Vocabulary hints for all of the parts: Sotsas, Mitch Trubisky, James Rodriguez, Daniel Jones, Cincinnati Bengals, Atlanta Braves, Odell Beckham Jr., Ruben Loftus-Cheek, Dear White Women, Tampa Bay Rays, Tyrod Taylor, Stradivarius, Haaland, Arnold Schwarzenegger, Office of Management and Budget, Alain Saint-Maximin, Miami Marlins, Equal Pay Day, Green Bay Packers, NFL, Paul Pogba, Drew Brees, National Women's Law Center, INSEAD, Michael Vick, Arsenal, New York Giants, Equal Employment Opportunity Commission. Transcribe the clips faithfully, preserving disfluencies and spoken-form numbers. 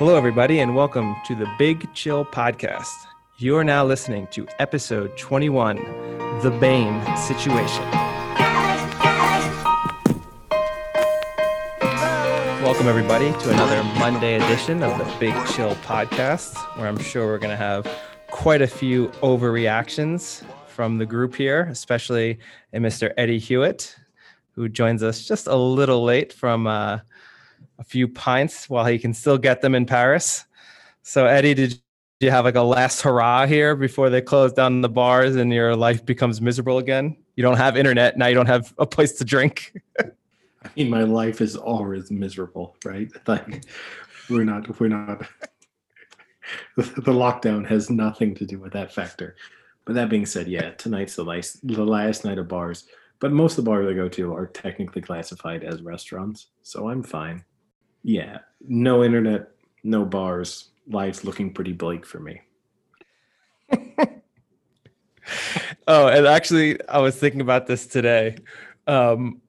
Hello, everybody, and welcome to the Big Chill Podcast. You are now listening to episode twenty-one, The Bane Situation. Welcome, everybody, to another Monday edition of the Big Chill Podcast, where I'm sure we're going to have quite a few overreactions from the group here, especially in Mister Eddie Hewitt, who joins us just a little late from uh, a few pints while he can still get them in Paris. So, Eddie, did you have like a last hurrah here before they close down the bars and your life becomes miserable again? You don't have internet. Now you don't have a place to drink. I mean, my life is always miserable, right? Like we're not, we're not, the, the lockdown has nothing to do with that factor. But that being said, yeah, tonight's the last, the last night of bars. But most of the bars I go to are technically classified as restaurants, so I'm fine. Yeah, no internet, no bars. Life's looking pretty bleak for me. Oh, and actually, I was thinking about this today. Um,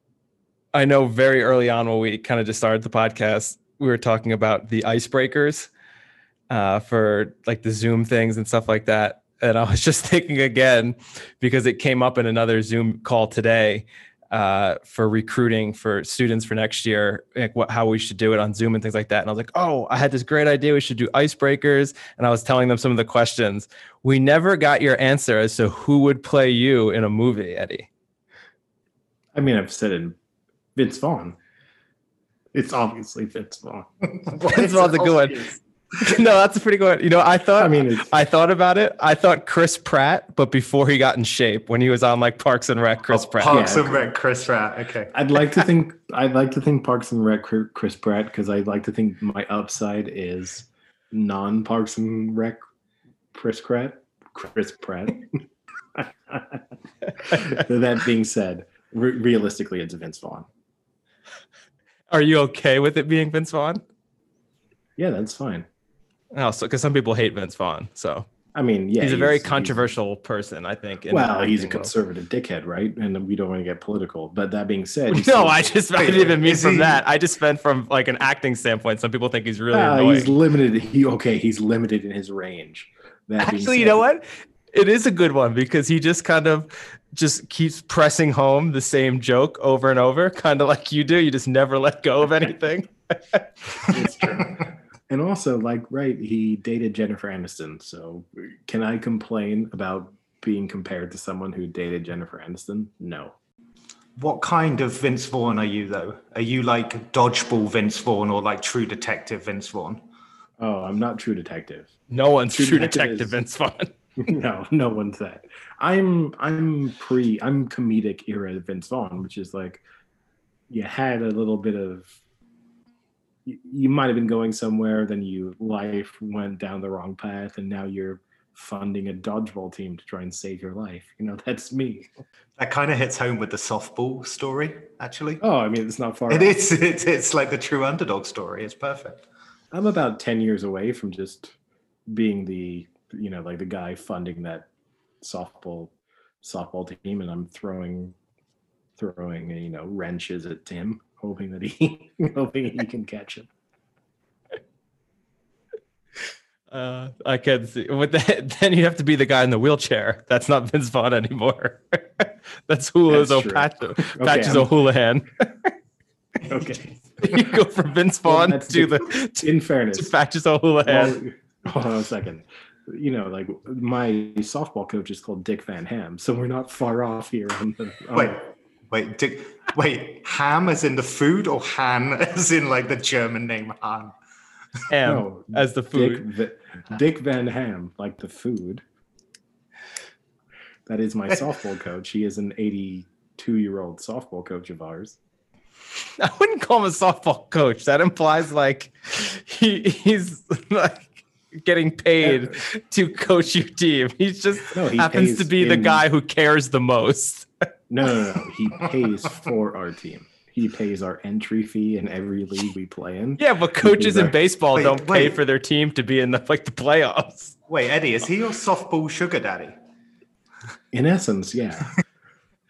I know very early on when we kind of just started the podcast, we were talking about the icebreakers uh, for like the Zoom things and stuff like that. And I was just thinking again, because it came up in another Zoom call today uh, for recruiting for students for next year, like what, how we should do it on Zoom and things like that. And I was like, oh, I had this great idea. We should do icebreakers. And I was telling them some of the questions. We never got your answer as to who would play you in a movie, Eddie. I mean, I've said it, Vince Vaughn. It's obviously Vince Vaughn. Vince Vaughn's a good one. No, that's a pretty good one. You know, I thought I mean, I thought about it. I thought Chris Pratt, but before he got in shape, when he was on like Parks and Rec, Chris oh, Pratt. Parks yeah, and Rec, Chris Pratt. Okay. I'd like to think I'd like to think Parks and Rec, Chris Pratt, because I'd like to think my upside is non-Parks and Rec, Chris Pratt, Chris Pratt. That being said, re- realistically, it's Vince Vaughn. Are you okay with it being Vince Vaughn? Yeah, that's fine. Also, because some people hate Vince Vaughn, so I mean, yeah, he's a very he's, controversial he's, person, I think. In well, he's a conservative world. dickhead, right? And we don't want to get political. But that being said, no, still, I just I didn't even mean from he, that. I just meant from like an acting standpoint. Some people think he's really uh, annoying. He's limited. He okay, he's limited in his range. That Actually, said, you know what? It is a good one because he just kind of just keeps pressing home the same joke over and over, kind of like you do. You just never let go of anything. It's true. And also, like, right, he dated Jennifer Aniston. So can I complain about being compared to someone who dated Jennifer Aniston? No. What kind of Vince Vaughn are you, though? Are you, like, Dodgeball Vince Vaughn or, like, True Detective Vince Vaughn? Oh, I'm not True Detective. No one's True, True Detective, Detective is, Vince Vaughn. No, no one's that. I'm, I'm pre, I'm comedic era Vince Vaughn, which is, like, you had a little bit of... You might have been going somewhere, then you life went down the wrong path, and now you're funding a dodgeball team to try and save your life. You know, that's me. That kind of hits home with the softball story, actually. Oh, I mean, it's not far. It out. is. It's, it's like the true underdog story. It's perfect. I'm about ten years away from just being the, you know, like the guy funding that softball softball team, and I'm throwing, throwing, you know, wrenches at Tim. Hoping that he, hoping he can catch him. Uh, I can't see. With that, then you have to be the guy in the wheelchair. That's not Vince Vaughn anymore. That's Hula's Opacho. Patches O'Houlihan. Okay. You go from Vince Vaughn well, to the. To, in fairness, to Patches O'Houlihan. Well, hold on a second. You know, like my softball coach is called Dick Van Ham, so we're not far off here. On the, on Wait. Wait, Dick, wait, ham as in the food or Han as in like the German name Han? Ham no, as the food. Dick, Dick Van Ham, like the food. That is my softball coach. He is an eighty-two-year-old softball coach of ours. I wouldn't call him a softball coach. That implies like he, he's like. getting paid yeah. to coach your team. He's just no, he happens to be in, the guy who cares the most. No, no, no. He pays for our team. He pays our entry fee in every league we play in. Yeah, but coaches in our... baseball wait, don't wait. pay for their team to be in the like the playoffs. Wait, Eddie, is he your softball sugar daddy? In essence, yeah.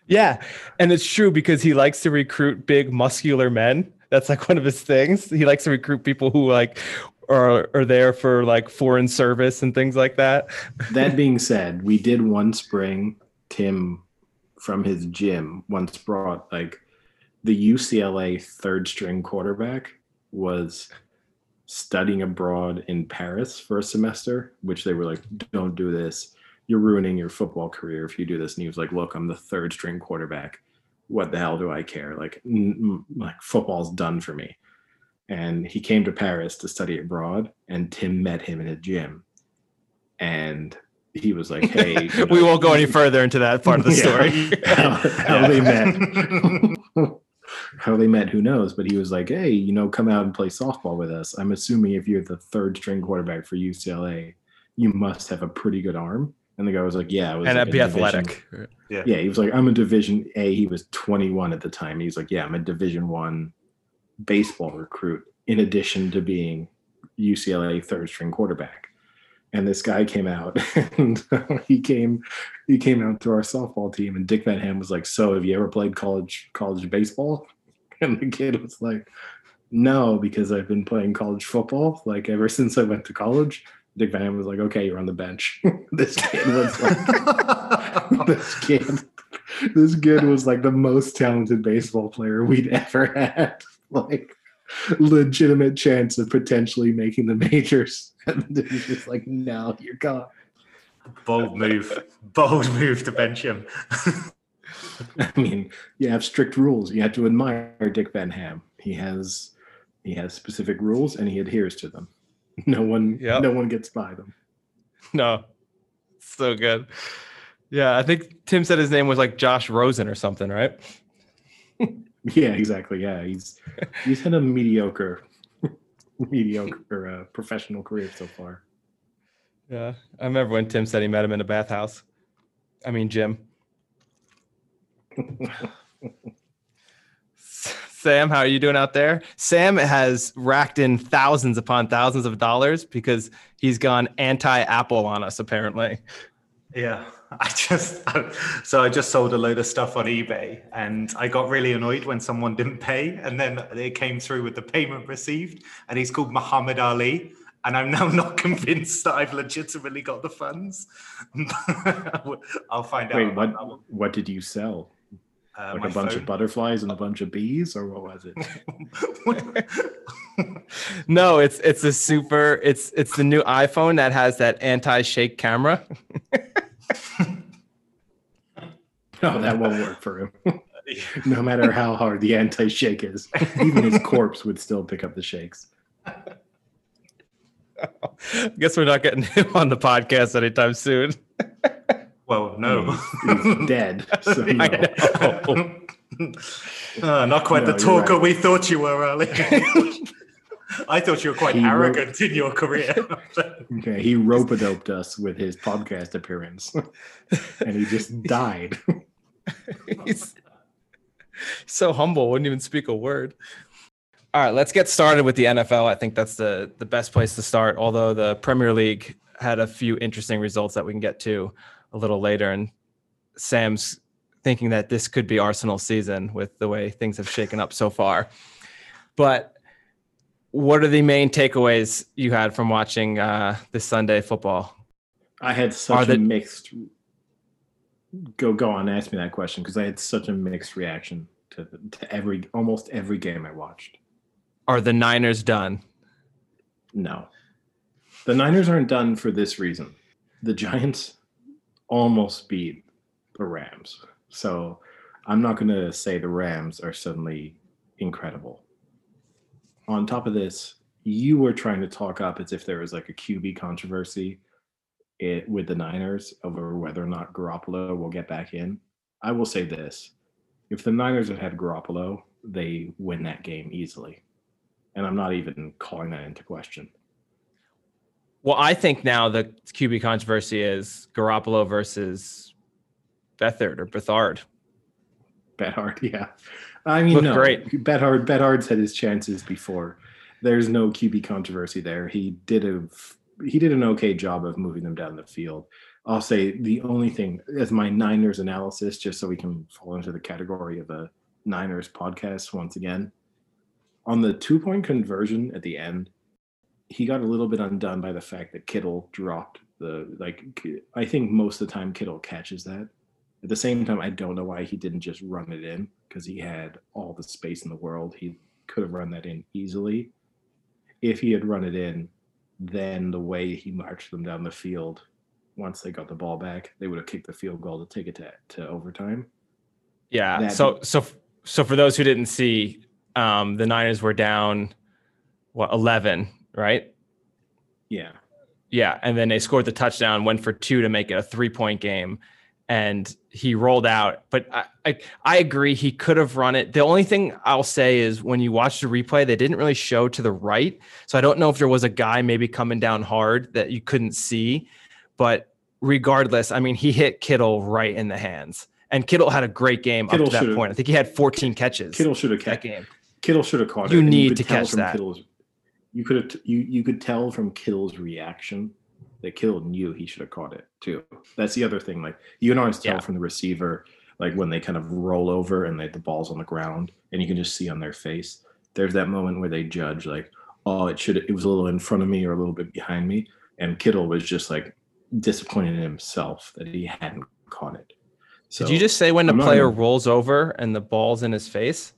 Yeah, and it's true because he likes to recruit big muscular men. That's like one of his things. He likes to recruit people who like are are there for like foreign service and things like that. That being said, we did one spring, Tim from his gym once brought like the U C L A third string quarterback was studying abroad in Paris for a semester, which they were like, don't do this. You're ruining your football career if you do this. And he was like, look, I'm the third string quarterback. What the hell do I care? Like, n- like football's done for me. And he came to Paris to study abroad, and Tim met him in a gym. And he was like, hey. You know, we won't go any further into that part of the story. Yeah. How, how they met. How they met, who knows? But he was like, hey, you know, come out and play softball with us. I'm assuming if you're the third string quarterback for U C L A, you must have a pretty good arm. And the guy was like, yeah. I was and like I'd be division. athletic. Yeah. yeah, he was like, I'm a Division A. He was twenty-one at the time. He was like, yeah, I'm a Division One baseball recruit in addition to being U C L A third string quarterback. And this guy came out and he came he came out to our softball team, and Dick Van Ham was like, so have you ever played college college baseball? And the kid was like, no, because I've been playing college football like ever since I went to college. Dick Van Ham was like, okay, you're on the bench. This kid was like this kid this kid was like the most talented baseball player we'd ever had. Like legitimate chance of potentially making the majors. And it's just like, no, you're gone. Bold move. Bold move to bench him. I mean, you have strict rules. You have to admire Dick Van Ham. He has he has specific rules and he adheres to them. No one yep. no one gets by them. No. So good. Yeah, I think Tim said his name was like Josh Rosen or something, right? Yeah, exactly. Yeah, he's he's had a mediocre, mediocre uh, professional career so far. Yeah, I remember when Tim said he met him in a bathhouse. I mean, gym. Sam, how are you doing out there? Sam has racked in thousands upon thousands of dollars because he's gone anti-Apple on us, apparently. Yeah. I just so I just sold a load of stuff on eBay, and I got really annoyed when someone didn't pay, and then they came through with the payment received, and he's called Muhammad Ali, and I'm now not convinced that I've legitimately got the funds. I'll find Wait, out. Wait, what, what did you sell? Uh, like a bunch phone. of butterflies and a bunch of bees, or what was it? No, it's it's a super. It's it's the new iPhone that has that anti-shake camera. No, that won't work for him. No matter how hard the anti-shake is, even his corpse would still pick up the shakes. I guess we're not getting him on the podcast anytime soon. Well, no. He's, he's dead. So no. uh, not quite no, the talker right. we thought you were earlier. I thought you were quite he arrogant ro- in your career. Okay, he rope-a-doped us with his podcast appearance, and he just died. He's so humble, wouldn't even speak a word. All right, let's get started with the N F L. I think that's the, the best place to start, although the Premier League had a few interesting results that we can get to a little later, and Sam's thinking that this could be Arsenal's season with the way things have shaken up so far. But what are the main takeaways you had from watching uh, this Sunday football? I had such the... a mixed go go on ask me that question because I had such a mixed reaction to to every almost every game I watched. Are the Niners done? No, the Niners aren't done for this reason. The Giants almost beat the Rams, so I'm not going to say the Rams are suddenly incredible. On top of this, you were trying to talk up as if there was like a Q B controversy it, with the Niners over whether or not Garoppolo will get back in. I will say this. If the Niners had had Garoppolo, they win that game easily. And I'm not even calling that into question. Well, I think now the Q B controversy is Garoppolo versus Beathard or Beathard. Beathard, yeah. I mean, Looked no, great. Beathard, Beathard's had his chances before. There's no Q B controversy there. He did a he did an okay job of moving them down the field. I'll say the only thing, as my Niners analysis, just so we can fall into the category of a Niners podcast once again, on the two-point conversion at the end, he got a little bit undone by the fact that Kittle dropped the, like, I think most of the time Kittle catches that. At the same time, I don't know why he didn't just run it in, because he had all the space in the world. He could have run that in easily. If he had run it in, then the way he marched them down the field, once they got the ball back, they would have kicked the field goal to take it to, to overtime. Yeah. That so, did. so, so for those who didn't see, um, the Niners were down what eleven, right? Yeah. Yeah. And then they scored the touchdown, went for two to make it a three point game. And he rolled out, but I, I, I agree. He could have run it. The only thing I'll say is when you watch the replay, they didn't really show to the right. So I don't know if there was a guy maybe coming down hard that you couldn't see, but regardless, I mean, he hit Kittle right in the hands, and Kittle had a great game Kittle up to that point. I think he had fourteen catches. Kittle should have caught that game. Kittle should have caught it. You need to catch that. You could have, you, you could tell from Kittle's reaction that Kittle knew he should have caught it too. That's the other thing. Like, you can always tell yeah. from the receiver, like when they kind of roll over and they, the ball's on the ground, and you can just see on their face. There's that moment where they judge, like, oh, it should, it was a little in front of me or a little bit behind me. And Kittle was just like disappointed in himself that he hadn't caught it. So, did you just say when the I'm player not... rolls over and the ball's in his face?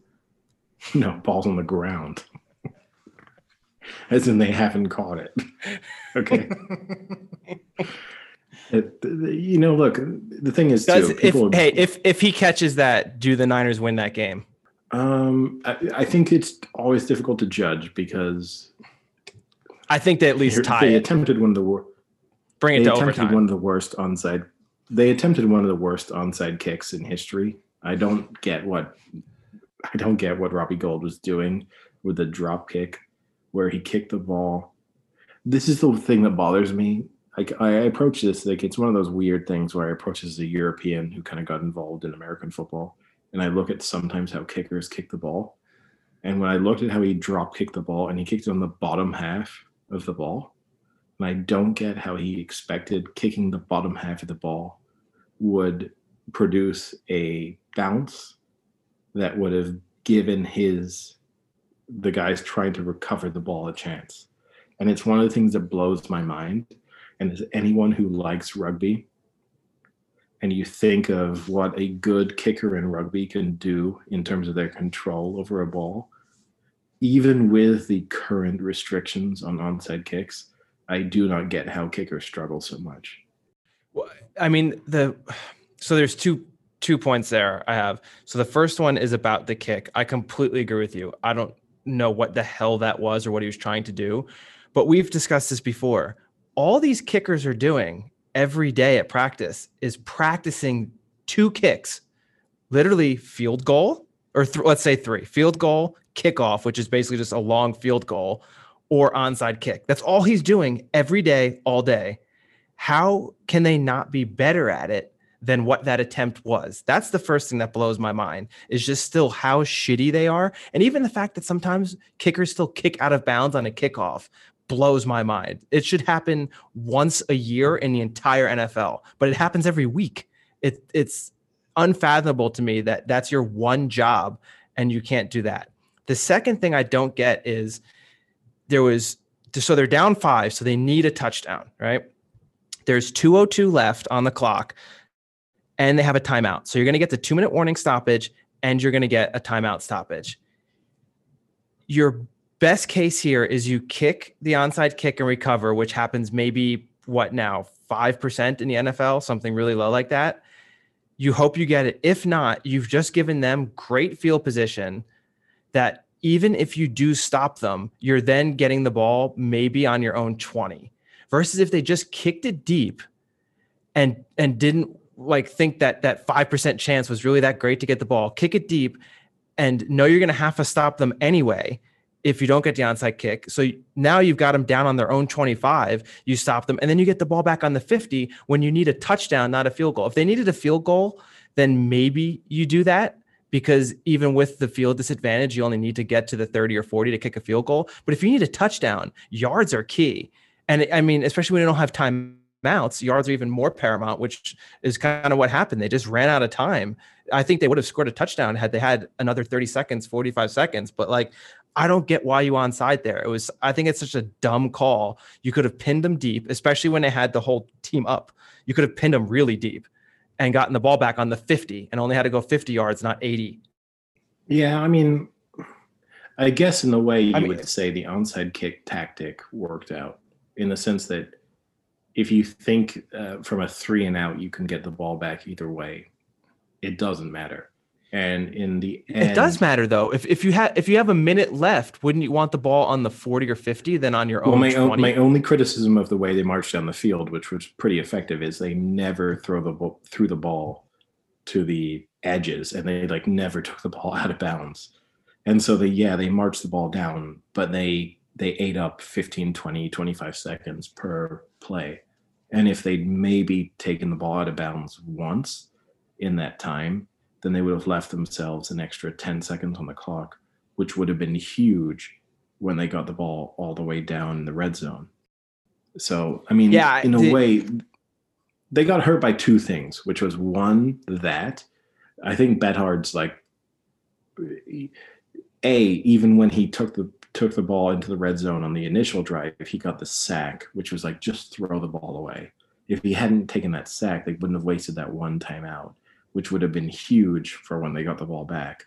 No, ball's on the ground. As in, they haven't caught it. Okay. it, you know, look, the thing is, Does, too, if, are, hey, if if he catches that, do the Niners win that game? Um, I, I think it's always difficult to judge, because I think they at least tie. They it. attempted one of the worst. Bring it they to overtime. One of the worst onside. They attempted one of the worst onside kicks in history. I don't get what I don't get what Robbie Gould was doing with the drop kick, where he kicked the ball. This is the thing that bothers me. Like, I approach this, like, it's one of those weird things where I approach this as a European who kind of got involved in American football. And I look at sometimes how kickers kick the ball. And when I looked at how he drop kicked the ball, and he kicked it on the bottom half of the ball, and I don't get how he expected kicking the bottom half of the ball would produce a bounce that would have given his the guys trying to recover the ball a chance. And it's one of the things that blows my mind. And as anyone who likes rugby, and you think of what a good kicker in rugby can do in terms of their control over a ball, even with the current restrictions on onside kicks, I do not get how kickers struggle so much. Well, I mean, the so there's two two points there I have. So the first one is about the kick. I completely agree with you. I don't know what the hell that was or what he was trying to do, but we've discussed this before. All these kickers are doing every day at practice is practicing two kicks, literally field goal, or th- let's say three, field goal, kickoff, which is basically just a long field goal, or onside kick. That's all he's doing every day, all day. How can they not be better at it than what that attempt was? That's the first thing that blows my mind, is just still how shitty they are. And even the fact that sometimes kickers still kick out of bounds on a kickoff blows my mind. It should happen once a year in the entire N F L, but it happens every week. It, it's unfathomable to me that that's your one job and you can't do that. The second thing I don't get is there was, so they're down five, so they need a touchdown, right? There's two oh two left on the clock, and they have a timeout. So you're going to get the two minute warning stoppage, and you're going to get a timeout stoppage. Your best case here is you kick the onside kick and recover, which happens maybe what now, five percent in the N F L, something really low like that. You hope you get it. If not, you've just given them great field position that even if you do stop them, you're then getting the ball maybe on your own twenty, versus if they just kicked it deep and, and didn't, like, think that that five percent chance was really that great to get the ball, kick it deep, and know you're going to have to stop them anyway if you don't get the onside kick. So now you've got them down on their own twenty-five, you stop them, and then you get the ball back on the fifty when you need a touchdown, not a field goal. If they needed a field goal, then maybe you do that, because even with the field disadvantage, you only need to get to the thirty or forty to kick a field goal. But if you need a touchdown, yards are key. And I mean, especially when you don't have time Mounts, yards are even more paramount, which is kind of what happened. They just ran out of time. I think they would have scored a touchdown had they had another thirty seconds, forty-five seconds. But like, I don't get why you onside there. It was, I think it's such a dumb call. You could have pinned them deep, especially when they had the whole team up. You could have pinned them really deep and gotten the ball back on the fifty and only had to go fifty yards, not eighty. Yeah. I mean, I guess in the way you I mean, would say the onside kick tactic worked out, in the sense that if you think uh, from a three and out, you can get the ball back either way. It doesn't matter. And in the end, it does matter though. If if you have if you have a minute left, wouldn't you want the ball on the forty or fifty than on your own? Well, my, own, my only criticism of the way they marched down the field, which was pretty effective, is they never throw the threw the ball to the edges, and they like never took the ball out of bounds. And so they yeah, they marched the ball down, but they they ate up fifteen, twenty, twenty-five seconds per play. And if they'd maybe taken the ball out of bounds once in that time, then they would have left themselves an extra ten seconds on the clock, which would have been huge when they got the ball all the way down in the red zone. So, I mean, yeah, in a did. way, they got hurt by two things, which was one, that I think Bethard's like, A, even when he took the took the ball into the red zone on the initial drive, he got the sack, which was like, just throw the ball away. If he hadn't taken that sack, they wouldn't have wasted that one timeout, which would have been huge for when they got the ball back.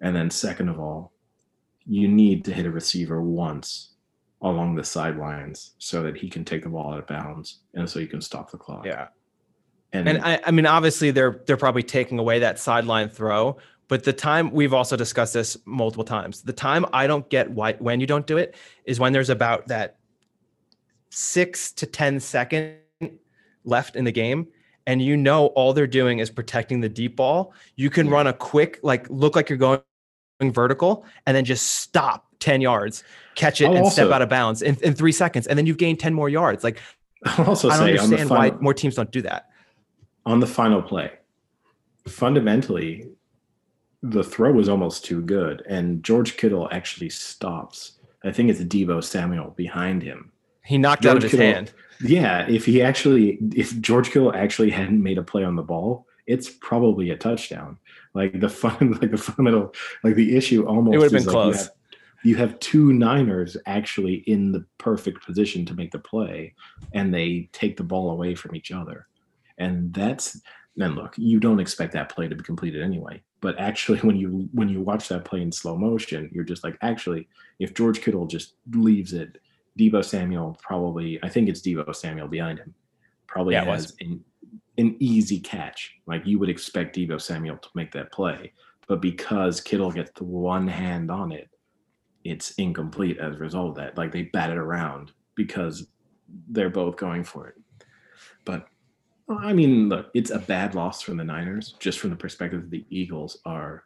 And then second of all, you need to hit a receiver once along the sidelines so that he can take the ball out of bounds and so you can stop the clock. Yeah. And, and I, I mean, obviously they're they're probably taking away that sideline throw, but the time, we've also discussed this multiple times, the time I don't get why when you don't do it is when there's about that six to ten second left in the game, and you know all they're doing is protecting the deep ball, you can yeah. run a quick, like, look like you're going vertical, and then just stop ten yards, catch it, I'll and also, step out of bounds in, in three seconds, and then you've gained ten more yards. Like, I'll also I don't say, understand final, why more teams don't do that. On the final play, fundamentally, the throw was almost too good, and George Kittle actually stops. I think it's Deebo Samuel behind him. He knocked George out of his Kittle, hand. Yeah, if he actually, if George Kittle actually hadn't made a play on the ball, it's probably a touchdown. Like the fun, like the fundamental, like the issue almost. It would have been like close. You have, you have two Niners actually in the perfect position to make the play, and they take the ball away from each other. And that's, and look, you don't expect that play to be completed anyway. But actually, when you when you watch that play in slow motion, you're just like, actually, if George Kittle just leaves it, Deebo Samuel probably, I think it's Deebo Samuel behind him, probably yeah, has an, an easy catch. Like you would expect Deebo Samuel to make that play, but because Kittle gets the one hand on it, it's incomplete as a result of that. Like they bat it around because they're both going for it. But I mean, look, it's a bad loss from the Niners, just from the perspective that the Eagles are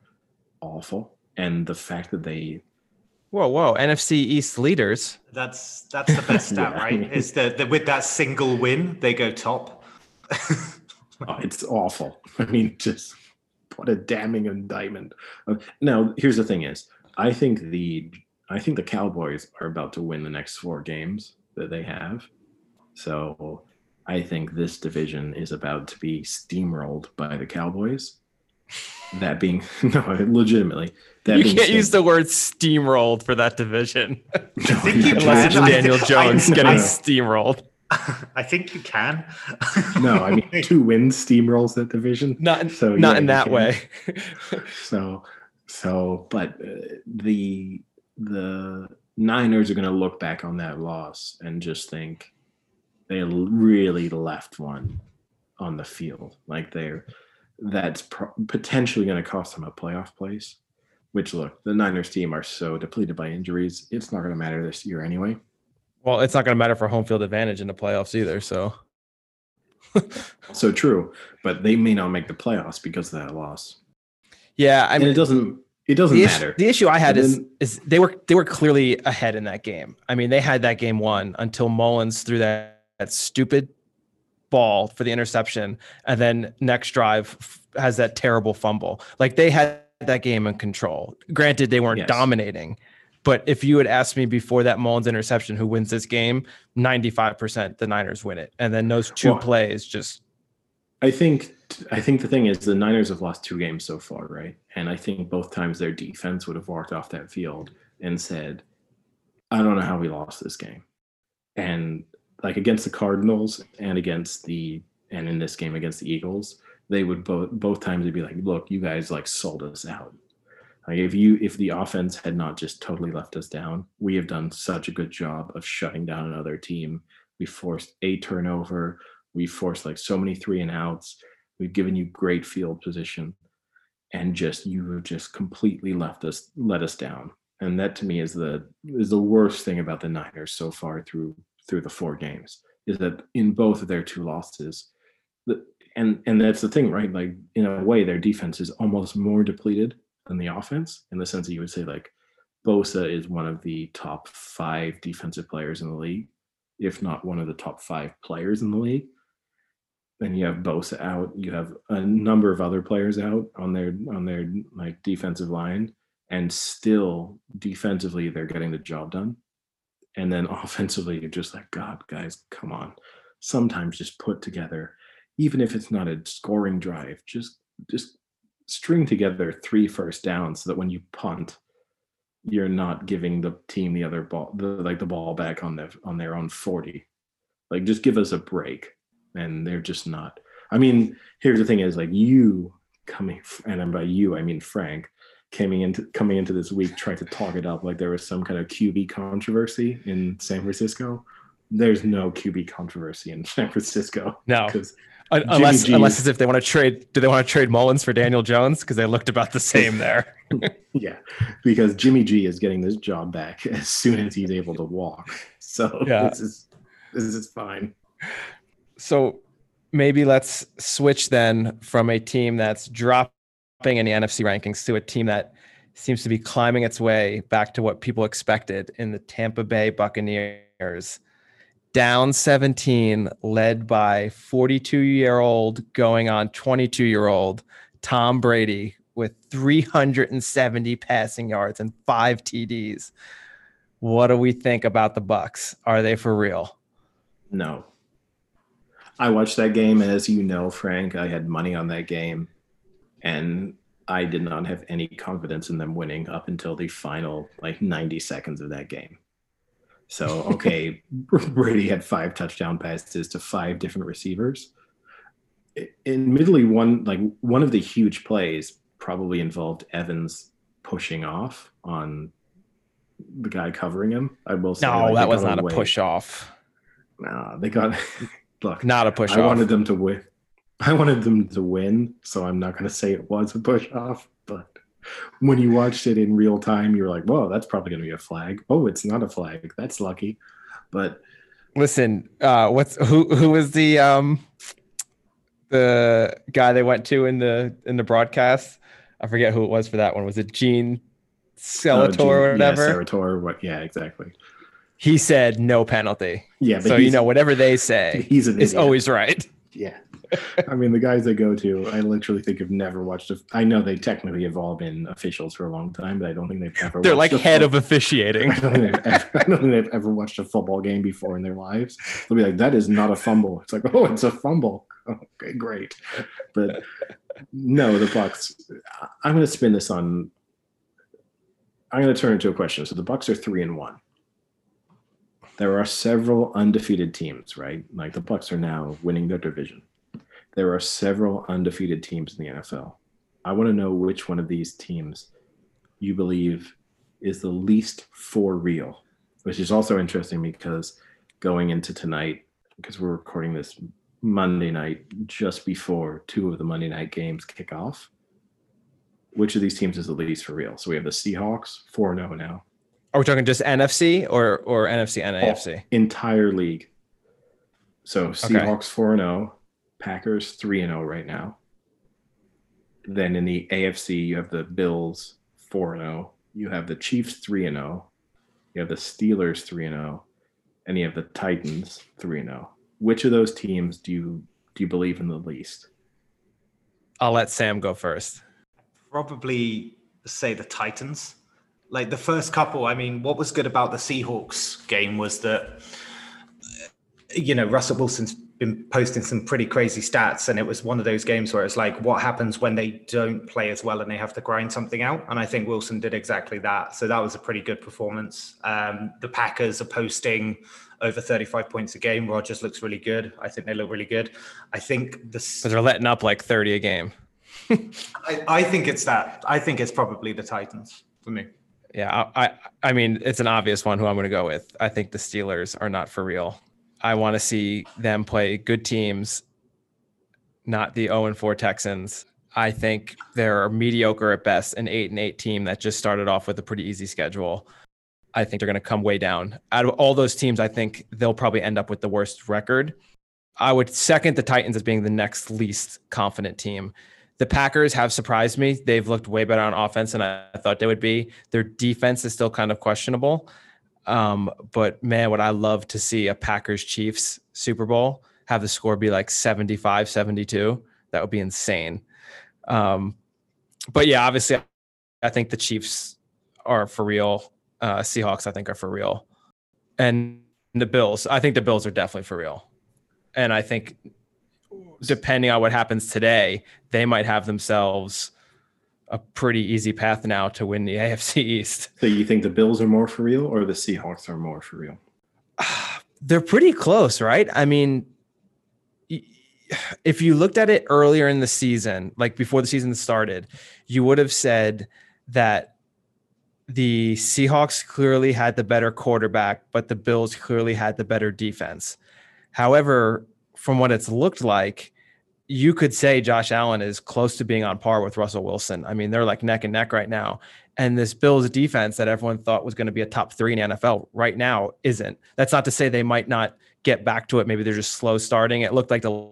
awful. And the fact that they, Whoa, whoa! N F C East leaders. That's that's the best stat, yeah. right? Is that, that with that single win they go top? Oh, it's awful. I mean, just what a damning indictment. Now, here's the thing: is I think the I think the Cowboys are about to win the next four games that they have. So I think this division is about to be steamrolled by the Cowboys. That being no, legitimately. That you can't said, use the word "steamrolled" for that division. I think you unless can. It's Daniel Jones I, getting I, steamrolled. I think you can. No, I mean two wins steamrolls that division. Not, so, not yeah, in that can. way. so, so, but uh, the the Niners are going to look back on that loss and just think they really left one on the field, like they're. That's pro- potentially going to cost them a playoff place, which, look, the Niners team are so depleted by injuries. It's not going to matter this year anyway. Well, it's not going to matter for home field advantage in the playoffs either. So. So true, but they may not make the playoffs because of that loss. Yeah. I mean, and it doesn't, it doesn't the matter. Issue, the issue I had and is, then, is they were, they were clearly ahead in that game. I mean, they had that game won until Mullins threw that, that stupid ball for the interception, and then next drive f- has that terrible fumble. Like they had that game in control. Granted, they weren't yes. dominating, but if you had asked me before that Mullins interception who wins this game, ninety-five percent the Niners win it. And then those two well, plays just I think I think the thing is the Niners have lost two games so far, right? And I think both times their defense would have walked off that field and said, I don't know how we lost this game. And like against the Cardinals and against the, and in this game against the Eagles, they would both, both times they'd be like, look, you guys like sold us out. Like if you, if the offense had not just totally left us down, we have done such a good job of shutting down another team. We forced a turnover. We forced like so many three and outs. We've given you great field position and just, you have just completely left us, let us down. And that to me is the, is the worst thing about the Niners so far through, through the four games, is that in both of their two losses, and, and that's the thing, right? Like in a way, their defense is almost more depleted than the offense, in the sense that you would say like Bosa is one of the top five defensive players in the league, if not one of the top five players in the league. And you have Bosa out, you have a number of other players out on their, on their like defensive line, and still defensively, they're getting the job done. And then offensively, you're just like, God, guys, come on. Sometimes just put together, even if it's not a scoring drive, just, just string together three first downs so that when you punt, you're not giving the team the other ball, the, like the ball back on their, on their own forty. Like, just give us a break. And they're just not. I mean, here's the thing is like you coming, and by you, I mean Frank, coming into coming into this week tried to talk it up like there was some kind of Q B controversy in San Francisco. There's no Q B controversy in San Francisco. No, unless Jimmy unless G's, it's if they want to trade. Do they want to trade Mullins for Daniel Jones? Because they looked about the same there. Yeah, because Jimmy G is getting this job back as soon as he's able to walk. So yeah. this is this is fine. So maybe let's switch then from a team that's dropped in the N F C rankings to a team that seems to be climbing its way back to what people expected in the Tampa Bay Buccaneers, down seventeen, led by forty-two-year-old going on twenty-two-year-old Tom Brady with three hundred seventy passing yards and five T Ds. What do we think about the Bucs? Are they for real? No. I watched that game, and as you know, Frank, I had money on that game. And I did not have any confidence in them winning up until the final like ninety seconds of that game. So, okay, Brady had five touchdown passes to five different receivers. Admittedly, one like one of the huge plays probably involved Evans pushing off on the guy covering him. I will say, no, like, that was not away. a push off. No, they got look, not a push off. I wanted them to win. I wanted them to win, so I'm not going to say it was a push-off, but when you watched it in real time, you were like, whoa, that's probably going to be a flag. Oh, it's not a flag. That's lucky. But listen, uh, what's who who was the um, the guy they went to in the in the broadcast? I forget who it was for that one. Was it Gene Celator oh, or whatever? Yeah, Celator, what, yeah, exactly. He said no penalty. Yeah, but so, you know, whatever they say he's an is idiot. Always right. Yeah. I mean, the guys they go to, I literally think have never watched. A, I know they technically have all been officials for a long time, but I don't think they've ever. They're watched like head of officiating. I don't, think they've ever, I don't think they've ever watched a football game before in their lives. They'll be like, that is not a fumble. It's like, oh, it's a fumble. Okay, great. But no, the Bucs. I'm going to spin this on. I'm going to turn it into a question. So the Bucs are three and one. There are several undefeated teams, right? Like the Bucs are now winning their division. There are several undefeated teams in the N F L. I want to know which one of these teams you believe is the least for real, which is also interesting because going into tonight, because we're recording this Monday night just before two of the Monday night games kick off, which of these teams is the least for real? So we have the Seahawks, four and oh now. Are we talking just N F C or, or N F C and A F C? Oh, entire league. So Seahawks, four and oh. Okay. Packers three and oh right now. Then in the A F C, you have the Bills four and oh. You have the Chiefs three and oh. You have the Steelers three and oh. And you have the Titans three and oh. Which of those teams do you do you believe in the least? I'll let Sam go first. Probably say the Titans. Like the first couple, I mean, what was good about the Seahawks game was that, you know, Russell Wilson's been posting some pretty crazy stats, and it was one of those games where it's like, what happens when they don't play as well and they have to grind something out? And I think Wilson did exactly that. So that was a pretty good performance. Um, the Packers are posting over thirty-five points a game. Rodgers looks really good. I think they look really good. I think this, they're letting up like thirty a game. I, I think it's that. I think it's probably the Titans for me. Yeah, I, I, I mean, it's an obvious one who I'm going to go with. I think the Steelers are not for real. I want to see them play good teams, not the oh and four Texans. I think they're mediocre at best, an eight and eight team that just started off with a pretty easy schedule. I think they're going to come way down. Out of all those teams, I think they'll probably end up with the worst record. I would second the Titans as being the next least confident team. The Packers have surprised me. They've looked way better on offense than I thought they would be. Their defense is still kind of questionable. Um, but man, would I love to see a Packers Chiefs Super Bowl, have the score be like seventy-five, seventy-two. That would be insane. Um, but yeah, obviously I think the Chiefs are for real. Uh, Seahawks, I think, are for real. And the Bills, I think the Bills are definitely for real. And I think depending on what happens today, they might have themselves a pretty easy path now to win the A F C East. So you think the Bills are more for real or the Seahawks are more for real? They're pretty close, right? I mean, if you looked at it earlier in the season, like before the season started, you would have said that the Seahawks clearly had the better quarterback, but the Bills clearly had the better defense. However, from what it's looked like, you could say Josh Allen is close to being on par with Russell Wilson. I mean, they're like neck and neck right now. And this Bills defense that everyone thought was going to be a top three in the N F L right now isn't. That's not to say they might not get back to it. Maybe they're just slow starting. It looked like the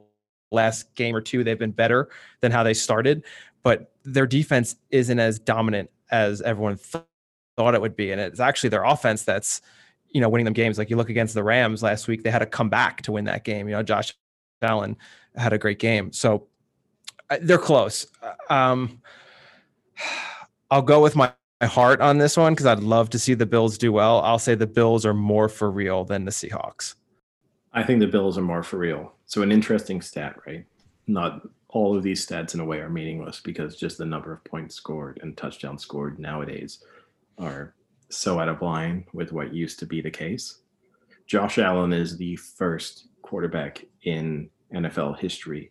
last game or two, they've been better than how they started, but their defense isn't as dominant as everyone th- thought it would be. And it's actually their offense that's, you know, winning them games. Like you look against the Rams last week, they had to come back to win that game. You know, Josh Allen had a great game. So they're close. Um, I'll go with my, my heart on this one because I'd love to see the Bills do well. I'll say the Bills are more for real than the Seahawks. I think the Bills are more for real. So an interesting stat, right? Not all of these stats in a way are meaningless because just the number of points scored and touchdowns scored nowadays are so out of line with what used to be the case. Josh Allen is the first quarterback in N F L history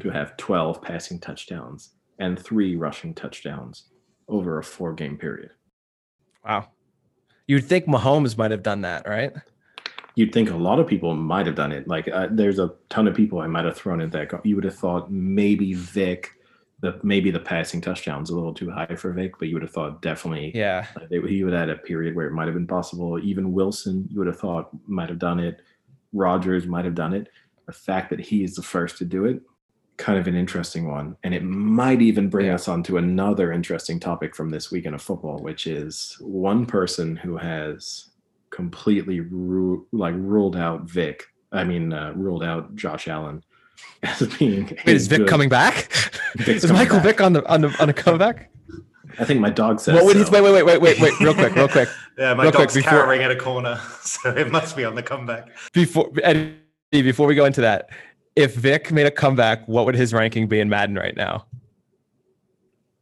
to have twelve passing touchdowns and three rushing touchdowns over a four-game period. Wow. You'd think Mahomes might have done that, right? You'd think a lot of people might have done it. Like, uh, there's a ton of people I might have thrown at that. You would have thought maybe Vic, the, maybe the passing touchdowns a little too high for Vic, but you would have thought definitely yeah. They, he would have had a period where it might have been possible. Even Wilson, you would have thought might have done it. Rodgers might have done it. The fact that he is the first to do it, kind of an interesting one. And it might even bring yeah. us on to another interesting topic from this weekend of football, which is one person who has completely ru- like ruled out Vic. I mean, uh, ruled out Josh Allen as being. Wait, is Vic good... coming back? Vic's is coming Michael back. Vick on the on the on a comeback? I think my dog says. What would so. he, wait, wait, wait, wait, wait, wait, real quick, real quick. Yeah, my real dog's quick, before... cowering at a corner, so it must be on the comeback. Before. And... Before we go into that, if Vic made a comeback, what would his ranking be in Madden right now?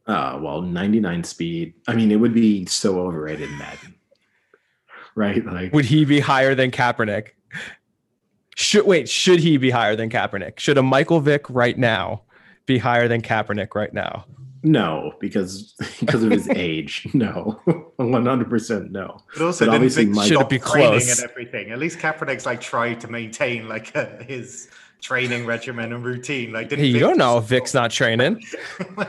Uh, well, ninety-nine speed. I mean, it would be so overrated in Madden, right? Like, would he be higher than Kaepernick? Should wait, should he be higher than Kaepernick? Should a Michael Vick right now be higher than Kaepernick right now? No, because because of his age. No, one hundred percent no. But also, but obviously, Mike should be close and everything. At least Kaepernick's like tried to maintain like uh, his training regimen and routine. Like, didn't hey, you don't know, Vic's not training.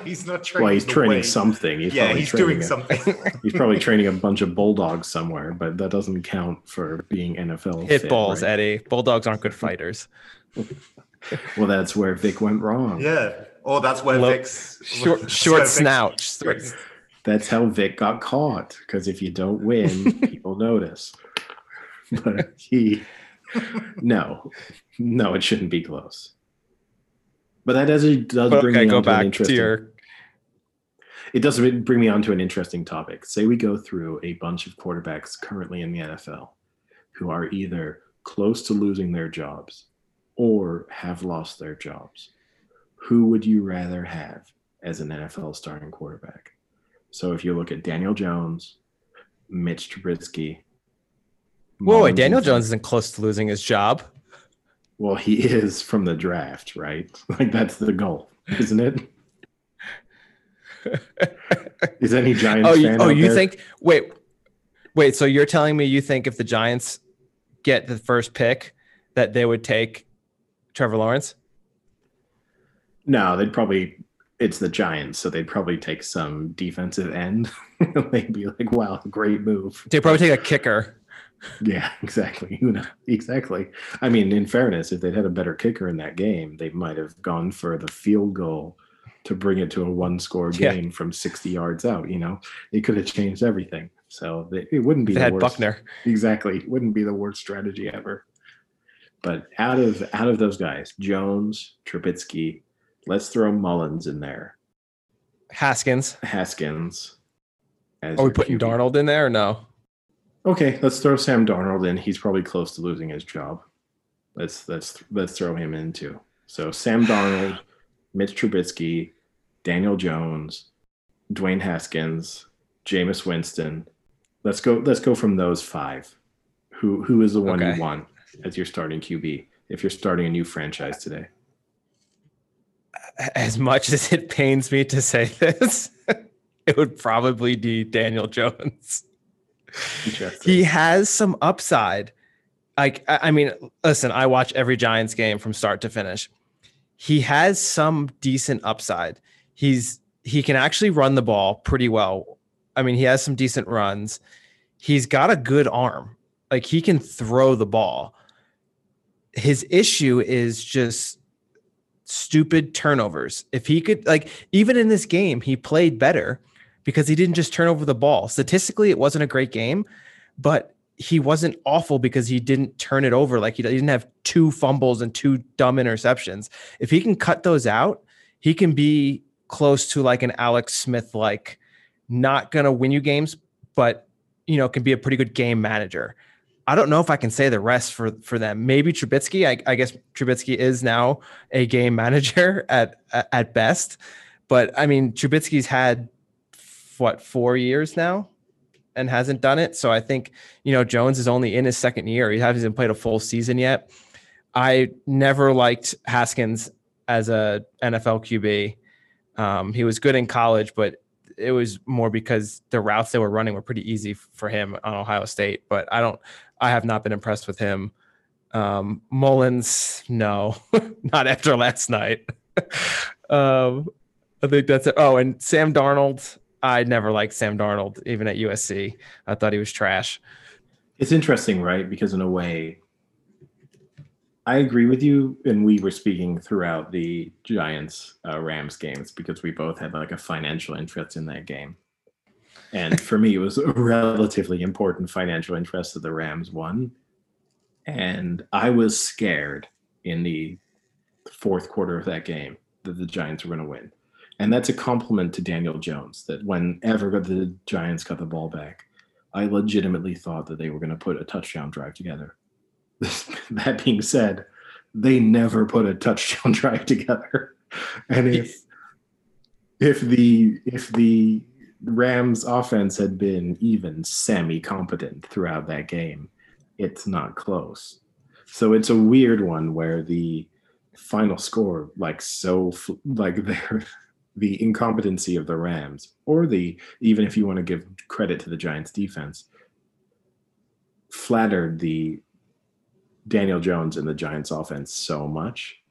He's not training. Well, he's training way. something. He's yeah, he's doing a, something. He's probably training a bunch of bulldogs somewhere, but that doesn't count for being N F L. Hit fit, balls, right? Eddie. Bulldogs aren't good fighters. Well, that's where Vic went wrong. Yeah. Oh, that's where Low, Vic's... Short, short Vic's, snout. That's how Vic got caught, because if you don't win, people notice. But he... No. No, it shouldn't be close. But that does, does but bring okay, me on to an interesting... To your... It does bring me on to an interesting topic. Say we go through a bunch of quarterbacks currently in the N F L who are either close to losing their jobs or have lost their jobs. Who would you rather have as an N F L starting quarterback? So if you look at Daniel Jones, Mitch Trubisky. Whoa, wait, Daniel Jones isn't close to losing his job. Well, he is from the draft, right? Like, that's the goal, isn't it? Is any Giants oh, you, fan Oh, you there? think – wait, wait. So you're telling me you think if the Giants get the first pick that they would take Trevor Lawrence? No, they'd probably – it's the Giants, so they'd probably take some defensive end. They'd be like, wow, great move. They'd probably take a kicker. Yeah, exactly. Exactly. I mean, in fairness, if they'd had a better kicker in that game, they might have gone for the field goal to bring it to a one-score game yeah. from sixty yards out. You know, it could have changed everything. So they, it wouldn't be they the had worst. Buckner. Exactly, it wouldn't be the worst strategy ever. But out of out of those guys, Jones, Trubisky, let's throw Mullins in there. Haskins. Haskins. Are we putting Q B. Darnold in there or no? Okay, let's throw Sam Darnold in. He's probably close to losing his job. Let's let's let's throw him in too. So Sam Darnold, Mitch Trubisky, Daniel Jones, Dwayne Haskins, Jameis Winston. Let's go. Let's go from those five. Who who is the one okay. you want as your starting Q B if you're starting a new franchise today? As much as it pains me to say this, it would probably be Daniel Jones. He has some upside. Like, I mean, listen, I watch every Giants game from start to finish. He has some decent upside. He's he can actually run the ball pretty well. I mean, he has some decent runs. He's got a good arm. Like, he can throw the ball. His issue is just stupid turnovers. If he could, like, even in this game, he played better, because he didn't just turn over the ball. Statistically, it wasn't a great game, but he wasn't awful because he didn't turn it over. Like, he didn't have two fumbles and two dumb interceptions. If he can cut those out, he can be close to like an Alex Smith, like not going to win you games, but, you know, can be a pretty good game manager. I don't know if I can say the rest for, for them. Maybe Trubisky. I, I guess Trubisky is now a game manager at, at best, but I mean, Trubisky's had, what, four years now and hasn't done it. So I think, you know, Jones is only in his second year. He hasn't played a full season yet. I never liked Haskins as a N F L Q B. Um, he was good in college, but it was more because the routes they were running were pretty easy for him on Ohio State. But I don't, I have not been impressed with him. Um, Mullins, no, not after last night. um, I think that's it. Oh, and Sam Darnold. I never liked Sam Darnold, even at U S C. I thought he was trash. It's interesting, right? Because in a way, I agree with you. And we were speaking throughout the Giants uh, Rams games because we both had like a financial interest in that game. And for me, it was a relatively important financial interest that the Rams won. And I was scared in the fourth quarter of that game that the Giants were going to win. And that's a compliment to Daniel Jones, that whenever the Giants got the ball back, I legitimately thought that they were going to put a touchdown drive together. That being said, they never put a touchdown drive together. And if if the if the Rams offense had been even semi-competent throughout that game, it's not close. So it's a weird one where the final score, like so, like they're – the incompetency of the Rams, or the, even if you want to give credit to the Giants defense, flattered the Daniel Jones and the Giants offense so much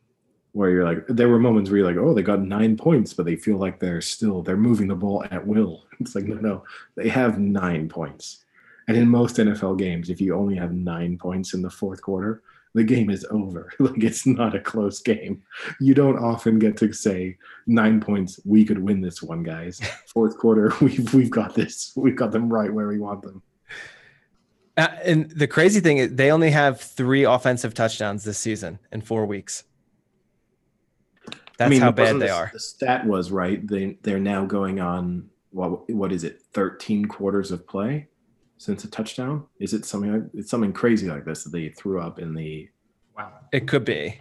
where you're like, there were moments where you're like, oh, they got nine points, but they feel like they're still, they're moving the ball at will. It's like, no, no, they have nine points. And in most N F L games, if you only have nine points in the fourth quarter, the game is over. Like, it's not a close game. You don't often get to say nine points. We could win this one, guys. Fourth quarter, we've we've got this. We've got them right where we want them. Uh, and the crazy thing is, they only have three offensive touchdowns this season in four weeks. That's I mean, how bad they the, are. The stat was right. They they're now going on what what is it? thirteen quarters of play since a touchdown? Is it something like, it's something crazy like this that they threw up in the... Wow. It could be.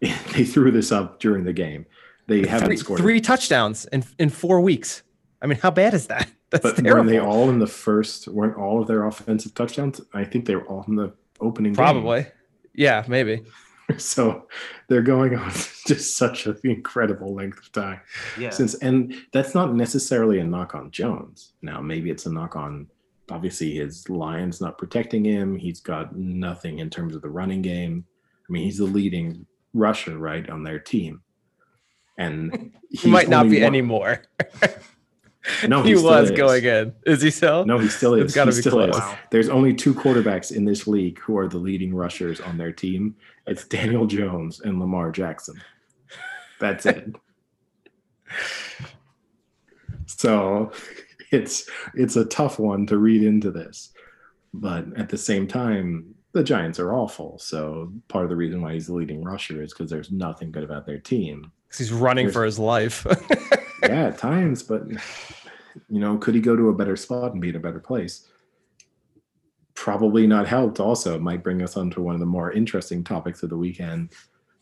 they threw this up during the game. They haven't three, scored three touchdowns in in four weeks. I mean, how bad is that? That's but terrible. Weren't they all in the first? Weren't all of their offensive touchdowns? I think they were all in the opening. Probably, game. Yeah, maybe. So they're going on just such an incredible length of time. Yeah. Since and that's not necessarily a knock on Jones. Now, maybe it's a knock on obviously his line's not protecting him. He's got nothing in terms of the running game. I mean, he's the leading rusher, right, on their team, and he might not be one. anymore. No, he, he was is. going in. Is he still? No, he still is. It's gotta he be still close. Is. Wow. There's only two quarterbacks in this league who are the leading rushers on their team. It's Daniel Jones and Lamar Jackson. That's it. So it's it's a tough one to read into this. But at the same time, the Giants are awful. So part of the reason why he's the leading rusher is because there's nothing good about their team. Because he's running there's, for his life. Yeah, at times, but you know, could he go to a better spot and be in a better place? Probably not helped. Also, it might bring us on to one of the more interesting topics of the weekend.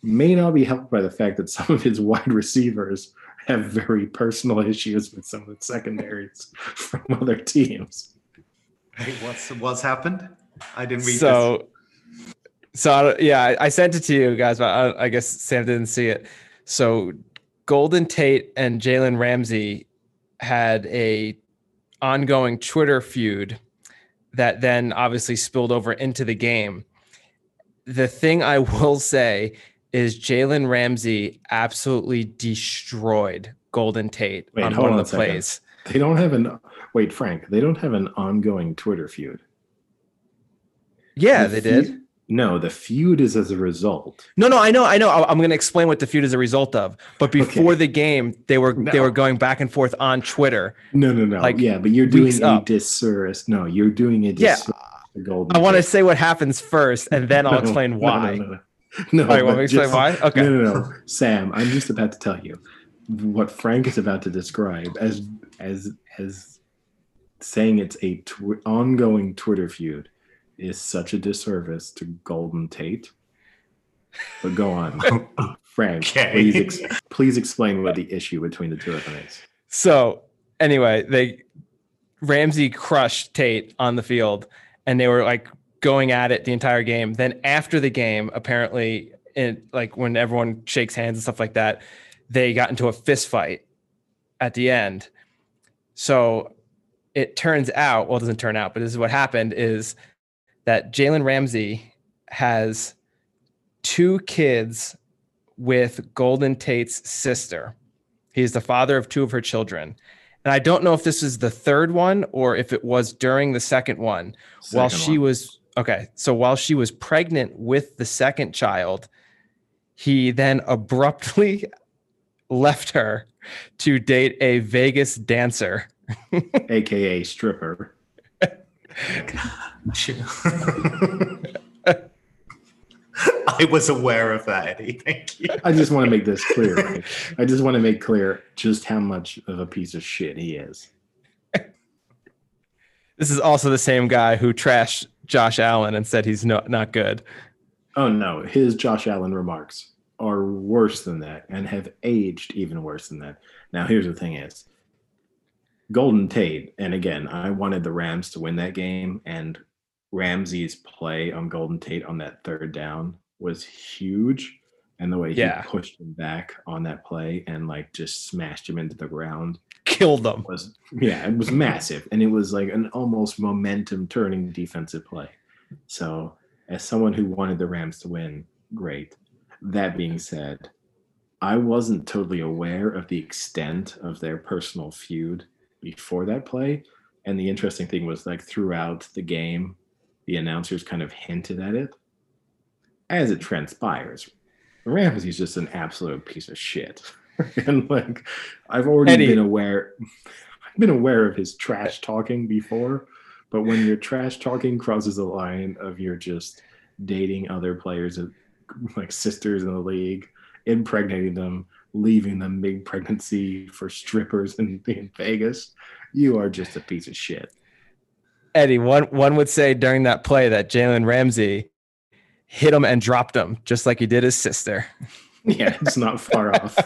May not be helped by the fact that some of his wide receivers have very personal issues with some of the secondaries from other teams. Wait, what's what's happened? I didn't read so, this. So, yeah, I sent it to you guys, but I, I guess Sam didn't see it. So Golden Tate and Jalen Ramsey had a ongoing Twitter feud that then obviously spilled over into the game. The thing I will say is Jalen Ramsey absolutely destroyed Golden Tate wait, on one on of the plays. They don't have an wait, Frank. They don't have an ongoing Twitter feud. Yeah, the they feud, did. No, the feud is as a result. No, no, I know, I know. I'm going to explain what the feud is a result of. But before okay. the game, they were no. they were going back and forth on Twitter. No, no, no. Like, yeah, but you're doing a up. disservice. No, you're doing a disservice. Yeah. Golden I want to say what happens first, and then no, I'll explain why. No, no, no. no All right, want me to explain why? Okay. No, no, no. Sam, I'm just about to tell you what Frank is about to describe as as as saying it's a tw- ongoing Twitter feud. Is such a disservice to Golden Tate. But go on, Frank. Okay. Please, ex- please explain what the issue between the two of them is. So, anyway, they Ramsey crushed Tate on the field, and they were like going at it the entire game. Then after the game, apparently, in like when everyone shakes hands and stuff like that, they got into a fist fight at the end. So it turns out, well, it doesn't turn out, but this is what happened: is that Jalen Ramsey has two kids with Golden Tate's sister. He's the father of two of her children. And I don't know if this is the third one or if it was during the second one. Second while she one. was, okay, so while she was pregnant with the second child, he then abruptly left her to date a Vegas dancer. A K A stripper. I was aware of that, Eddie. Thank you. I just want to make this clear. Right? I just want to make clear just how much of a piece of shit he is. This is also the same guy who trashed Josh Allen and said he's not not good. Oh no, his Josh Allen remarks are worse than that and have aged even worse than that. Now here's the thing is. Golden Tate, and again, I wanted the Rams to win that game, and Ramsey's play on Golden Tate on that third down was huge, and the way yeah. he pushed him back on that play and like just smashed him into the ground, killed him. Was yeah, it was massive, and it was like an almost momentum-turning defensive play. So, as someone who wanted the Rams to win, great. That being said, I wasn't totally aware of the extent of their personal feud before that play. And the interesting thing was, like, throughout the game, the announcers kind of hinted at it. As it transpires, Ramsey's just an absolute piece of shit. And like, I've already Eddie. been aware, I've been aware of his trash talking before, but when your trash talking crosses the line of you're just dating other players, like sisters in the league, impregnating them, leaving them big pregnancy for strippers in, in Vegas, you are just a piece of shit. Eddie, one, one would say during that play that Jalen Ramsey hit him and dropped him, just like he did his sister. Yeah, it's not far off.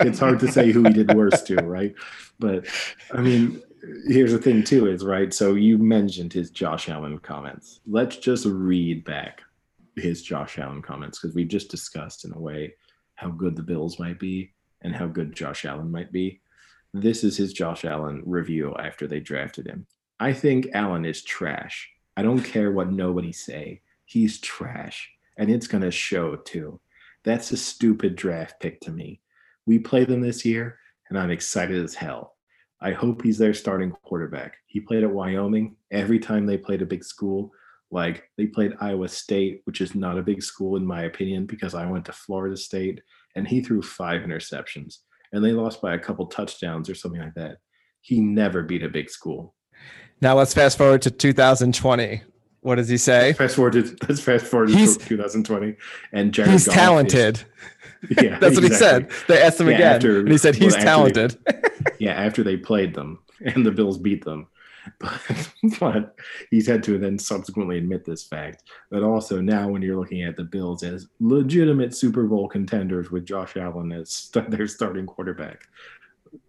It's hard to say who he did worse to, right? But, I mean, here's the thing, too, is, right, so you mentioned his Josh Allen comments. Let's just read back his Josh Allen comments, because we've just discussed, in a way, how good the Bills might be and how good Josh Allen might be. This is his Josh Allen review after they drafted him. I think Allen is trash. I don't care what nobody say. He's trash, and it's going to show, too. That's a stupid draft pick to me. We play them this year, and I'm excited as hell. I hope he's their starting quarterback. He played at Wyoming. Every time they played a big school, like they played Iowa State, which is not a big school in my opinion because I went to Florida State, and he threw five interceptions, and they lost by a couple touchdowns or something like that. He never beat a big school. Now let's fast forward to two thousand twenty. What does he say? Let's fast forward to, let's fast forward to two thousand twenty. And Jared he's Goff talented. Is, yeah, that's what exactly. he said. They asked him yeah, again, after, and he said he's well, talented. They, yeah, after they played them, and the Bills beat them. But, but he's had to then subsequently admit this fact. But also now when you're looking at the Bills as legitimate Super Bowl contenders with Josh Allen as st- their starting quarterback,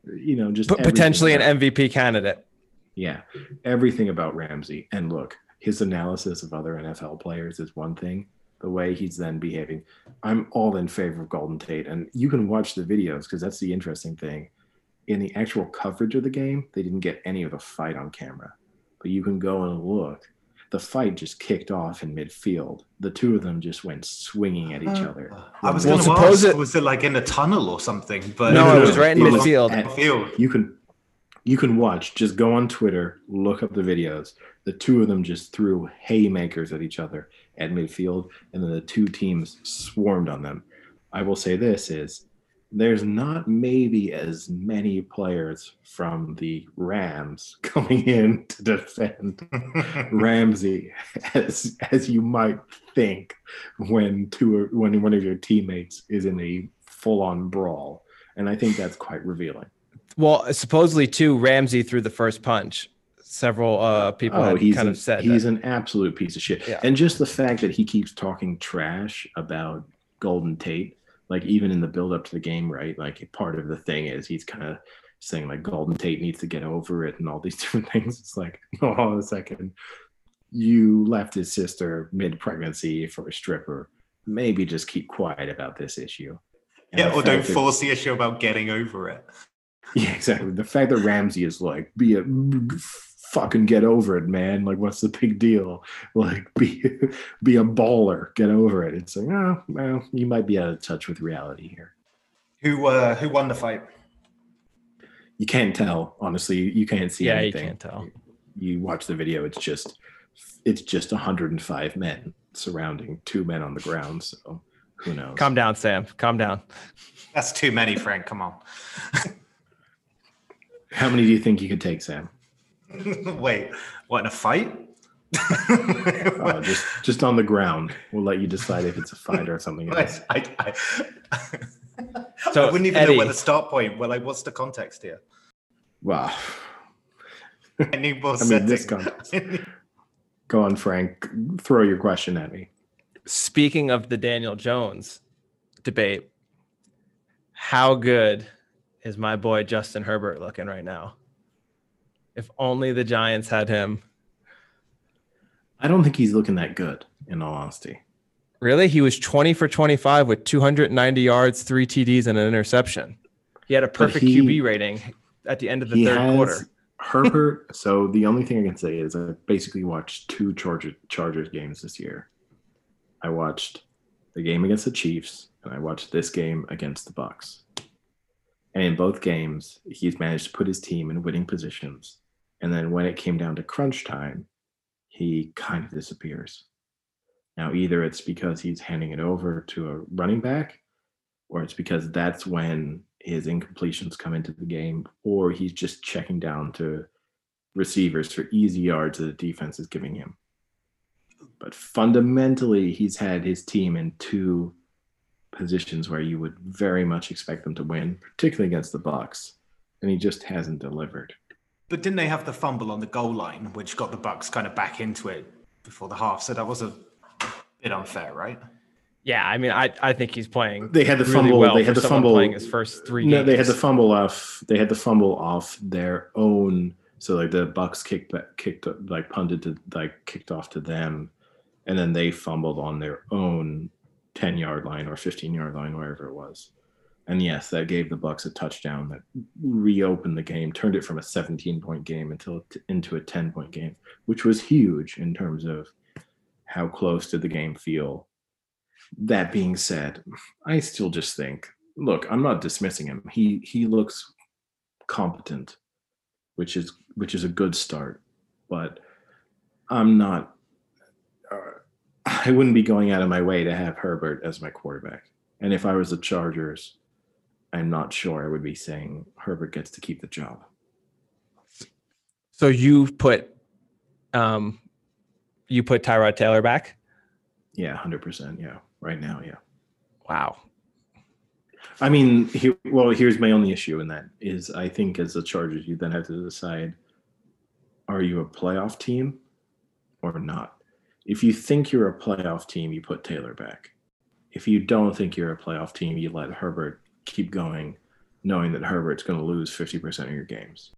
you know, just P- potentially about, an M V P candidate. Yeah, everything about Ramsey. And look, his analysis of other N F L players is one thing. The way he's then behaving. I'm all in favor of Golden Tate. And you can watch the videos because that's the interesting thing. In the actual coverage of the game, they didn't get any of the fight on camera. But you can go and look. The fight just kicked off in midfield. The two of them just went swinging at each other. Uh, I was going to ask, it, was it like in a tunnel or something? But no, no it was right in midfield. midfield. You can... You can watch, just go on Twitter, look up the videos. The two of them just threw haymakers at each other at midfield, and then the two teams swarmed on them. I will say this is there's not maybe as many players from the Rams coming in to defend Ramsey as as you might think when two when one of your teammates is in a full-on brawl. And I think that's quite revealing. Well, supposedly, too, Ramsey threw the first punch. Several uh, people oh, had kind a, of said he's that. An absolute piece of shit. Yeah. And just the fact that he keeps talking trash about Golden Tate, like even in the build-up to the game, right? Like part of the thing is he's kind of saying like Golden Tate needs to get over it and all these different things. It's like, oh, hold on a second. You left his sister mid-pregnancy for a stripper. Maybe just keep quiet about this issue. And yeah, or don't that, force the issue about getting over it. Yeah, exactly. The fact that Ramsey is like, be a fucking get over it, man. Like, what's the big deal? Like, be be a baller, get over it. It's like, oh, well, you might be out of touch with reality here. Who uh, who won the fight? You can't tell, honestly. You can't see yeah, anything. Yeah, you can't tell. You watch the video. It's just, it's just one hundred five men surrounding two men on the ground. So who knows? Calm down, Sam. Calm down. That's too many, Frank. Come on. How many do you think you could take, Sam? Wait, what, in a fight? uh, just just on the ground. We'll let you decide if it's a fight or something else. I, I, I, so, I wouldn't even Eddie. know where the start point. Well, like, what's the context here? Wow. I need more I setting. Mean, this context. Go on, Frank. Throw your question at me. Speaking of the Daniel Jones debate, how good is my boy Justin Herbert looking right now? If only the Giants had him. I don't think he's looking that good, in all honesty. Really? He was twenty for twenty-five with two hundred ninety yards, three T Ds, and an interception. He had a perfect he, Q B rating at the end of the third has quarter. Herbert, so the only thing I can say is I basically watched two Chargers, Chargers games this year. I watched the game against the Chiefs, and I watched this game against the Bucs. And in both games, he's managed to put his team in winning positions. And then when it came down to crunch time, he kind of disappears. Now, either it's because he's handing it over to a running back, or it's because that's when his incompletions come into the game, or he's just checking down to receivers for easy yards that the defense is giving him. But fundamentally, he's had his team in two positions where you would very much expect them to win, particularly against the Bucs, and he just hasn't delivered. But didn't they have the fumble on the goal line, which got the Bucs kind of back into it before the half? So that was a bit unfair, right? Yeah, I mean, I, I think he's playing. They had the really fumble. Well they had the fumble playing his first three. No, games. they had the fumble off. They had the fumble off their own. So like the Bucks kicked back, kicked like punted to like kicked off to them, and then they fumbled on their own ten yard line or fifteen yard line, wherever it was. And yes, that gave the Bucks a touchdown that reopened the game, turned it from a seventeen point game until into a ten point game, which was huge in terms of how close did the game feel. That being said, I still just think, look, I'm not dismissing him. He he looks competent, which is which is a good start. But I'm not. Uh, I wouldn't be going out of my way to have Herbert as my quarterback. And if I was the Chargers, I'm not sure I would be saying Herbert gets to keep the job. So you put, um, you put Tyrod Taylor back. Yeah, one hundred percent. Yeah, right now. Yeah. Wow. I mean, he, well, here's my only issue in that is I think as the Chargers, you then have to decide, are you a playoff team or not? If you think you're a playoff team, you put Taylor back. If you don't think you're a playoff team, you let Herbert keep going, knowing that Herbert's going to lose fifty percent of your games.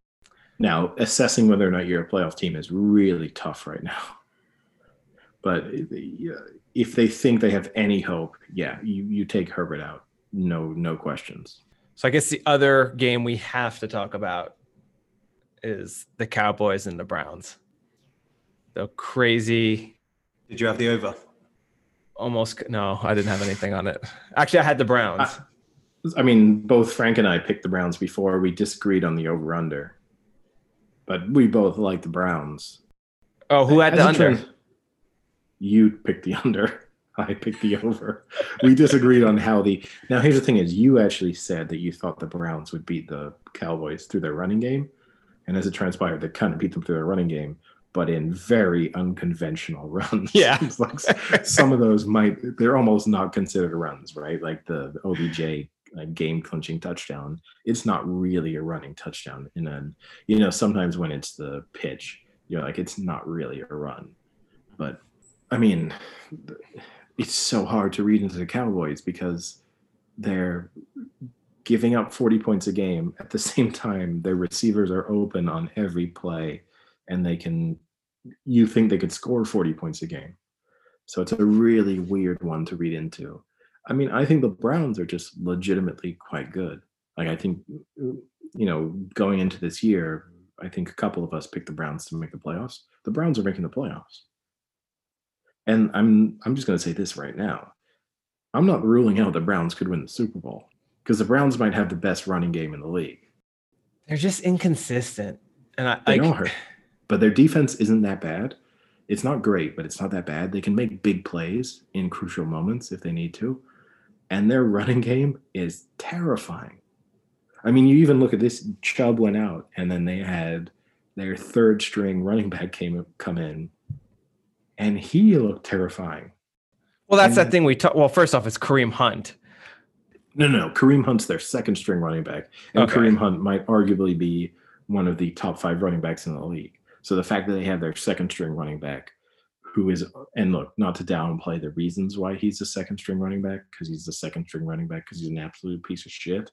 Now, assessing whether or not you're a playoff team is really tough right now. But if they think they have any hope, yeah, you, you take Herbert out. No, no questions. So I guess the other game we have to talk about is the Cowboys and the Browns. The crazy. Did you have the over? Almost. No, I didn't have anything on it. Actually, I had the Browns. I, I mean, both Frank and I picked the Browns before. We disagreed on the over-under, but we both liked the Browns. Oh, who had the As under? You picked the under. I picked the over. We disagreed on how the – now, here's the thing is you actually said that you thought the Browns would beat the Cowboys through their running game, and as it transpired, they kind of beat them through their running game, but in very unconventional runs. Yeah. Like some of those might – they're almost not considered runs, right? Like the, the O B J – a game-clinching touchdown, it's not really a running touchdown. And then, you know, sometimes when it's the pitch, you're like, it's not really a run. But, I mean, it's so hard to read into the Cowboys because they're giving up forty points a game. At the same time, their receivers are open on every play, and they can – you think they could score forty points a game. So it's a really weird one to read into. I mean, I think the Browns are just legitimately quite good. Like, I think, you know, going into this year, I think a couple of us picked the Browns to make the playoffs. The Browns are making the playoffs. And I'm I'm just going to say this right now. I'm not ruling out the Browns could win the Super Bowl because the Browns might have the best running game in the league. They're just inconsistent. And I, they I, are. But their defense isn't that bad. It's not great, but it's not that bad. They can make big plays in crucial moments if they need to. And their running game is terrifying. I mean, you even look at this. Chubb went out, and then they had their third-string running back came come in, and he looked terrifying. Well, that's and that then, thing we talked. Well, first off, it's Kareem Hunt. No, no, Kareem Hunt's their second-string running back, and okay. Kareem Hunt might arguably be one of the top five running backs in the league. So the fact that they have their second-string running back, who is, and look, not to downplay the reasons why he's a second string running back, because he's the second string running back because he's an absolute piece of shit,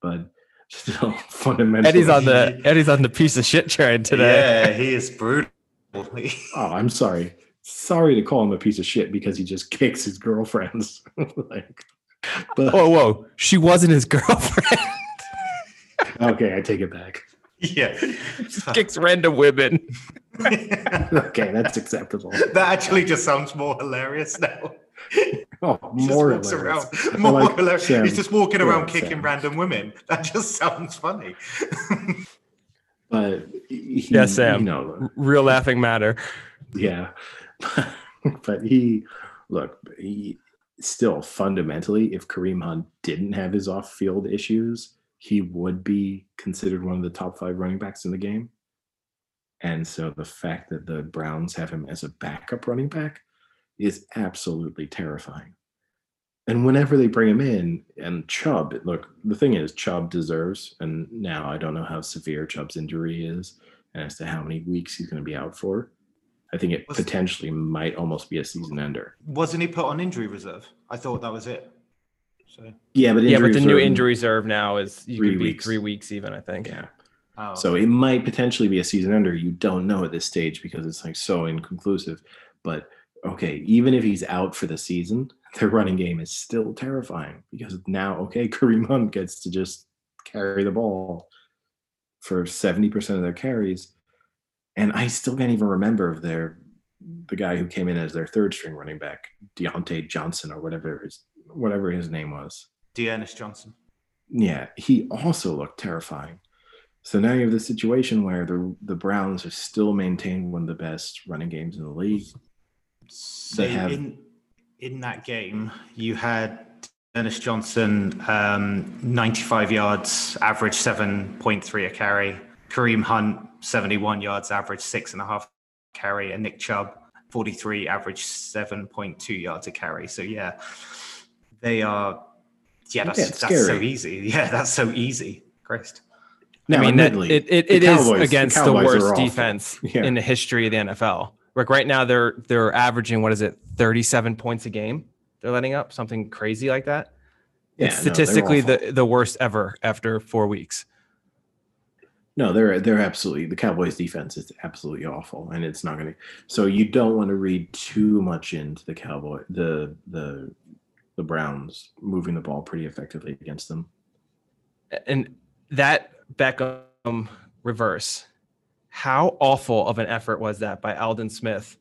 but still fundamentally. Eddie's on the Eddie's on the piece of shit train today. Yeah, he is brutal. Oh, I'm sorry. Sorry to call him a piece of shit because he just kicks his girlfriends. like, but, whoa, whoa. She wasn't his girlfriend. Okay, I take it back. Yeah. Just kicks random women. Okay, that's acceptable. That actually just sounds more hilarious now. Oh, more hilarious. Around, more like hilarious. Sam, he's just walking around yeah, kicking Sam. Random women. That just sounds funny. But he, yeah, Sam. You know, real laughing matter. Yeah, but he look. He still fundamentally, if Kareem Hunt didn't have his off-field issues, he would be considered one of the top five running backs in the game. And so the fact that the Browns have him as a backup running back is absolutely terrifying. And whenever they bring him in, and Chubb, look, the thing is, Chubb deserves, and now I don't know how severe Chubb's injury is as to how many weeks he's going to be out for. I think it was potentially it? might almost be a season ender. Wasn't he put on injury reserve? I thought that was it. So yeah, but yeah, but the new injury reserve now is you could be three weeks even, I think. Yeah. Oh. So it might potentially be a season ender. You don't know at this stage because it's like so inconclusive. But okay, even if he's out for the season, their running game is still terrifying because now, okay, Kareem Hunt gets to just carry the ball for seventy percent of their carries. And I still can't even remember if they're the guy who came in as their third string running back, Deontay Johnson or whatever his whatever his name was. Dearness Johnson. Yeah, he also looked terrifying. So now you have this situation where the the Browns have still maintained one of the best running games in the league. So they have in, in that game, you had Dearness Johnson, um, ninety-five yards, average seven point three a carry. Kareem Hunt, seventy-one yards, average six and a half carry. And Nick Chubb, forty-three, average seven point two yards a carry. So, yeah, they are, yeah, that's, yeah, that's so easy. Yeah, that's so easy. Christ. Now, I mean, that, it, it, it is Cowboys, against the, the worst defense yeah. in the history of the N F L. Like right now, they're they're averaging, what is it, thirty-seven points a game? They're letting up something crazy like that. Yeah, it's statistically no, the, the worst ever after four weeks. No, they're they're absolutely the Cowboys defense is absolutely awful, and it's not going to. So you don't want to read too much into the Cowboy the the the Browns moving the ball pretty effectively against them. And that Beckham reverse, how awful of an effort was that by Aldon Smith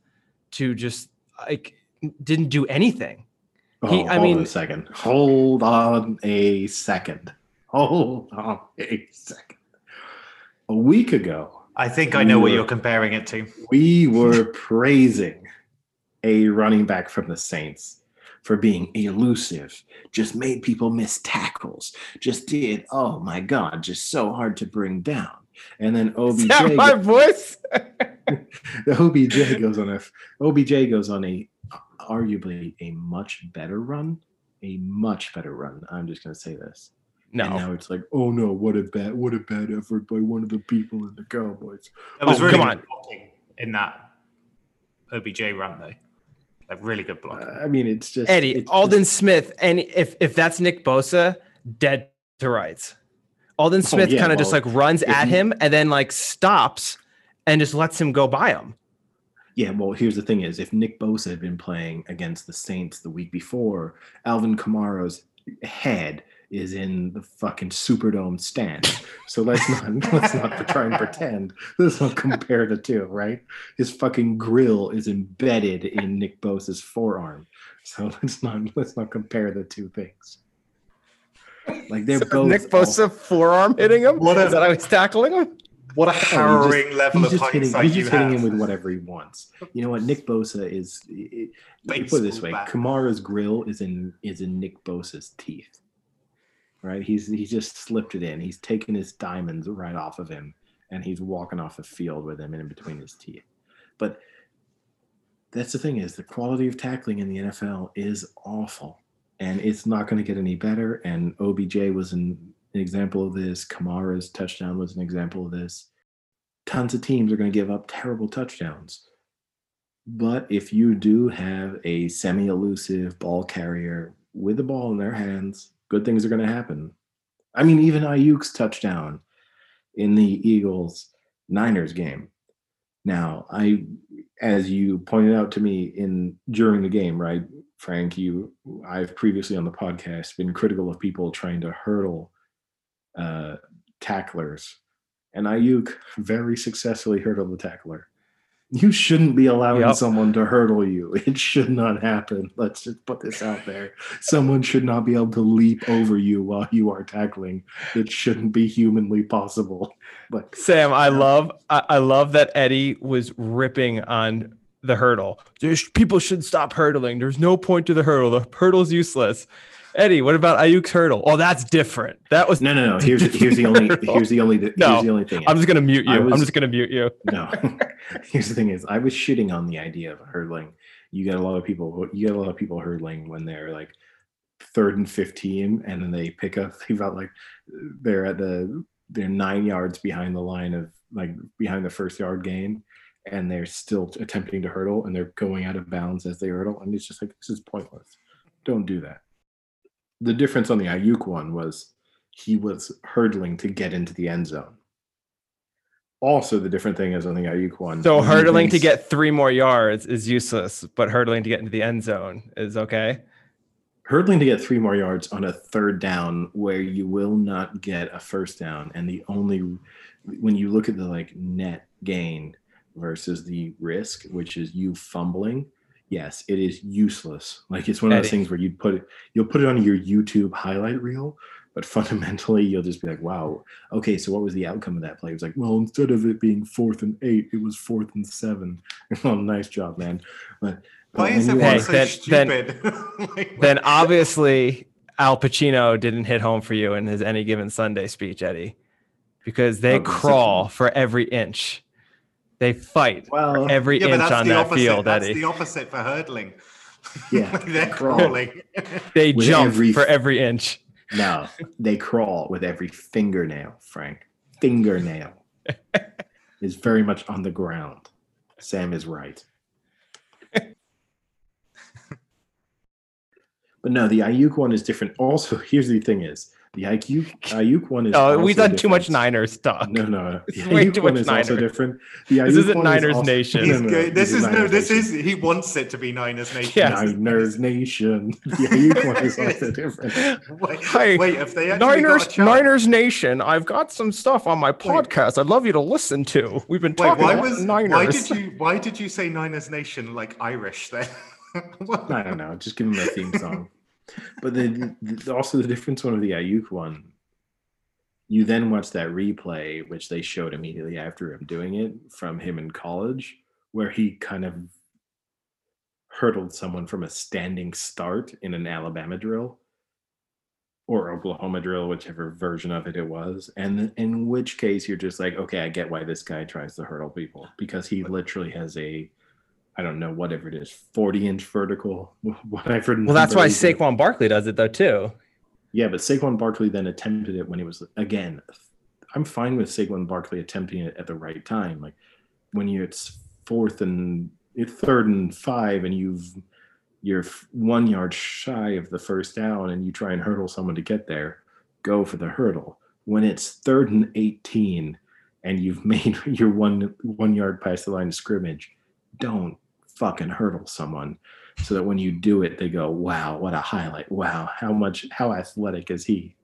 to just like didn't do anything. Oh, he, I hold mean, a second. Hold on a second. Hold on a second. A week ago, I think I know we were, what you're comparing it to. We were praising a running back from the Saints for being elusive, just made people miss tackles, just did, oh my God, just so hard to bring down. And then O B J. Is that my voice? The O B J goes on a O B J goes on a arguably a much better run, a much better run. I'm just going to say this. No. And now it's like, oh no, what a bad, what a bad effort by one of the people in the Cowboys. That was oh, really come on. Good blocking in that O B J run, though. Like really good blocking. Uh, I mean, it's just Eddie it's Aldon just, Smith, and if if that's Nick Bosa, dead to rights. Aldon Smith oh, yeah, kind of well, just like runs at he, him and then like stops and just lets him go by him. Yeah, well, here's the thing: is if Nick Bosa had been playing against the Saints the week before, Alvin Kamara's head is in the fucking Superdome stand. So let's not let's not try and pretend. Let's not compare the two, right? His fucking grill is embedded in Nick Bosa's forearm. So let's not let's not compare the two things. Like they're so both Nick Bosa all, forearm hitting him. What a, is that? I was tackling him. What a harrowing just, level of hindsight you have. He's just hitting him with whatever he wants. You know what? Nick Bosa is. It, you put it this way: bat. Kamara's grill is in is in Nick Bosa's teeth. Right, he's he's just slipped it in. He's taken his diamonds right off of him, and he's walking off the field with him in between his teeth. But that's the thing is the quality of tackling in the N F L is awful, and it's not going to get any better. And O B J was an, an example of this. Kamara's touchdown was an example of this. Tons of teams are going to give up terrible touchdowns. But if you do have a semi-elusive ball carrier with the ball in their hands, good things are going to happen. I mean, even Ayuk's touchdown in the Eagles-Niners game. Now, I, as you pointed out to me in during the game, right, Frank, you, I've previously on the podcast been critical of people trying to hurdle uh, tacklers, and Aiyuk very successfully hurdled the tackler. You shouldn't be allowing yep. someone to hurdle you. It should not happen. Let's just put this out there. Someone should not be able to leap over you while you are tackling. It shouldn't be humanly possible. But Sam, I love, I love that Eddie was ripping on the hurdle. There's, people should stop hurdling. There's no point to the hurdle. The hurdle's useless. Eddie, what about Ayuk's hurdle? Oh, that's different. That was no, no, no. Here's here's the only here's the only here's no, the only thing. I'm just gonna mute you. Was, I'm just gonna mute you. No, here's the thing is I was shitting on the idea of hurdling. You get a lot of people. You get a lot of people hurdling when they're like third and fifteen, and then they pick up. They felt like they're at the they're nine yards behind the line of like behind the first yard gain, and they're still attempting to hurdle, and they're going out of bounds as they hurdle. And it's just like, this is pointless. Don't do that. The difference on the Aiyuk one was he was hurdling to get into the end zone. Also, the different thing is on the Aiyuk one. So hurdling thinks, to get three more yards is useless, but hurdling to get into the end zone is okay. Hurdling to get three more yards on a third down where you will not get a first down. And the only, when you look at the like net gain versus the risk, which is you fumbling, yes, it is useless. Like it's one of those Eddie. things where you put it, you'll put it on your YouTube highlight reel, but fundamentally you'll just be like, wow, okay, so what was the outcome of that play? It was like, well, instead of it being fourth and eight, it was fourth and seven. Well, nice job, man. But why is everyone so then, stupid? Then, like, then obviously Al Pacino didn't hit home for you in his Any Given Sunday speech, Eddie, because they oh, crawl for every inch. They fight well, for every yeah, inch on that opposite. field, that's Eddie. That's the opposite for hurdling. Yeah, they're crawling. They with jump every... for every inch. No, they crawl with every fingernail, Frank. Fingernail is very much on the ground. Sam is right. But no, the Aiyuk one is different. Also, here's the thing is, the Aiyuk, Aiyuk one is Oh, we've done different. too much Niners talk. No, no. The Aiyuk way too one much is Niners. also different. The Aiyuk this isn't one Niners is also, Nation. No, no, no, this is no, this is, he wants it to be Niners Nation. Yes. Niners Nation. The Aiyuk one is also different. Wait, hey, wait if they actually Niners, got a Niners Nation, I've got some stuff on my podcast wait. I'd love you to listen to. We've been talking wait, why about was, Niners. Why did, you, why did you say Niners Nation like Irish then? I don't know. Just give him a theme song. But the, the, also the difference one of the Aiyuk one, you then watch that replay, which they showed immediately after him doing it from him in college, where he kind of hurdled someone from a standing start in an Alabama drill or Oklahoma drill, whichever version of it it was. And in which case you're just like, okay, I get why this guy tries to hurdle people because he literally has a I don't know, whatever it is, forty-inch vertical, whatever. Well, that's why Saquon Barkley does it, though, too. Yeah, but Saquon Barkley then attempted it when it was, again, I'm fine with Saquon Barkley attempting it at the right time. Like, when you're, it's fourth and, it's third and five, and you've, you're one yard shy of the first down, and you try and hurdle someone to get there, go for the hurdle. When it's third and eighteen, and you've made your one one yard past the line of scrimmage, don't fucking hurdle someone so that when you do it, they go, wow, what a highlight. Wow. How much, how athletic is he?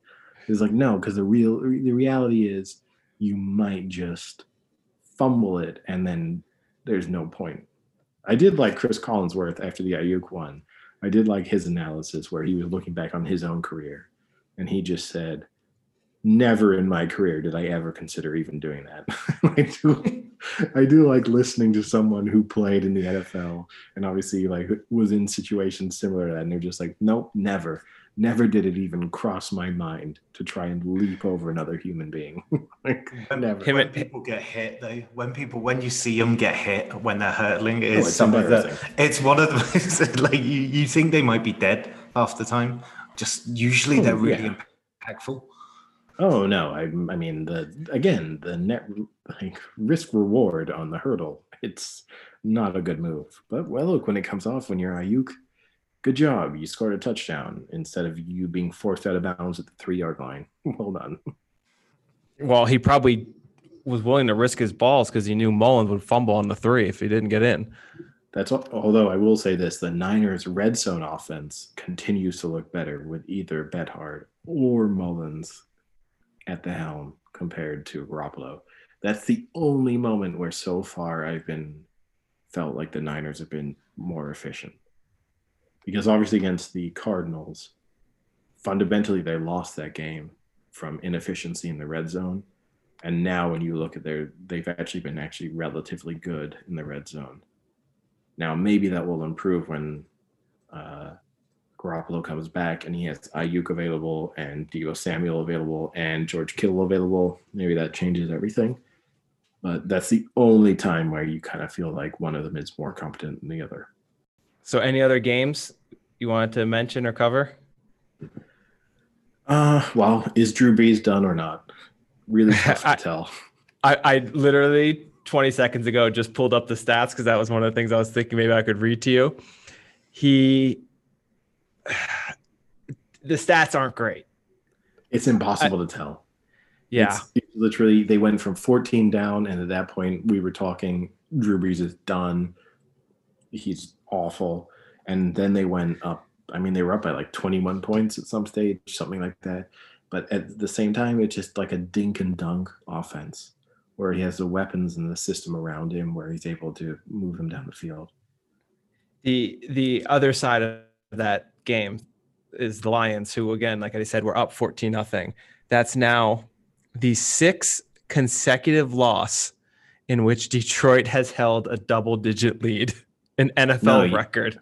It's like, no, because the real, the reality is you might just fumble it and then there's no point. I did like Chris Collinsworth after the Aiyuk one. I did like his analysis where he was looking back on his own career and he just said, never in my career did I ever consider even doing that. I do, I do like listening to someone who played in the N F L and obviously like was in situations similar to that. And they're just like, nope, never, never did it even cross my mind to try and leap over another human being. Like, never. When, when people get hit, though, when people, when you see them get hit when they're hurtling, it oh, is it's some of the, it's one of the, like you, you think they might be dead half the time. Just usually oh, they're really yeah. impactful. Oh no! I, I mean the again the net like risk reward on the hurdle. It's not a good move. But well, look when it comes off when you're Aiyuk, good job. You scored a touchdown instead of you being forced out of bounds at the three yard line. Well done. Well, he probably was willing to risk his balls because he knew Mullins would fumble on the three if he didn't get in. That's what, although I will say this: the Niners' red zone offense continues to look better with either Bethard or Mullins at the helm compared to Garoppolo. That's the only moment where so far I've been felt like the Niners have been more efficient. Because obviously against the Cardinals, fundamentally they lost that game from inefficiency in the red zone. And now when you look at their, they've actually been actually relatively good in the red zone. Now maybe that will improve when uh, Garoppolo comes back and he has Aiyuk available and Deebo Samuel available and George Kittle available. Maybe that changes everything. But that's the only time where you kind of feel like one of them is more competent than the other. So any other games you wanted to mention or cover? Uh, well, is Drew Brees done or not? Really tough to I, tell. I, I literally twenty seconds ago, just pulled up the stats because that was one of the things I was thinking maybe I could read to you. He, the stats aren't great. It's impossible I, to tell. Yeah. It's literally, they went from fourteen down, and at that point we were talking, Drew Brees is done. He's awful. And then they went up. I mean, they were up by like twenty-one points at some stage, something like that. But at the same time, it's just like a dink and dunk offense where he has the weapons and the system around him where he's able to move him down the field. The the other side of that game is the Lions, who, again, like I said, were up fourteen nothing. That's now the sixth consecutive loss in which Detroit has held a double-digit lead, an N F L no, record.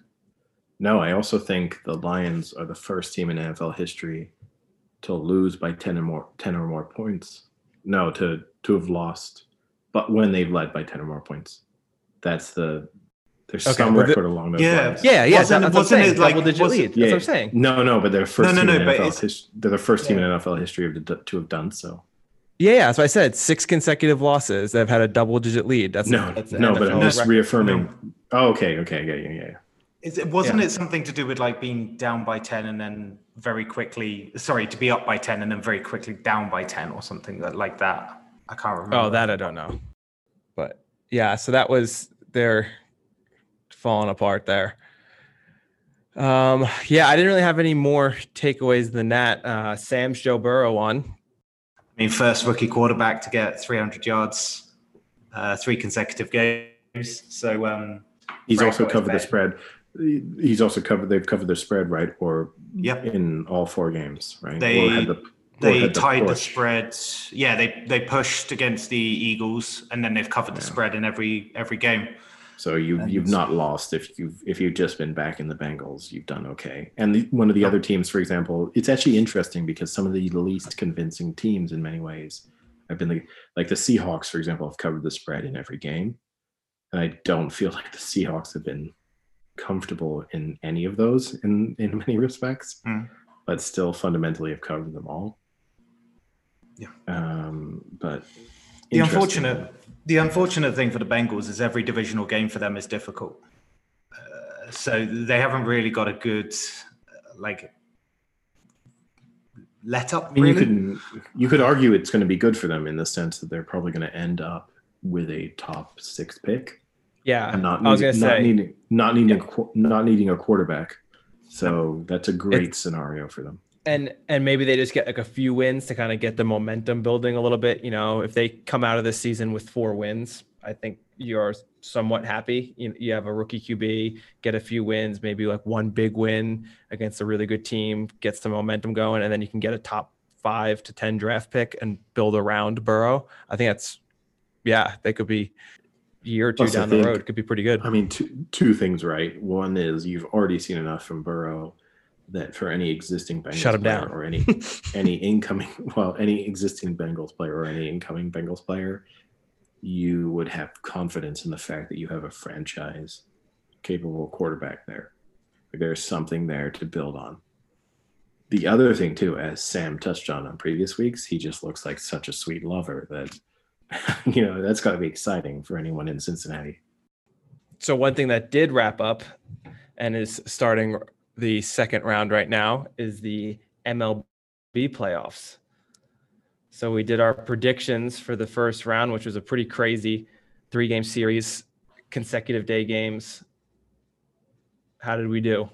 No, I also think the Lions are the first team in N F L history to lose by ten or more points. No, to to have lost, but when they've led by ten or more points. That's the there's okay, some record the, along those yeah. lines. Yeah, yeah, wasn't, that's wasn't it like double-digit lead? Yeah, that's what I'm saying. No, no, but they're first no, no, team no, in N F L his, they're the first team yeah. in N F L history of the, to have done so. Yeah, yeah. So I said six consecutive losses that have had a double-digit lead. That's no, that's no, N F L but I'm just record. reaffirming. No. Oh, okay, okay, yeah, yeah, yeah. Is it wasn't yeah. it something to do with like being down by ten and then very quickly, sorry, to be up by ten and then very quickly down by ten or something that, like that? I can't remember. Oh, that I don't know. But yeah, so that was their falling apart there. Um, yeah, I didn't really have any more takeaways than that. Uh, Sam's Joe Burrow won. I mean, first rookie quarterback to get three hundred yards, uh, three consecutive games. So um, he's also covered the spread. He's also covered. They've covered their spread, right? Or yep. in all four games, right? They had the, they had the tied push. the spread. Yeah, they they pushed against the Eagles, and then they've covered the yeah. spread in every every game. So you and you've not lost if you've if you've just been back in the Bengals, you've done okay. And the, one of the other teams, for example, it's actually interesting because some of the least convincing teams in many ways have been like, like the Seahawks, for example, have covered the spread in every game, and I don't feel like the Seahawks have been comfortable in any of those in in many respects mm. but still fundamentally have covered them all. Yeah um but the unfortunate the unfortunate thing for the Bengals is every divisional game for them is difficult, uh, so they haven't really got a good uh, like let up. I mean, really? you could you could argue it's going to be good for them in the sense that they're probably going to end up with a top six pick. Yeah, and not I was need, gonna not say needing, not needing yeah. a, not needing a quarterback, so that's a great it's, scenario for them. And and maybe they just get like a few wins to kind of get the momentum building a little bit. You know, if they come out of this season with four wins, I think you're somewhat happy. You you have a rookie Q B, get a few wins, maybe like one big win against a really good team, gets the momentum going, and then you can get a top five to ten draft pick and build around Burrow. I think that's yeah, they could be. year or two Plus down think, the road could be pretty good. I mean, two two things, right? One is you've already seen enough from Burrow that for any existing Bengals Shut him player down. or any any incoming well, any existing Bengals player or any incoming Bengals player, you would have confidence in the fact that you have a franchise capable quarterback there. There's something there to build on. The other thing too, as Sam touched on on previous weeks, he just looks like such a sweet lover that you know, that's got to be exciting for anyone in Cincinnati. So one thing that did wrap up and is starting the second round right now is the M L B playoffs. So we did our predictions for the first round, which was a pretty crazy three-game series, consecutive day games. How did we do?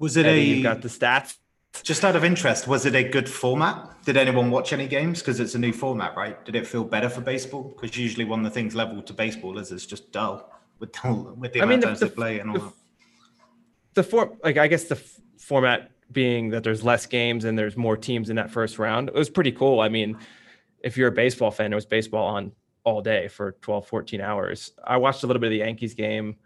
Was it Eddie, a... You've got the stats. Just out of interest, was it a good format? Did anyone watch any games? Because it's a new format, right? Did it feel better for baseball? Because usually one of the things level to baseball is it's just dull with, with the I amount mean, the, of times the, they play and all the, that. The form, like I guess the f- format being that there's less games and there's more teams in that first round, it was pretty cool. I mean, if you're a baseball fan, it was baseball on all day for twelve, fourteen hours. I watched a little bit of the Yankees game,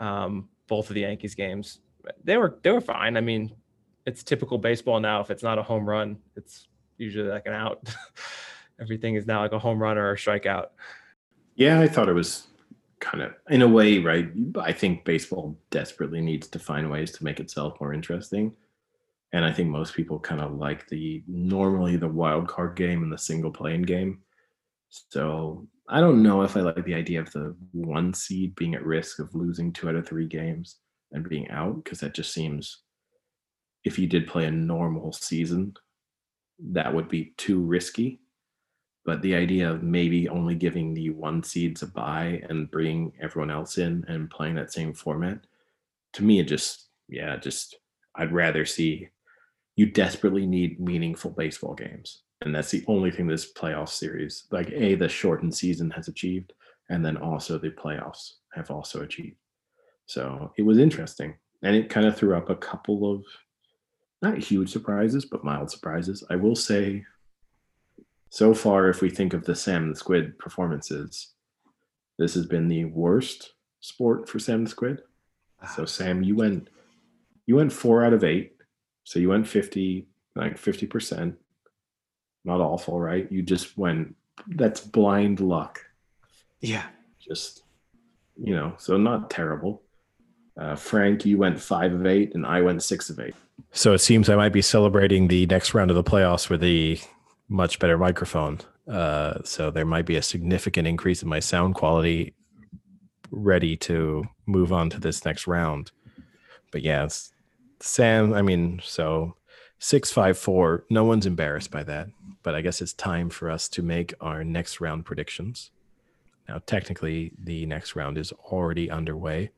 um, both of the Yankees games. They were they were fine. I mean, it's typical baseball now. If it's not a home run, it's usually like an out. Everything is now like a home run or a strikeout. Yeah, I thought it was kind of, in a way, right? I think baseball desperately needs to find ways to make itself more interesting. And I think most people kind of like the, normally the wild card game and the single playing game. So I don't know if I like the idea of the one seed being at risk of losing two out of three games and being out, because that just seems, if you did play a normal season, that would be too risky. But the idea of maybe only giving the one seeds a bye and bringing everyone else in and playing that same format, to me, it just, yeah, just, I'd rather see, you desperately need meaningful baseball games. And that's the only thing this playoff series, like A, the shortened season has achieved, and then also the playoffs have also achieved. So it was interesting. And it kind of threw up a couple of, not huge surprises, but mild surprises. I will say, so far, if we think of the Sam the Squid performances, this has been the worst sport for Sam the Squid. So Sam, you went you went four out of eight. So you went fifty, like fifty percent. Not awful, right? You just went, that's blind luck. Yeah. Just, you know, so not terrible. Uh, Frank, you went five of eight, and I went six of eight. So it seems I might be celebrating the next round of the playoffs with the much better microphone. Uh, so there might be a significant increase in my sound quality, ready to move on to this next round. But yeah, it's Sam, I mean, so six five four, no one's embarrassed by that, but I guess it's time for us to make our next round predictions. Now, technically, the next round is already underway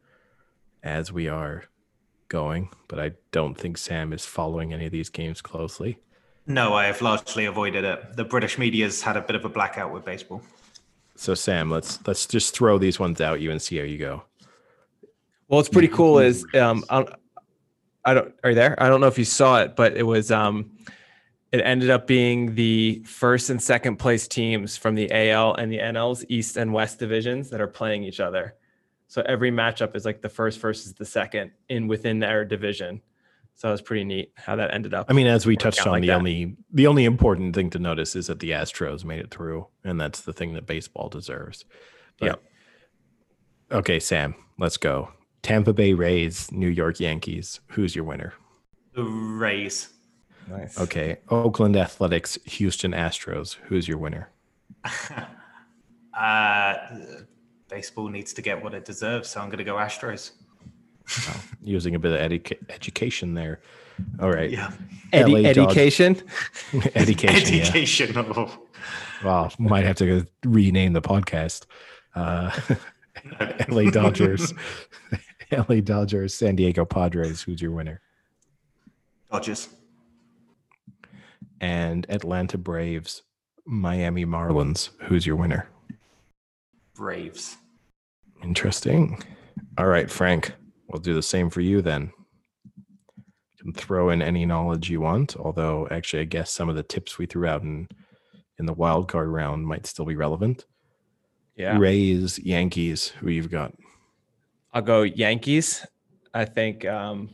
as we are going, but I don't think Sam is following any of these games closely. No, I have largely avoided it. The British media's had a bit of a blackout with baseball. So, Sam, let's let's just throw these ones out you and see how you go. Well, what's pretty cool is um, I don't, I don't are you there? I don't know if you saw it, but it was um, it ended up being the first and second place teams from the A L and the N L's East and West divisions that are playing each other. So every matchup is like the first versus the second in within their division. So that was pretty neat how that ended up. I mean, as we touched on, like the that. only the only important thing to notice is that the Astros made it through, and that's the thing that baseball deserves. Yeah. Okay, Sam, let's go. Tampa Bay Rays, New York Yankees. Who's your winner? The Rays. Nice. Okay. Oakland Athletics, Houston Astros. Who's your winner? uh, baseball needs to get what it deserves, so I'm going to go Astros. Wow. Using a bit of edu- education there. All right. Yeah. Eddie, education? education. Education. Yeah. Oh. Well, might have to rename the podcast. Uh, L A Dodgers. L A Dodgers, San Diego Padres. Who's your winner? Dodgers. And Atlanta Braves, Miami Marlins. Who's your winner? Braves. Interesting. All right, Frank. We'll do the same for you then. You can throw in any knowledge you want, although actually I guess some of the tips we threw out in, in the wild card round might still be relevant. Yeah. Rays, Yankees, who you've got? I'll go Yankees. I think, um,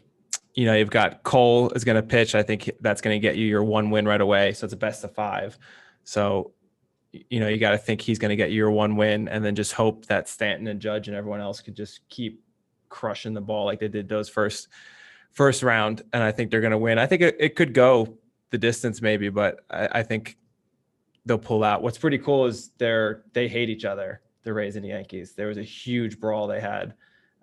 you know, you've got Cole is going to pitch. I think that's going to get you your one win right away. So it's a best of five. So, you know, you got to think he's going to get you your one win and then just hope that Stanton and Judge and everyone else could just keep crushing the ball like they did those first first round, and I think they're going to win. I think it, it could go the distance maybe, but I, I think they'll pull out. What's pretty cool is they're they hate each other, the Rays and the Yankees. There was a huge brawl they had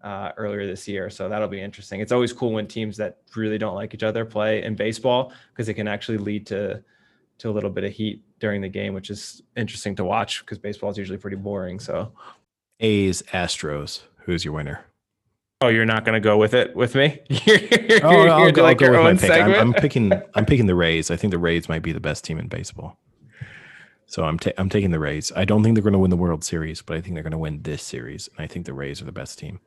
uh, earlier this year, so that'll be interesting. It's always cool when teams that really don't like each other play in baseball because it can actually lead to to a little bit of heat during the game, which is interesting to watch because baseball is usually pretty boring. So, A's, Astros, who's your winner? Oh, you're not going to go with it with me? you're, you're, oh, I'll, you're go, like I'll go with my pick. I'm, I'm picking. I'm picking the Rays. I think the Rays might be the best team in baseball. So I'm ta- I'm taking the Rays. I don't think they're going to win the World Series, but I think they're going to win this series, and I think the Rays are the best team.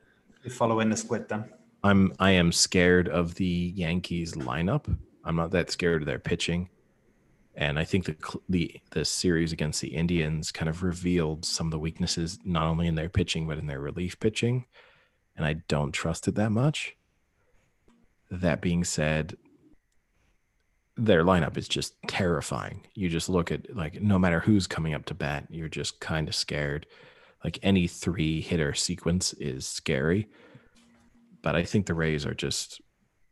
You follow in the split then? I'm I am scared of the Yankees lineup. I'm not that scared of their pitching, and I think the the the series against the Indians kind of revealed some of the weaknesses not only in their pitching but in their relief pitching. And I don't trust it that much. That being said, their lineup is just terrifying. You just look at, like, no matter who's coming up to bat, you're just kind of scared. Like, any three-hitter sequence is scary. But I think the Rays are just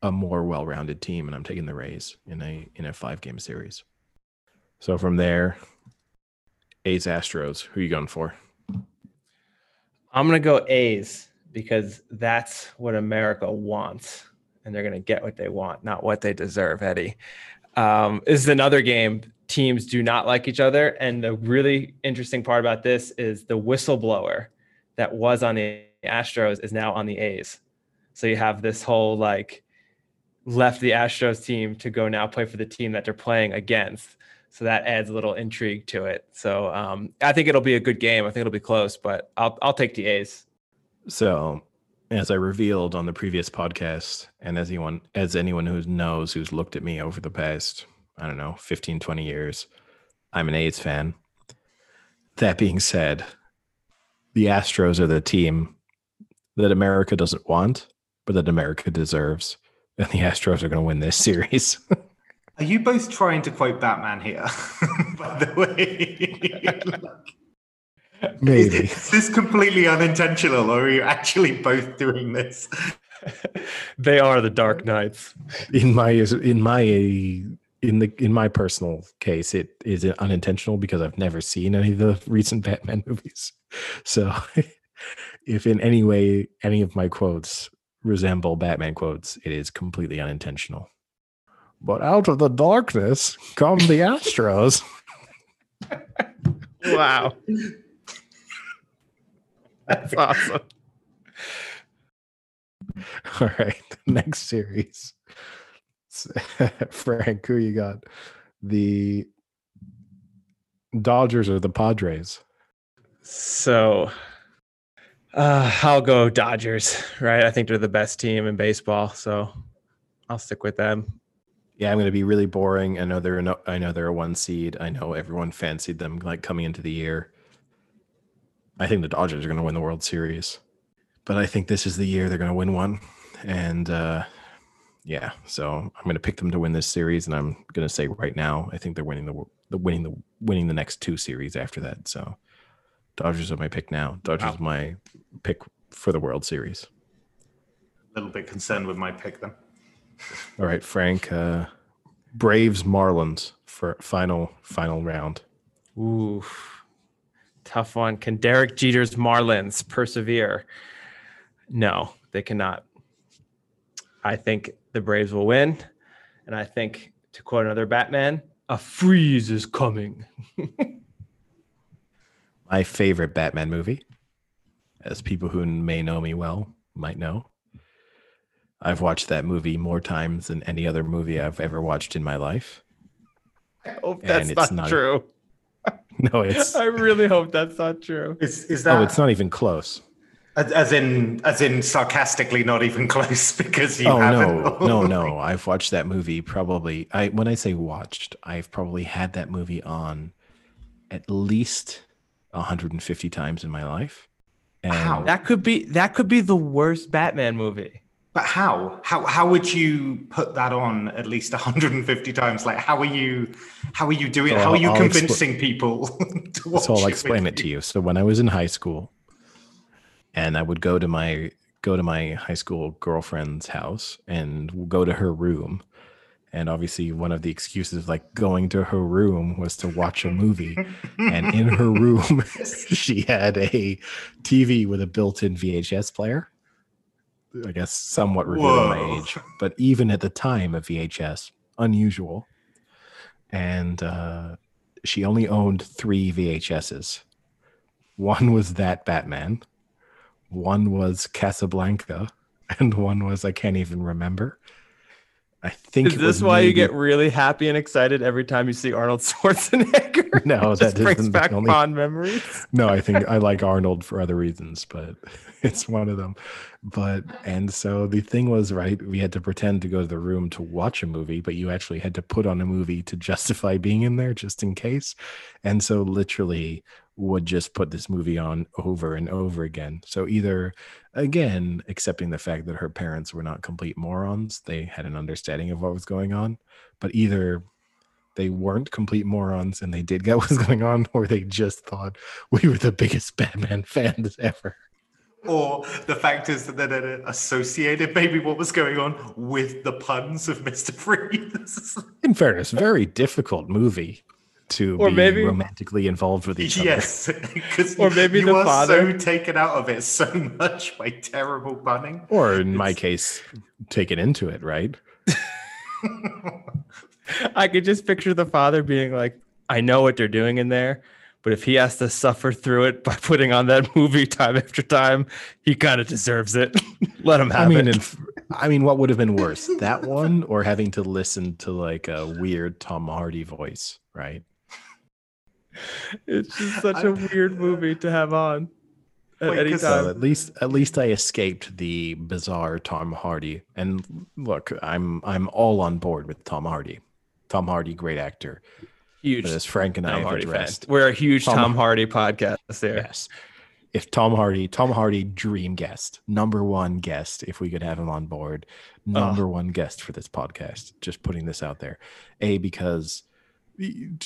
a more well-rounded team, and I'm taking the Rays in a in a five-game series. So from there, A's Astros, who are you going for? I'm going to go A's because that's what America wants, and they're going to get what they want, not what they deserve, Eddie. Um, this is another game. Teams do not like each other. And the really interesting part about this is the whistleblower that was on the Astros is now on the A's. So you have this whole, like, left the Astros team to go now play for the team that they're playing against. So that adds a little intrigue to it. So um, I think it'll be a good game. I think it'll be close, but I'll I'll take the A's. So as I revealed on the previous podcast, and as anyone, as anyone who knows, who's looked at me over the past, I don't know, fifteen, twenty years, I'm an A's fan. That being said, the Astros are the team that America doesn't want, but that America deserves. And the Astros are going to win this series. Are you both trying to quote Batman here, by the way? Like, maybe. Is, is this completely unintentional, or are you actually both doing this? They are the Dark Knights. In my in my in the in my personal case, it is unintentional because I've never seen any of the recent Batman movies. So, if in any way any of my quotes resemble Batman quotes, it is completely unintentional. But out of the darkness come the Astros. Wow. That's awesome. All right, the next series. Frank, who you got? The Dodgers or the Padres? So... Uh, I'll go Dodgers, right? I think they're the best team in baseball, so I'll stick with them. Yeah, I'm going to be really boring. I know they're no, I know they're a one seed. I know everyone fancied them like coming into the year. I think the Dodgers are going to win the World Series, but I think this is the year they're going to win one. And uh, yeah, so I'm going to pick them to win this series, and I'm going to say right now, I think they're winning the the winning the winning the next two series after that. So. Dodgers are my pick now. Dodgers wow. my pick for the World Series. A little bit concerned with my pick then. All right, Frank. Uh, Braves Marlins for final final round. Ooh, tough one. Can Derek Jeter's Marlins persevere? No, they cannot. I think the Braves will win, and I think, to quote another Batman, a freeze is coming. My favorite Batman movie, as people who may know me well might know. I've watched that movie more times than any other movie I've ever watched in my life. I hope and that's not, not true. No, it's. I really hope that's not true. Is, is that? Oh, it's not even close. As in, as in, sarcastically, not even close because you. Oh haven't. no, no, no! I've watched that movie probably. I when I say watched, I've probably had that movie on, at least one hundred fifty times in my life. And how? That could be that could be the worst Batman movie. But how? How how would you put that on at least one hundred fifty times? Like how are you how are you doing so how I'll, are you I'll convincing expl- people to watch it? So I'll it explain it to you. So when I was in high school and I would go to my go to my high school girlfriend's house and go to her room. And obviously one of the excuses like going to her room was to watch a movie. And in her room, she had a T V with a built-in V H S player. I guess somewhat revealing my age. But even at the time of V H S, unusual. And uh, she only owned three V H Ses. One was that Batman. One was Casablanca. And one was I Can't Even Remember. I think is this why maybe... you get really happy and excited every time you see Arnold Schwarzenegger? No, that just brings back only... fond memories. No, I think I like Arnold for other reasons, but it's one of them. But and so the thing was, right, we had to pretend to go to the room to watch a movie, but you actually had to put on a movie to justify being in there just in case. And so literally would just put this movie on over and over again. So either, again, accepting the fact that her parents were not complete morons, they had an understanding of what was going on, but either they weren't complete morons and they did get what was going on, or they just thought we were the biggest Batman fans ever. Or the fact is that it associated maybe what was going on with the puns of Mister Freeze. In fairness, very difficult movie. to or be maybe, romantically involved with each other. Yes, because or maybe you the are father, so taken out of it so much by terrible punning. Or in it's... my case, taken into it, right? I could just picture the father being like, I know what they're doing in there, but if he has to suffer through it by putting on that movie time after time, he kind of deserves it. Let him have I mean, it. If, I mean, what would have been worse, that one or having to listen to like a weird Tom Hardy voice, right? It's just such I, a weird movie to have on at wait, any time. So at least, at least I escaped the bizarre Tom Hardy. And look, I'm I'm all on board with Tom Hardy. Tom Hardy, great actor. Huge. But as Frank and Tom I have Hardy addressed, fan. We're a huge Tom, Tom Hardy podcast there. Yes. If Tom Hardy, Tom Hardy, dream guest, number one guest, if we could have him on board, number uh, one guest for this podcast, just putting this out there. A, because,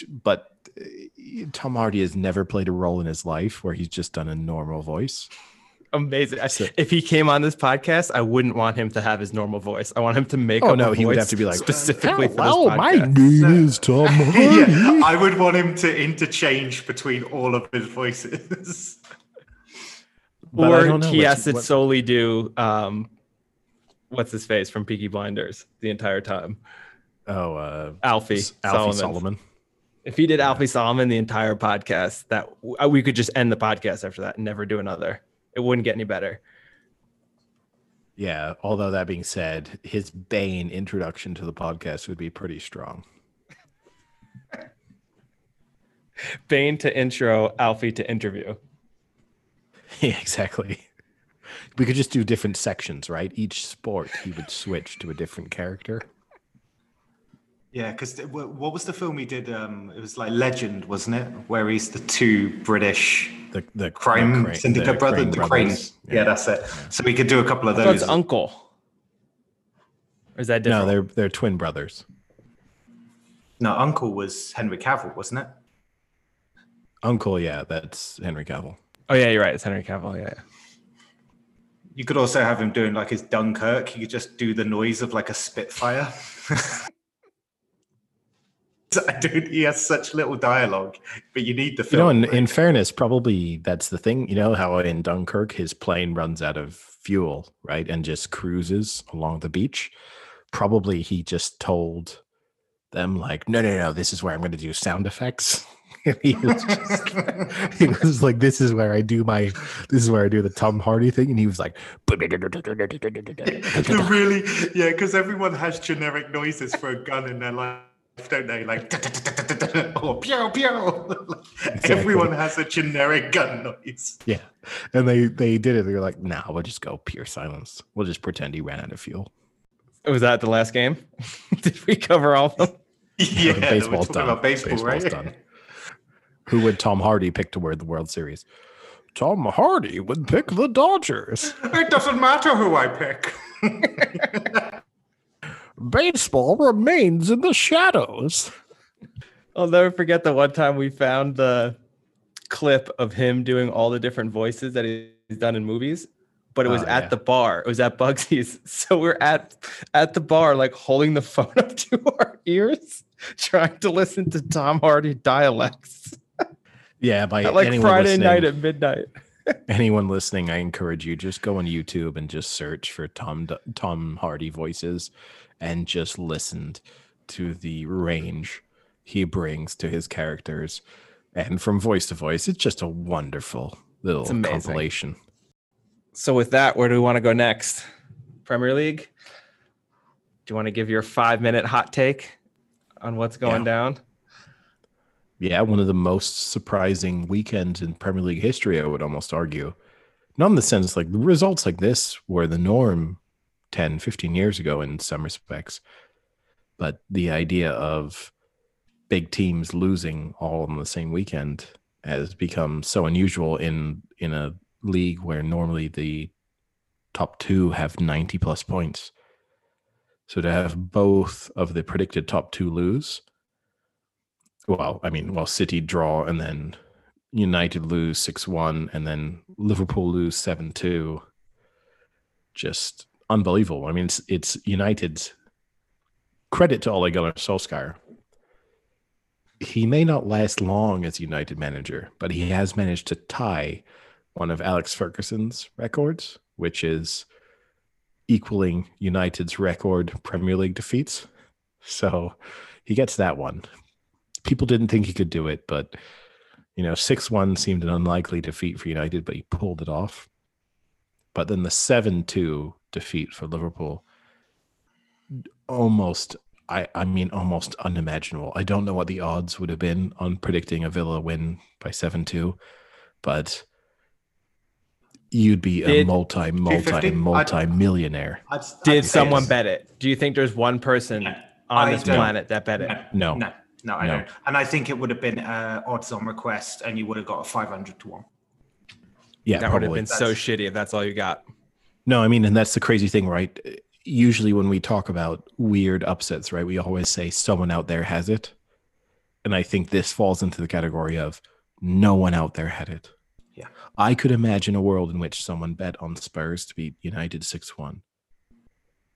but Tom Hardy has never played a role in his life where he's just done a normal voice. Amazing. So, if he came on this podcast, I wouldn't want him to have his normal voice. I want him to make oh, up no, a he voice would have to be like specifically for this podcast. My name is Tom Hardy. Yeah, I would want him to interchange between all of his voices. But or he has to solely do um, what's his face from Peaky Blinders the entire time. Oh, uh, Alfie S- Alfie Solomon. Solomon. If he did yeah. Alfie Solomon the entire podcast, that we could just end the podcast after that and never do another. It wouldn't get any better. Yeah. Although that being said, his Bane introduction to the podcast would be pretty strong. Bane to intro, Alfie to interview. Yeah, exactly. We could just do different sections, right? Each sport, he would switch to a different character. Yeah, because what was the film he did? Um, it was like Legend, wasn't it? Where he's the two British the, the crime the syndicate brother, the Cranes. Yeah. yeah, that's it. So we could do a couple of those. So it's uncle. Or is that different? No, they're they're twin brothers. No, uncle was Henry Cavill, wasn't it? Uncle, yeah, that's Henry Cavill. Oh, yeah, you're right. It's Henry Cavill, yeah. You could also have him doing, like, his Dunkirk. He could just do the noise of, like, a Spitfire. Dude, he has such little dialogue, but you need the film. You know, in, right? in fairness, probably that's the thing. You know how in Dunkirk, his plane runs out of fuel, right, and just cruises along the beach? Probably he just told them, like, no, no, no, this is where I'm going to do sound effects. he was just he was like, this is where I do my, this is where I do the Tom Hardy thing. And he was like, really? Yeah, because everyone has generic noises for a gun in their life, don't they? Like, or pew, pew. Exactly. Everyone has a generic gun noise. Yeah. And they, they did it. They were like, nah, we'll just go pure silence. We'll just pretend he ran out of fuel. Was that the last game? Did we cover all of them? Yeah. No, baseball's done. About baseball, baseball's right? done. Who would Tom Hardy pick to win the World Series? Tom Hardy would pick the Dodgers. It doesn't matter who I pick. Baseball remains in the shadows. I'll never forget the one time we found the clip of him doing all the different voices that he's done in movies, but it was oh, at yeah. the bar. It was at Bugsy's. So we're at at the bar, like holding the phone up to our ears, trying to listen to Tom Hardy dialects. Yeah, by At like anyone Friday night at midnight. Anyone listening, I encourage you, just go on YouTube and just search for Tom Tom Hardy voices and just listen to the range he brings to his characters. And from voice to voice, it's just a wonderful little compilation. So with that, where do we want to go next? Premier League? Do you want to give your five-minute hot take on what's going yeah. down? Yeah, one of the most surprising weekends in Premier League history, I would almost argue. Not in the sense, like, the results like this were the norm ten, fifteen years ago in some respects. But the idea of big teams losing all on the same weekend has become so unusual in, in a league where normally the top two have ninety-plus points. So to have both of the predicted top two lose... Well, I mean, well, City draw and then United lose six one and then Liverpool lose seven two. Just unbelievable. I mean, it's, it's United's credit to Ole Gunnar Solskjaer. he may not last long as United manager, but he has managed to tie one of Alex Ferguson's records, which is equaling United's record Premier League defeats. So he gets that one. People didn't think he could do it, but, you know, six one seemed an unlikely defeat for United, but he pulled it off. But then the seven two defeat for Liverpool, almost, I, I mean, almost unimaginable. I don't know what the odds would have been on predicting a Villa win by seven two, but you'd be did, a multi, multi, multi-millionaire. I'd, I'd did someone bet it? Do you think there's one person no, on I this planet that bet it? No. No. No, I no. don't. And I think it would have been uh, odds on request, and you would have got a five hundred to one. Yeah, that probably would have been that's... so shitty if that's all you got. No, I mean, and that's the crazy thing, right? Usually when we talk about weird upsets, right, we always say someone out there has it. And I think this falls into the category of no one out there had it. Yeah. I could imagine a world in which someone bet on Spurs to beat United six one.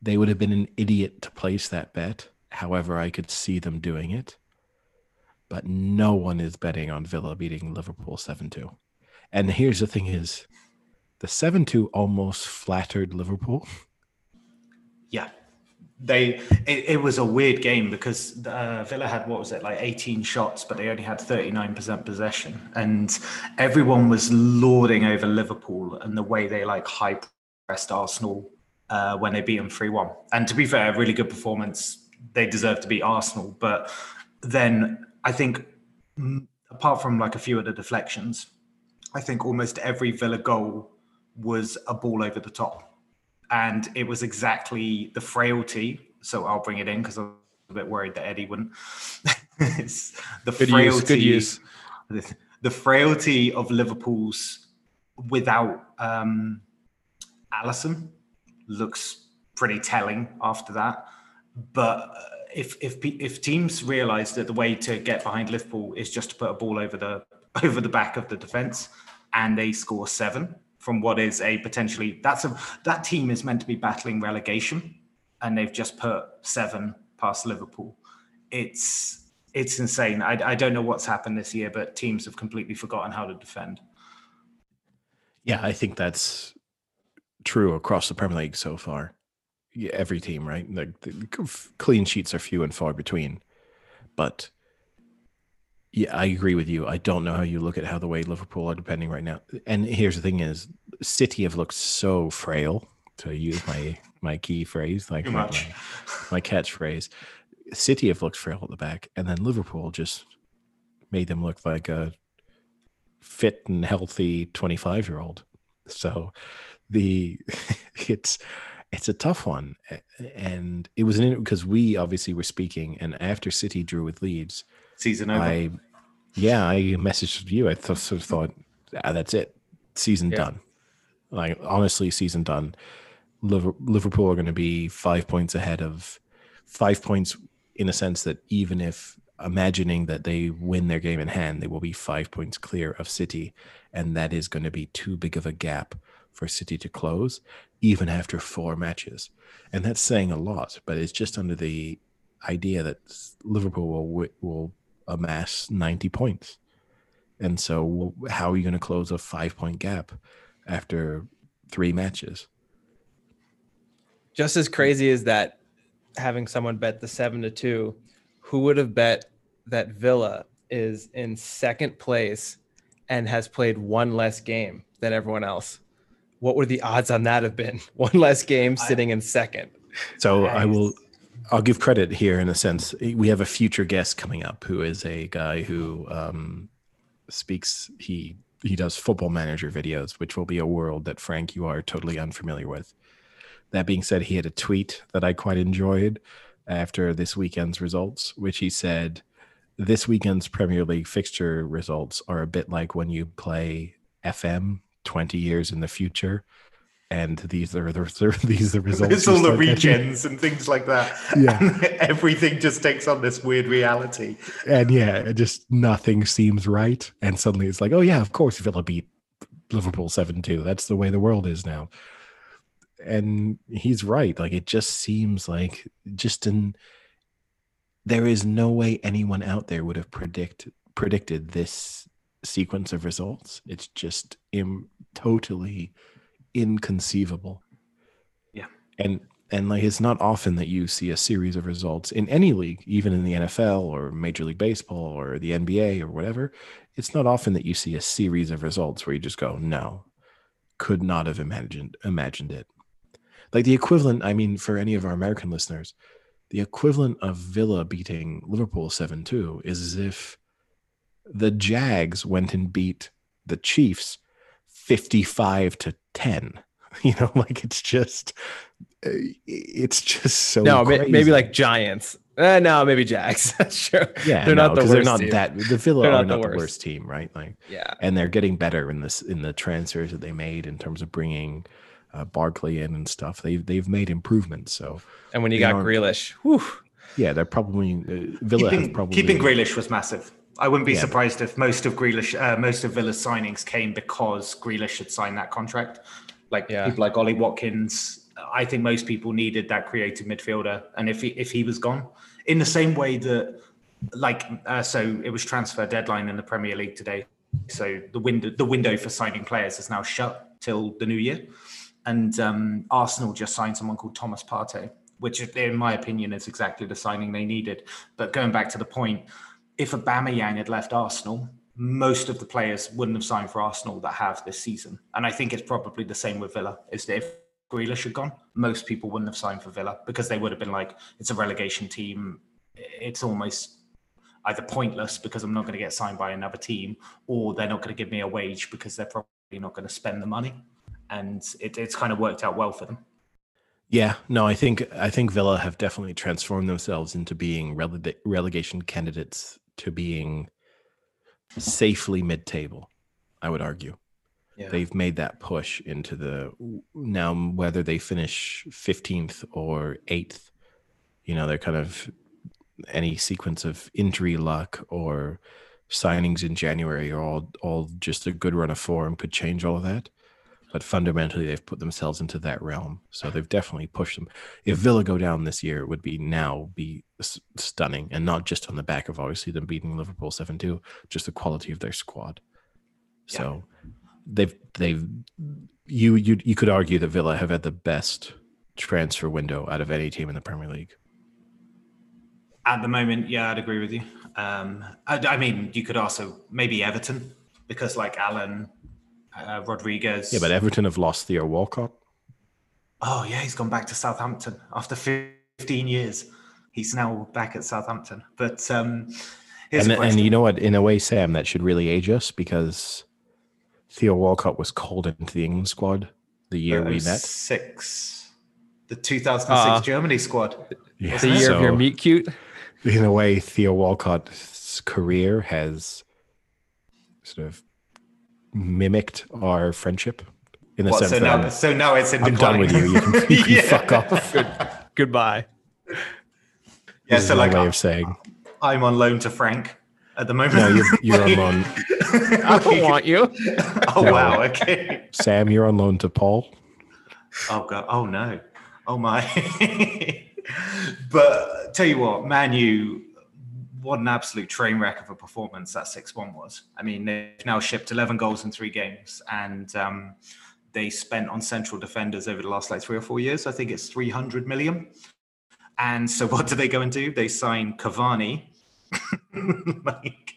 They would have been an idiot to place that bet. However, I could see them doing it. But no one is betting on Villa beating Liverpool seven two. And here's the thing is, the seven two almost flattered Liverpool. Yeah. they It, it was a weird game because uh, Villa had, what was it, like eighteen shots, but they only had thirty-nine percent possession. And everyone was lording over Liverpool and the way they like high-pressed Arsenal uh, when they beat them three one. And to be fair, a really good performance. They deserve to beat Arsenal. But then... I think, apart from like a few of the deflections, I think almost every Villa goal was a ball over the top. And it was exactly the frailty. So I'll bring it in because I'm a bit worried that Eddie wouldn't. It's the good frailty, use, good use. The, the frailty of Liverpool's without um, Alisson looks pretty telling after that. But... Uh, If if if teams realise that the way to get behind Liverpool is just to put a ball over the over the back of the defence, and they score seven from what is a potentially that's a that team is meant to be battling relegation, and they've just put seven past Liverpool. It's it's insane. I I don't know what's happened this year, but teams have completely forgotten how to defend. Yeah, I think that's true across the Premier League so far. Yeah, every team, right? Like the clean sheets are few and far between, but yeah, I agree with you. I don't know how you look at how the way Liverpool are depending right now. And here's the thing: is City have looked so frail, to use my my key phrase, like my, my, my catchphrase. City have looked frail at the back, and then Liverpool just made them look like a fit and healthy twenty-five-year-old. So the it's. It's a tough one, and it was an because we obviously were speaking, and after City drew with Leeds, season over. I, yeah, I messaged you. I th- sort of thought, ah, that's it, season yeah. done. Like honestly, season done. Liverpool are going to be five points ahead of five points in a sense that even if imagining that they win their game in hand, they will be five points clear of City, and that is going to be too big of a gap for City to close, even after four matches. And that's saying a lot, but it's just under the idea that Liverpool will will amass ninety points. And so how are you going to close a five-point gap after three matches? Just as crazy as that, having someone bet the seven to two, who would have bet that Villa is in second place and has played one less game than everyone else? What would the odds on that have been? One less game sitting in second. So nice. I will, I'll give credit here in a sense. We have a future guest coming up who is a guy who um, speaks, he, he does football manager videos, which will be a world that Frank, you are totally unfamiliar with. That being said, he had a tweet that I quite enjoyed after this weekend's results, which he said, this weekend's Premier League fixture results are a bit like when you play F M twenty years in the future, and these are the these are the results. It's all the regens and things like that. Yeah, and everything just takes on this weird reality. And yeah, just nothing seems right. And suddenly it's like, oh yeah, of course Villa beat Liverpool seven two. That's the way the world is now. And he's right. Like it just seems like just an There is no way anyone out there would have predict, predicted this sequence of results. It's just im- totally inconceivable. Yeah. And and like it's not often that you see a series of results in any league, even in the N F L or Major League Baseball or the N B A or whatever. It's not often that you see a series of results where you just go, no, could not have imagined imagined it. Like the equivalent, I mean, for any of our American listeners, the equivalent of Villa beating Liverpool seven two is as if the Jags went and beat the Chiefs fifty-five to ten. You know, like it's just, it's just so. No, crazy. Maybe like Giants. Uh, no, maybe Jags. Sure. Yeah, they're no, not the worst. They're not team. That the Villa are not, not the, worst. the worst team, right? Like, yeah, and they're getting better in this in the transfers that they made in terms of bringing uh, Barkley in and stuff. They've they've made improvements. So, and when you got Grealish, whew. Yeah, they're probably uh, Villa keeping, has probably keeping Grealish was massive. I wouldn't be yeah. surprised if most of Grealish, uh, most of Villa's signings came because Grealish had signed that contract. Like yeah. people like Ollie Watkins, I think most people needed that creative midfielder. And if he, if he was gone, in the same way that, like, uh, so it was transfer deadline in the Premier League today. So the window the window for signing players is now shut till the new year. And um, Arsenal just signed someone called Thomas Partey, which, in my opinion, is exactly the signing they needed. But going back to the point, if Aubameyang had left Arsenal, most of the players wouldn't have signed for Arsenal that have this season. And I think it's probably the same with Villa, is that if Grealish had gone, most people wouldn't have signed for Villa because they would have been like, it's a relegation team. It's almost either pointless because I'm not going to get signed by another team, or they're not going to give me a wage because they're probably not going to spend the money. And it, it's kind of worked out well for them. Yeah, no, I think I think Villa have definitely transformed themselves into being rele- relegation candidates to being safely mid-table, I would argue. Yeah. They've made that push into the now, whether they finish fifteenth or eighth, you know, they're kind of any sequence of injury luck or signings in January are all, all just a good run of form could change all of that. But fundamentally, they've put themselves into that realm. So they've definitely pushed them. If Villa go down this year, it would be now be s- stunning. And not just on the back of, obviously, them beating Liverpool seven two, just the quality of their squad. Yeah. So they've, they've you, you, you could argue that Villa have had the best transfer window out of any team in the Premier League. At the moment, yeah, I'd agree with you. Um, I, I mean, you could also maybe Everton, because like Alan... Uh, Rodriguez. Yeah, but Everton have lost Theo Walcott. Oh, yeah, he's gone back to Southampton after fifteen years. He's now back at Southampton. But um, here's and, and you know what? In a way, Sam, that should really age us because Theo Walcott was called into the England squad the year we met. Six, the two thousand six uh, Germany squad. Yeah, the year so, of your meet cute. In a way, Theo Walcott's career has sort of mimicked our friendship in the what, sense so that now, so now it's in I'm decline. Done with you. You can, you can yeah. fuck off. Good, goodbye. Yeah, this so is like my way of saying I'm on loan to Frank at the moment. No, you're, you're on loan. I don't want you. Oh no. Wow. Okay. Sam, you're on loan to Paul. Oh god. Oh no. Oh my. But tell you what, man, you. What an absolute train wreck of a performance that six one was. I mean, they've now shipped eleven goals in three games, and um, they spent on central defenders over the last like three or four years. I think it's three hundred million. And so what do they go and do? They sign Cavani like,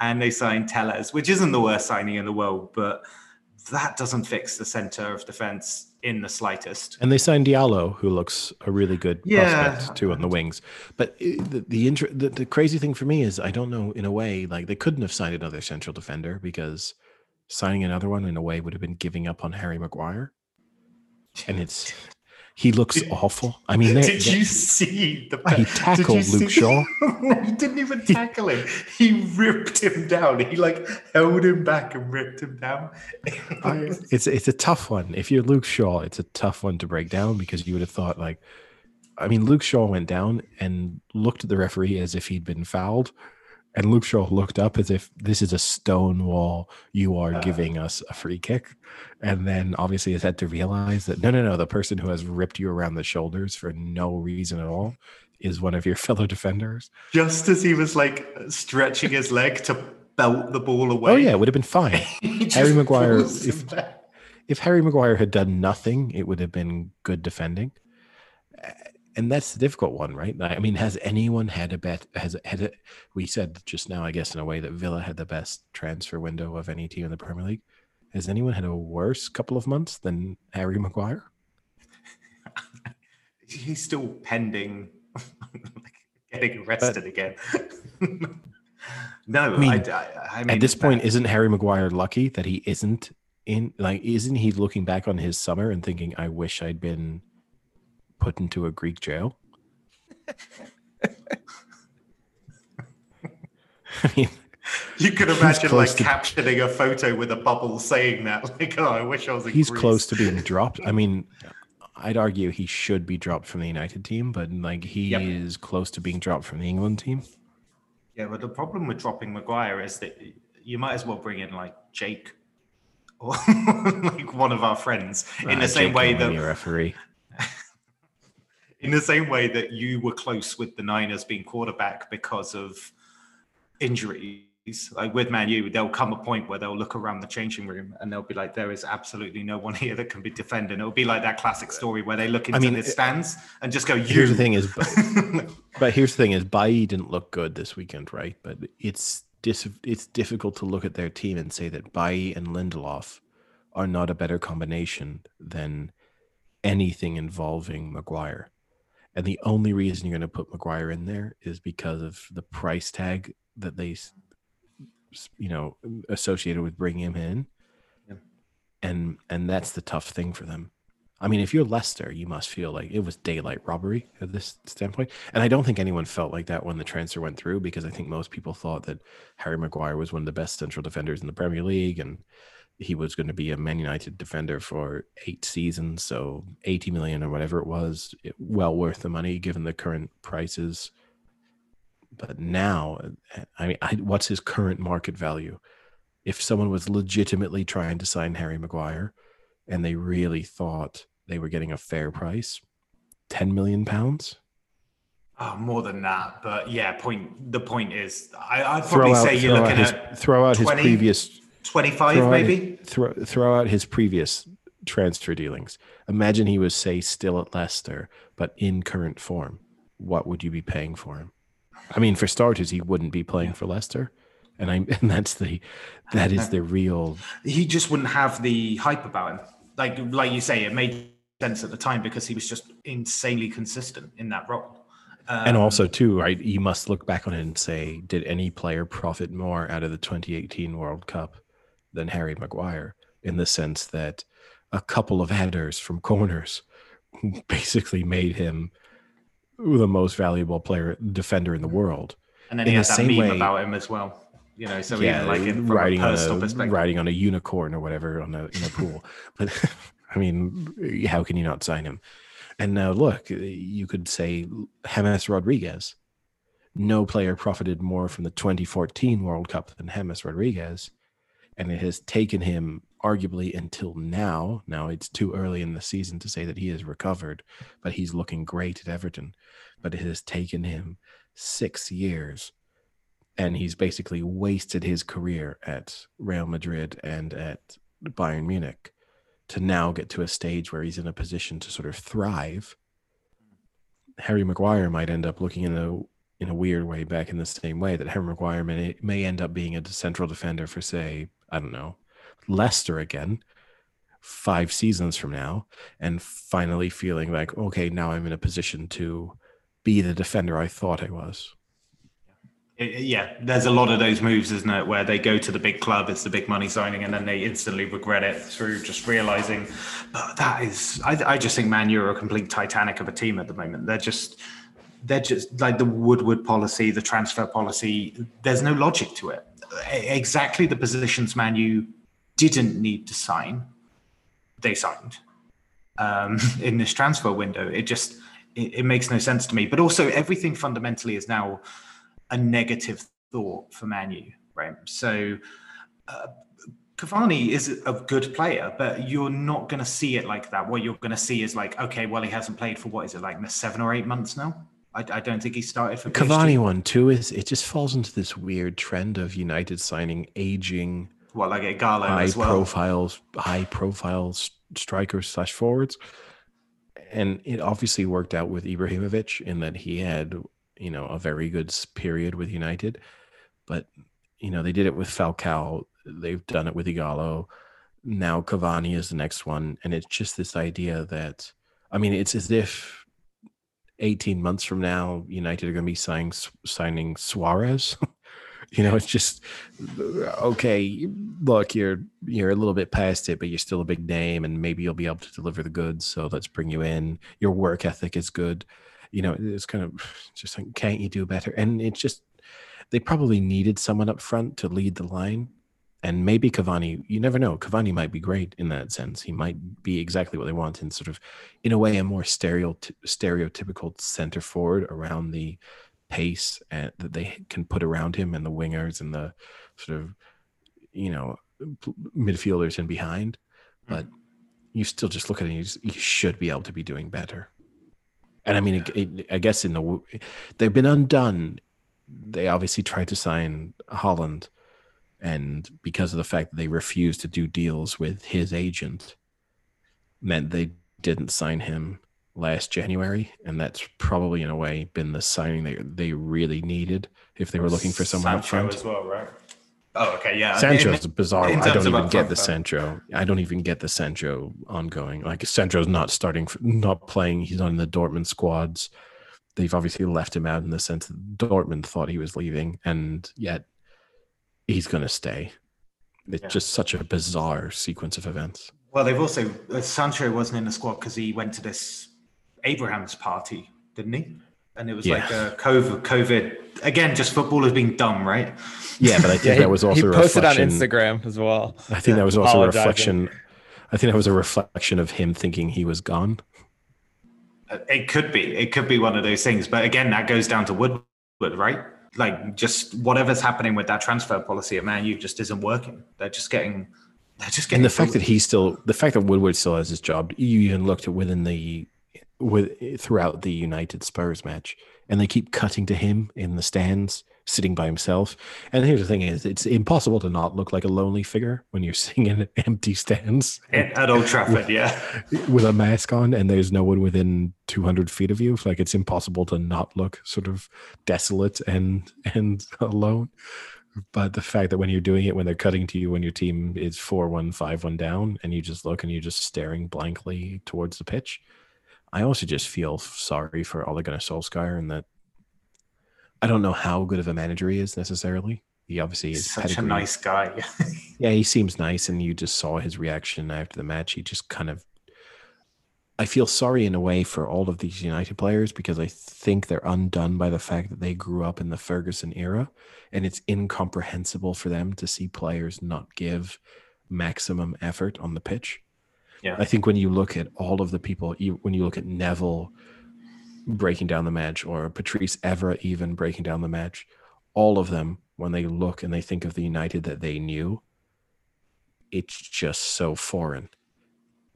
and they sign Tellez, which isn't the worst signing in the world, but that doesn't fix the center of defense in the slightest. And they signed Diallo, who looks a really good yeah. prospect too on the wings. But the the, inter- the the crazy thing for me is I don't know, in a way, like they couldn't have signed another central defender because signing another one in a way would have been giving up on Harry Maguire. And it's he looks awful. I mean, did you see the he tackled Luke Shaw? He didn't even tackle him. He ripped him down. He like held him back and ripped him down. I, it's it's a tough one. If you're Luke Shaw, it's a tough one to break down because you would have thought like, I mean, Luke Shaw went down and looked at the referee as if he'd been fouled, And Luke Schull looked up as if this is a stone wall. You are uh, giving us a free kick. And then obviously has had to realize that, no, no, no, the person who has ripped you around the shoulders for no reason at all is one of your fellow defenders. Just as he was like stretching his leg to belt the ball away. Oh, yeah, it would have been fine. Harry Maguire, if, if Harry Maguire had done nothing, it would have been good defending. And that's the difficult one, right? I mean, has anyone had a bet? Has had a, we said just now, I guess, in a way that Villa had the best transfer window of any team in the Premier League. Has anyone had a worse couple of months than Harry Maguire? He's still pending, like getting arrested but, again. No, I mean, I, I, I mean, at this point, bad. Isn't Harry Maguire lucky that he isn't in? Like, isn't he looking back on his summer and thinking, "I wish I'd been put into a Greek jail"? I mean, you could imagine like to, captioning a photo with a bubble saying that, like, "Oh, I wish I was in He's Greece." Close to being dropped. I mean, I'd argue he should be dropped from the United team, but like he yep. is close to being dropped from the England team. Yeah, but the problem with dropping Maguire is that you might as well bring in like Jake or like one of our friends right, in the same Jake way that the referee. In the same way that you were close with the Niners being quarterback because of injuries, like with Man U, there'll come a point where they'll look around the changing room and they'll be like, there is absolutely no one here that can be defending. It'll be like that classic story where they look into I mean, the stands and just go, you. Here's the thing is, but, but here's the thing is, Bailly didn't look good this weekend, right? But it's dis- it's difficult to look at their team and say that Bailly and Lindelof are not a better combination than anything involving Maguire. And the only reason you're going to put Maguire in there is because of the price tag that they, you know, associated with bringing him in. Yeah. And and that's the tough thing for them. I mean, if you're Leicester, you must feel like it was daylight robbery at this standpoint. And I don't think anyone felt like that when the transfer went through, because I think most people thought that Harry Maguire was one of the best central defenders in the Premier League. And he was going to be a Man United defender for eight seasons. So eighty million or whatever it was, it, well worth the money given the current prices. But now, I mean, I, what's his current market value? If someone was legitimately trying to sign Harry Maguire and they really thought they were getting a fair price, ten million pounds. Oh, more than that, but yeah, point. The point is, I, I'd probably out, say you're looking his, at throw out twenty his previous twenty-five, throw maybe. Out, throw throw out his previous transfer dealings. Imagine he was, say, still at Leicester, but in current form. What would you be paying for him? I mean, for starters, he wouldn't be playing for Leicester, and I and that's the that is the real. He just wouldn't have the hype about him. Like like you say, it made sense at the time because he was just insanely consistent in that role. Um, and also, too, right? You must look back on it and say, did any player profit more out of the twenty eighteen World Cup than Harry Maguire, in the sense that a couple of headers from corners basically made him the most valuable player defender in the world. And then in he has the that meme way, about him as well. You know, so yeah, like in, riding, a on a, riding on a unicorn or whatever on a, in a pool. But I mean, how can you not sign him? And now look, you could say James Rodriguez. No player profited more from the twenty fourteen World Cup than James Rodriguez. And it has taken him arguably until now. Now it's too early in the season to say that he has recovered, but he's looking great at Everton. But it has taken him six years. And he's basically wasted his career at Real Madrid and at Bayern Munich to now get to a stage where he's in a position to sort of thrive. Harry Maguire might end up looking in a in a weird way back in the same way that Harry Maguire may, may end up being a central defender for, say, I don't know, Leicester again, five seasons from now, and finally feeling like, okay, now I'm in a position to be the defender I thought I was. Yeah, there's a lot of those moves, isn't it, where they go to the big club, it's the big money signing, and then they instantly regret it through just realizing. But that is, I, I just think Man U are a complete Titanic of a team at the moment. They're just, they're just like the Woodward policy, the transfer policy. There's no logic to it. Exactly the positions Man U didn't need to sign, they signed um, in this transfer window. It just, it, it makes no sense to me. But also, everything fundamentally is now a negative thought for Man U, right? So uh, Cavani is a good player, but you're not going to see it like that. What you're going to see is like, okay, well, he hasn't played for, what is it, like seven or eight months now? I, I don't think he started for Cavani. One too is it just falls into this weird trend of United signing aging, well, like a Gallo high as well. profiles, high profile strikers slash forwards, and it obviously worked out with Ibrahimovic in that he had, you know, a very good period with United, but you know they did it with Falcao, they've done it with Ighalo, now Cavani is the next one, and it's just this idea that, I mean, it's as if eighteen months from now, United are going to be signing, signing Suarez. You know, it's just, okay, look, you're you're a little bit past it, but you're still a big name, and maybe you'll be able to deliver the goods, so let's bring you in. Your work ethic is good. You know, it's kind of just like, can't you do better? And it's just, they probably needed someone up front to lead the line, and maybe Cavani, you never know, Cavani might be great in that sense. He might be exactly what they want in sort of, in a way, a more stereoty- stereotypical center forward around the pace and that they can put around him, and the wingers and the sort of, you know, midfielders in behind. But you still just look at it and you, just, you should be able to be doing better. And I mean, it, it, I guess in the, they've been undone. They obviously tried to sign Haaland, and because of the fact that they refused to do deals with his agent, meant they didn't sign him last January, and that's probably in a way been the signing they they really needed if they were looking for someone Sancho up front as well, right? Oh, okay, yeah. Sancho is bizarre. I don't even get the Sancho. I don't even get the Sancho ongoing. Like Sancho's not starting, not playing. He's on the Dortmund squads. They've obviously left him out in the sense that Dortmund thought he was leaving, and yet he's going to stay. It's yeah. just such a bizarre sequence of events. Well, they've also Sancho wasn't in the squad because he went to this Abraham's party, didn't he? And it was yeah. like a COVID, COVID. Again, just football has been dumb, right? Yeah, but I think yeah, he, that was also he a posted reflection. on Instagram as well. I think yeah. that was also a reflection. I think that was a reflection of him thinking he was gone. It could be. It could be one of those things. But again, that goes down to Woodward, right? Like just whatever's happening with that transfer policy at Man U just isn't working. They're just getting, they're just getting. And the fact that he's still, the fact that Woodward still has his job. You even looked at within the, with throughout the United Spurs match, and they keep cutting to him in the stands, sitting by himself. And here's the thing: is it's impossible to not look like a lonely figure when you're sitting in empty stands at, at Old Trafford, with, yeah, with a mask on, and there's no one within two hundred feet of you. Like it's impossible to not look sort of desolate and and alone. But the fact that when you're doing it, when they're cutting to you, when your team is four one, five one down, and you just look and you're just staring blankly towards the pitch. I also just feel sorry for Ole Gunnar Solskjaer, and that I don't know how good of a manager he is necessarily. He obviously is such pedigree. a nice guy. Yeah, he seems nice, and you just saw his reaction after the match. He just kind of, I feel sorry in a way for all of these United players, because I think they're undone by the fact that they grew up in the Ferguson era, and it's incomprehensible for them to see players not give maximum effort on the pitch. Yeah. I think when you look at all of the people, when you look at Neville breaking down the match, or Patrice Evra even breaking down the match, all of them, when they look and they think of the United that they knew, it's just so foreign.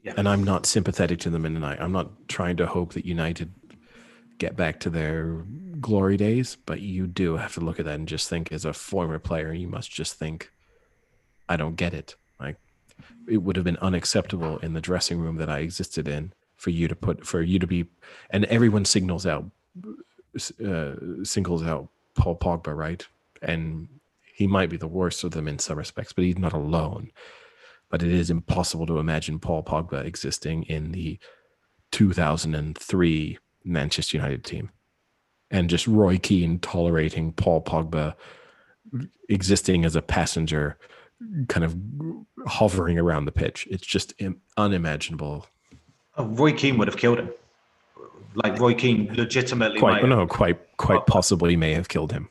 Yeah. And I'm not sympathetic to them in the night. I'm not trying to hope that United get back to their glory days, but you do have to look at that and just think, as a former player, you must just think, I don't get it. Like, it would have been unacceptable in the dressing room that I existed in for you to put, for you to be, and everyone signals out, uh, singles out Paul Pogba, right? And he might be the worst of them in some respects, but he's not alone. But it is impossible to imagine Paul Pogba existing in the two thousand three Manchester United team, and just Roy Keane tolerating Paul Pogba existing as a passenger, kind of hovering around the pitch. It's just unimaginable. Oh, Roy Keane would have killed him. Like Roy Keane legitimately quite, might no, have, quite, quite possibly may have killed him.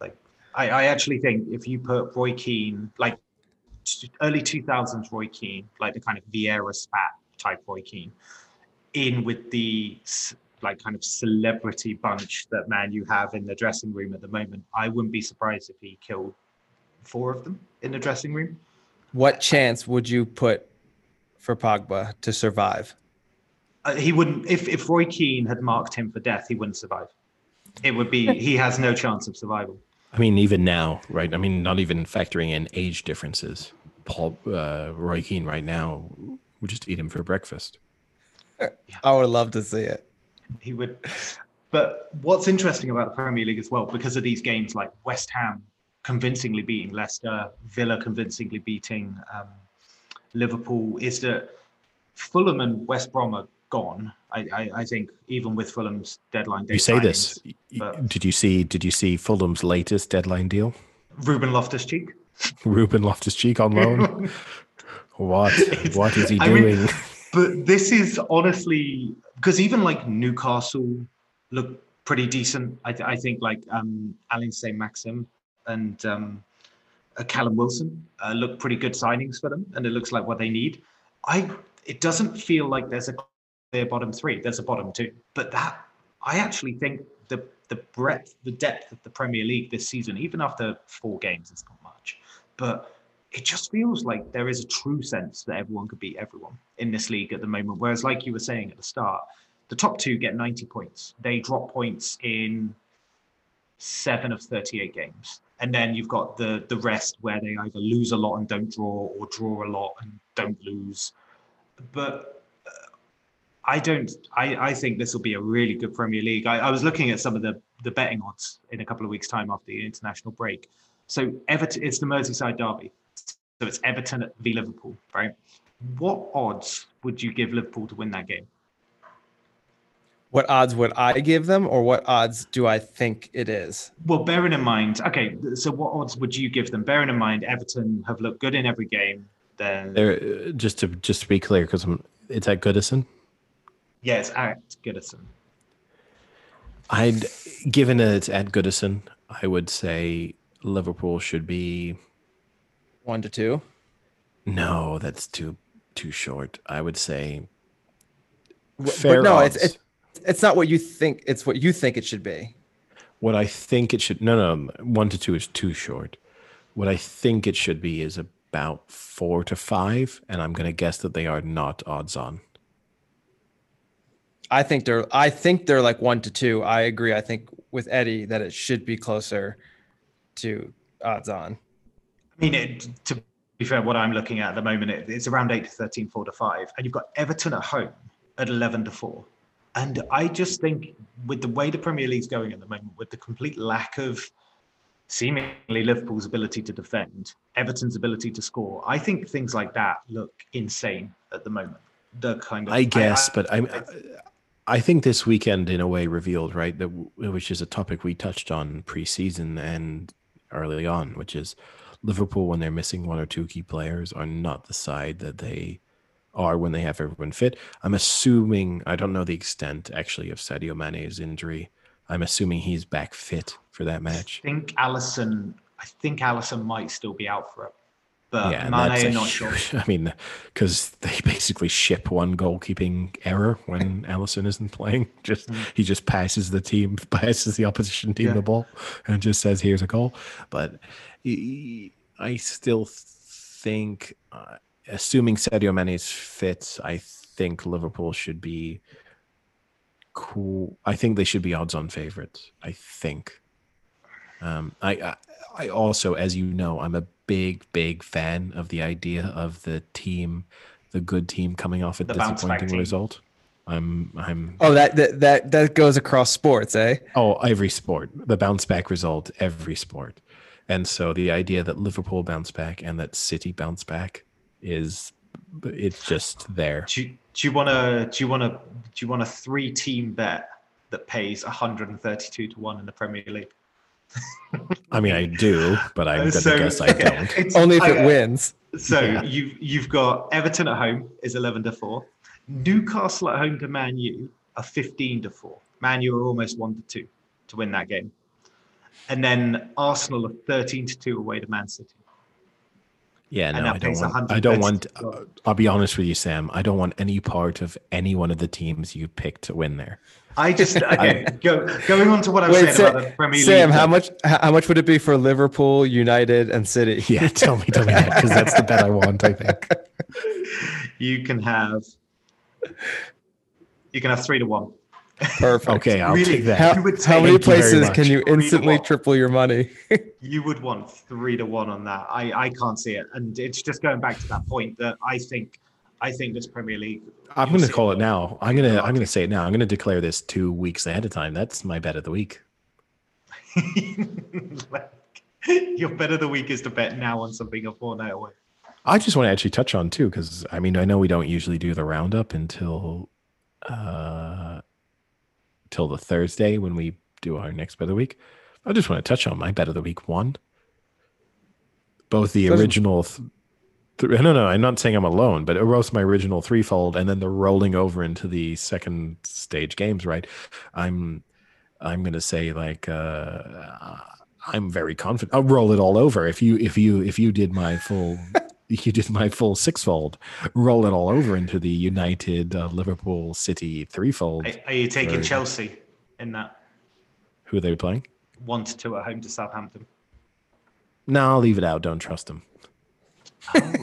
Like I, I actually think if you put Roy Keane, like early two thousands Roy Keane, like the kind of Vieira Spat type Roy Keane, in with the like kind of celebrity bunch that Man U have in the dressing room at the moment, I wouldn't be surprised if he killed four of them in the dressing room. What chance would you put for Pogba to survive? Uh, he wouldn't. If, if Roy Keane had marked him for death, he wouldn't survive. It would be, he has no chance of survival. I mean, even now, right? I mean, not even factoring in age differences. Paul, uh, Roy Keane right now would just eat him for breakfast. Yeah. I would love to see it. He would. But what's interesting about the Premier League as well, because of these games like West Ham convincingly beating Leicester, Villa convincingly beating um, Liverpool, is that Fulham and West Brom are gone. I, I, I think even with Fulham's deadline deal. You say this. But did you see? Did you see Fulham's latest deadline deal? Ruben Loftus-Cheek. Ruben Loftus-Cheek on loan. What? What is he doing? I mean, but this is honestly, because even like Newcastle look pretty decent. I, I think like um, Alain Saint-Maximin and um, uh, Callum Wilson uh, look pretty good signings for them, and it looks like what they need. I. It doesn't feel like there's a clear bottom three. There's a bottom two, but that I actually think the the breadth, the depth of the Premier League this season, even after four games, it's not much, but it just feels like there is a true sense that everyone could beat everyone in this league at the moment. Whereas, like you were saying at the start, the top two get ninety points. They drop points in seven of thirty-eight games. And then you've got the the rest where they either lose a lot and don't draw, or draw a lot and don't lose. But uh, I don't. I, I think this will be a really good Premier League. I, I was looking at some of the, the betting odds in a couple of weeks' time after the international break. So Everton, it's the Merseyside derby. So it's Everton v Liverpool, right? What odds would you give Liverpool to win that game? What odds would I give them, or what odds do I think it is? Well, bearing in mind, okay, so what odds would you give them? Bearing in mind, Everton have looked good in every game. Then there, just to just to be clear, because it's at Goodison. Yeah, it's at Goodison. I'd given that it's at Goodison, I would say Liverpool should be one to two. No, that's too too short. I would say fair. But no, odds. it's it's it's not what you think. It's what you think it should be. What I think it should no no one to two is too short. What I think it should be is a. about four to five, and I'm going to guess that they are not odds on. I think they're I think they're like one to two. I agree. I think with Eddie that it should be closer to odds on. I mean, it, to be fair, what I'm looking at at the moment, it, it's around eight to thirteen, four to five, and you've got Everton at home at eleven to four. And I just think with the way the Premier League's going at the moment, with the complete lack of seemingly Liverpool's ability to defend, Everton's ability to score, I think things like that look insane at the moment. The kind of I guess, I, I, but I, I think this weekend in a way revealed, right, that which is a topic we touched on pre-season and early on, which is Liverpool when they're missing one or two key players are not the side that they are when they have everyone fit. I'm assuming I don't know the extent actually of Sadio Mane's injury. I'm assuming he's back fit for that match. I think Allison, I think Allison might still be out for it, but yeah, Mane I'm not sure. I mean, because they basically ship one goalkeeping error when Allison isn't playing. Just mm. he just passes the team, passes the opposition team yeah. the ball, and just says, "Here's a goal." But I still think, uh, assuming Sadio Mane's fit, I think Liverpool should be. Cool. I think they should be odds on favorites. I think. Um, I, I I also, as you know, I'm a big, big fan of the idea of the team, the good team coming off a the disappointing result. I'm I'm. Oh, that, that that that goes across sports, eh? Oh, every sport. The bounce back result, every sport. And so the idea that Liverpool bounce back and that City bounce back is, it's just there. She- Do you want to do you want to do you want a three team bet that pays one hundred thirty-two to one in the Premier League? I mean, I do, but I'm so, gonna guess I don't. It's, Only if okay. it wins. So yeah. you've you've got Everton at home is eleven to four, Newcastle at home to Man U are fifteen to four. Man U are almost one to two to win that game, and then Arsenal are thirteen to two away to Man City. Yeah, no, I don't, want, I don't want, uh, I'll be honest with you, Sam. I don't want any part of any one of the teams you picked to win there. I just, okay, I, go, going on to what I was saying Sam, about the Premier League. Sam, how much, how much would it be for Liverpool, United, and City? Yeah, tell me, tell me that, because that's the bet I want, I think. You can have, you can have three to one. Perfect. Okay, I'll really, take that. How, take how many places can you instantly triple your money? You would want three to one on that. I, I can't see it, and it's just going back to that point that I think I think this Premier League. I'm going to call it now. I'm going to I'm going to say it now. I'm going to declare this two weeks ahead of time. That's my bet of the week. Like, your bet of the week is to bet now on something you're four night away. I just want to actually touch on too, because I mean I know we don't usually do the roundup until. Uh, till the Thursday when we do our next bet of the week. I just want to touch on my bet of the week one. Both the Doesn't... original... Th- th- no, no, I'm not saying I'm alone, but it was my original threefold, and then the rolling over into the second stage games, right? I'm I'm going to say, like, uh, I'm very confident. I'll roll it all over. If you if you, if you you did my full... You did my full sixfold. Roll it all over into the United uh, Liverpool City threefold. Are you taking or... Chelsea in that? Who are they playing? One to two at home to Southampton. No, I'll leave it out. Don't trust them. Oh.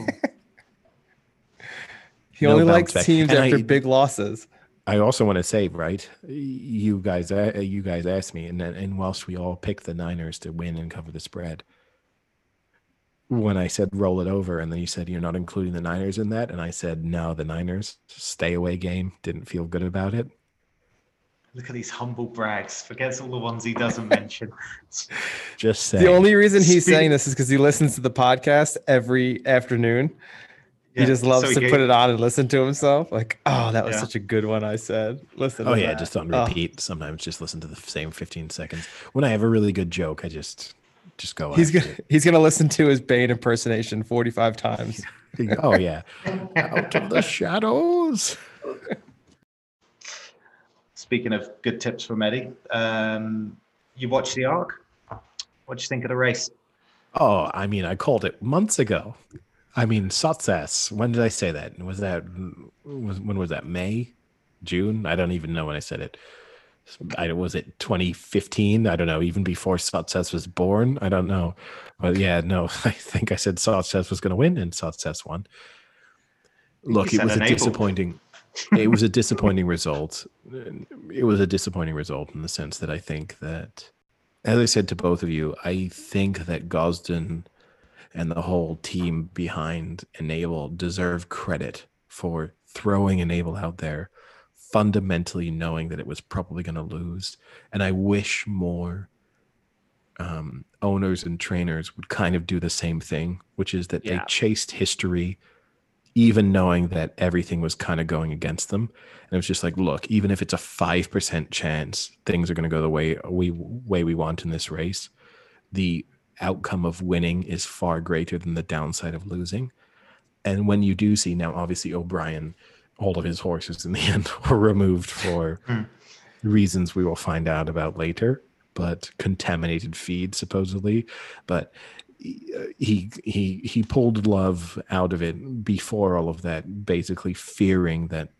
He no only likes back. Teams and after I, big losses. I also want to say, right? You guys, uh, you guys asked me, and and whilst we all picked the Niners to win and cover the spread. When I said roll it over, and then you said you're not including the Niners in that, and I said no, the Niners stay away game. Didn't feel good about it. Look at these humble brags. Forgets all the ones he doesn't mention. Just saying. The only reason he's Speak- saying this is because he listens to the podcast every afternoon. Yeah. He just loves so to gave- put it on and listen to himself. Like, oh, that was yeah. such a good one I said. Listen. To oh yeah, that. Just on repeat. Oh. Sometimes just listen to the same fifteen seconds. When I have a really good joke, I just. Just go. He's gonna it. he's gonna listen to his Bane impersonation forty-five times. Oh yeah, out of the shadows. Speaking of good tips from Eddie, um, you watch the Arc. What do you think of the race? Oh, I mean, I called it months ago. I mean, Sotsas. When did I say that? Was that was when was that? May, June? I don't even know when I said it. I, was it twenty fifteen? I don't know. Even before Sotsas was born, I don't know. But yeah, no, I think I said Sotsas was going to win, and Sotsas won. Look, it was a disappointing. It was a disappointing result. It was a disappointing result in the sense that I think that, as I said to both of you, I think that Gosden and the whole team behind Enable deserve credit for throwing Enable out there. Fundamentally knowing that it was probably going to lose. And I wish more um, owners and trainers would kind of do the same thing, which is that yeah. they chased history, even knowing that everything was kind of going against them. And it was just like, look, even if it's a five percent chance things are going to go the way we, way we want in this race, the outcome of winning is far greater than the downside of losing. And when you do see now, obviously, O'Brien... all of his horses in the end were removed for mm. reasons we will find out about later, but contaminated feed supposedly. But he he he pulled love out of it before all of that, basically fearing that,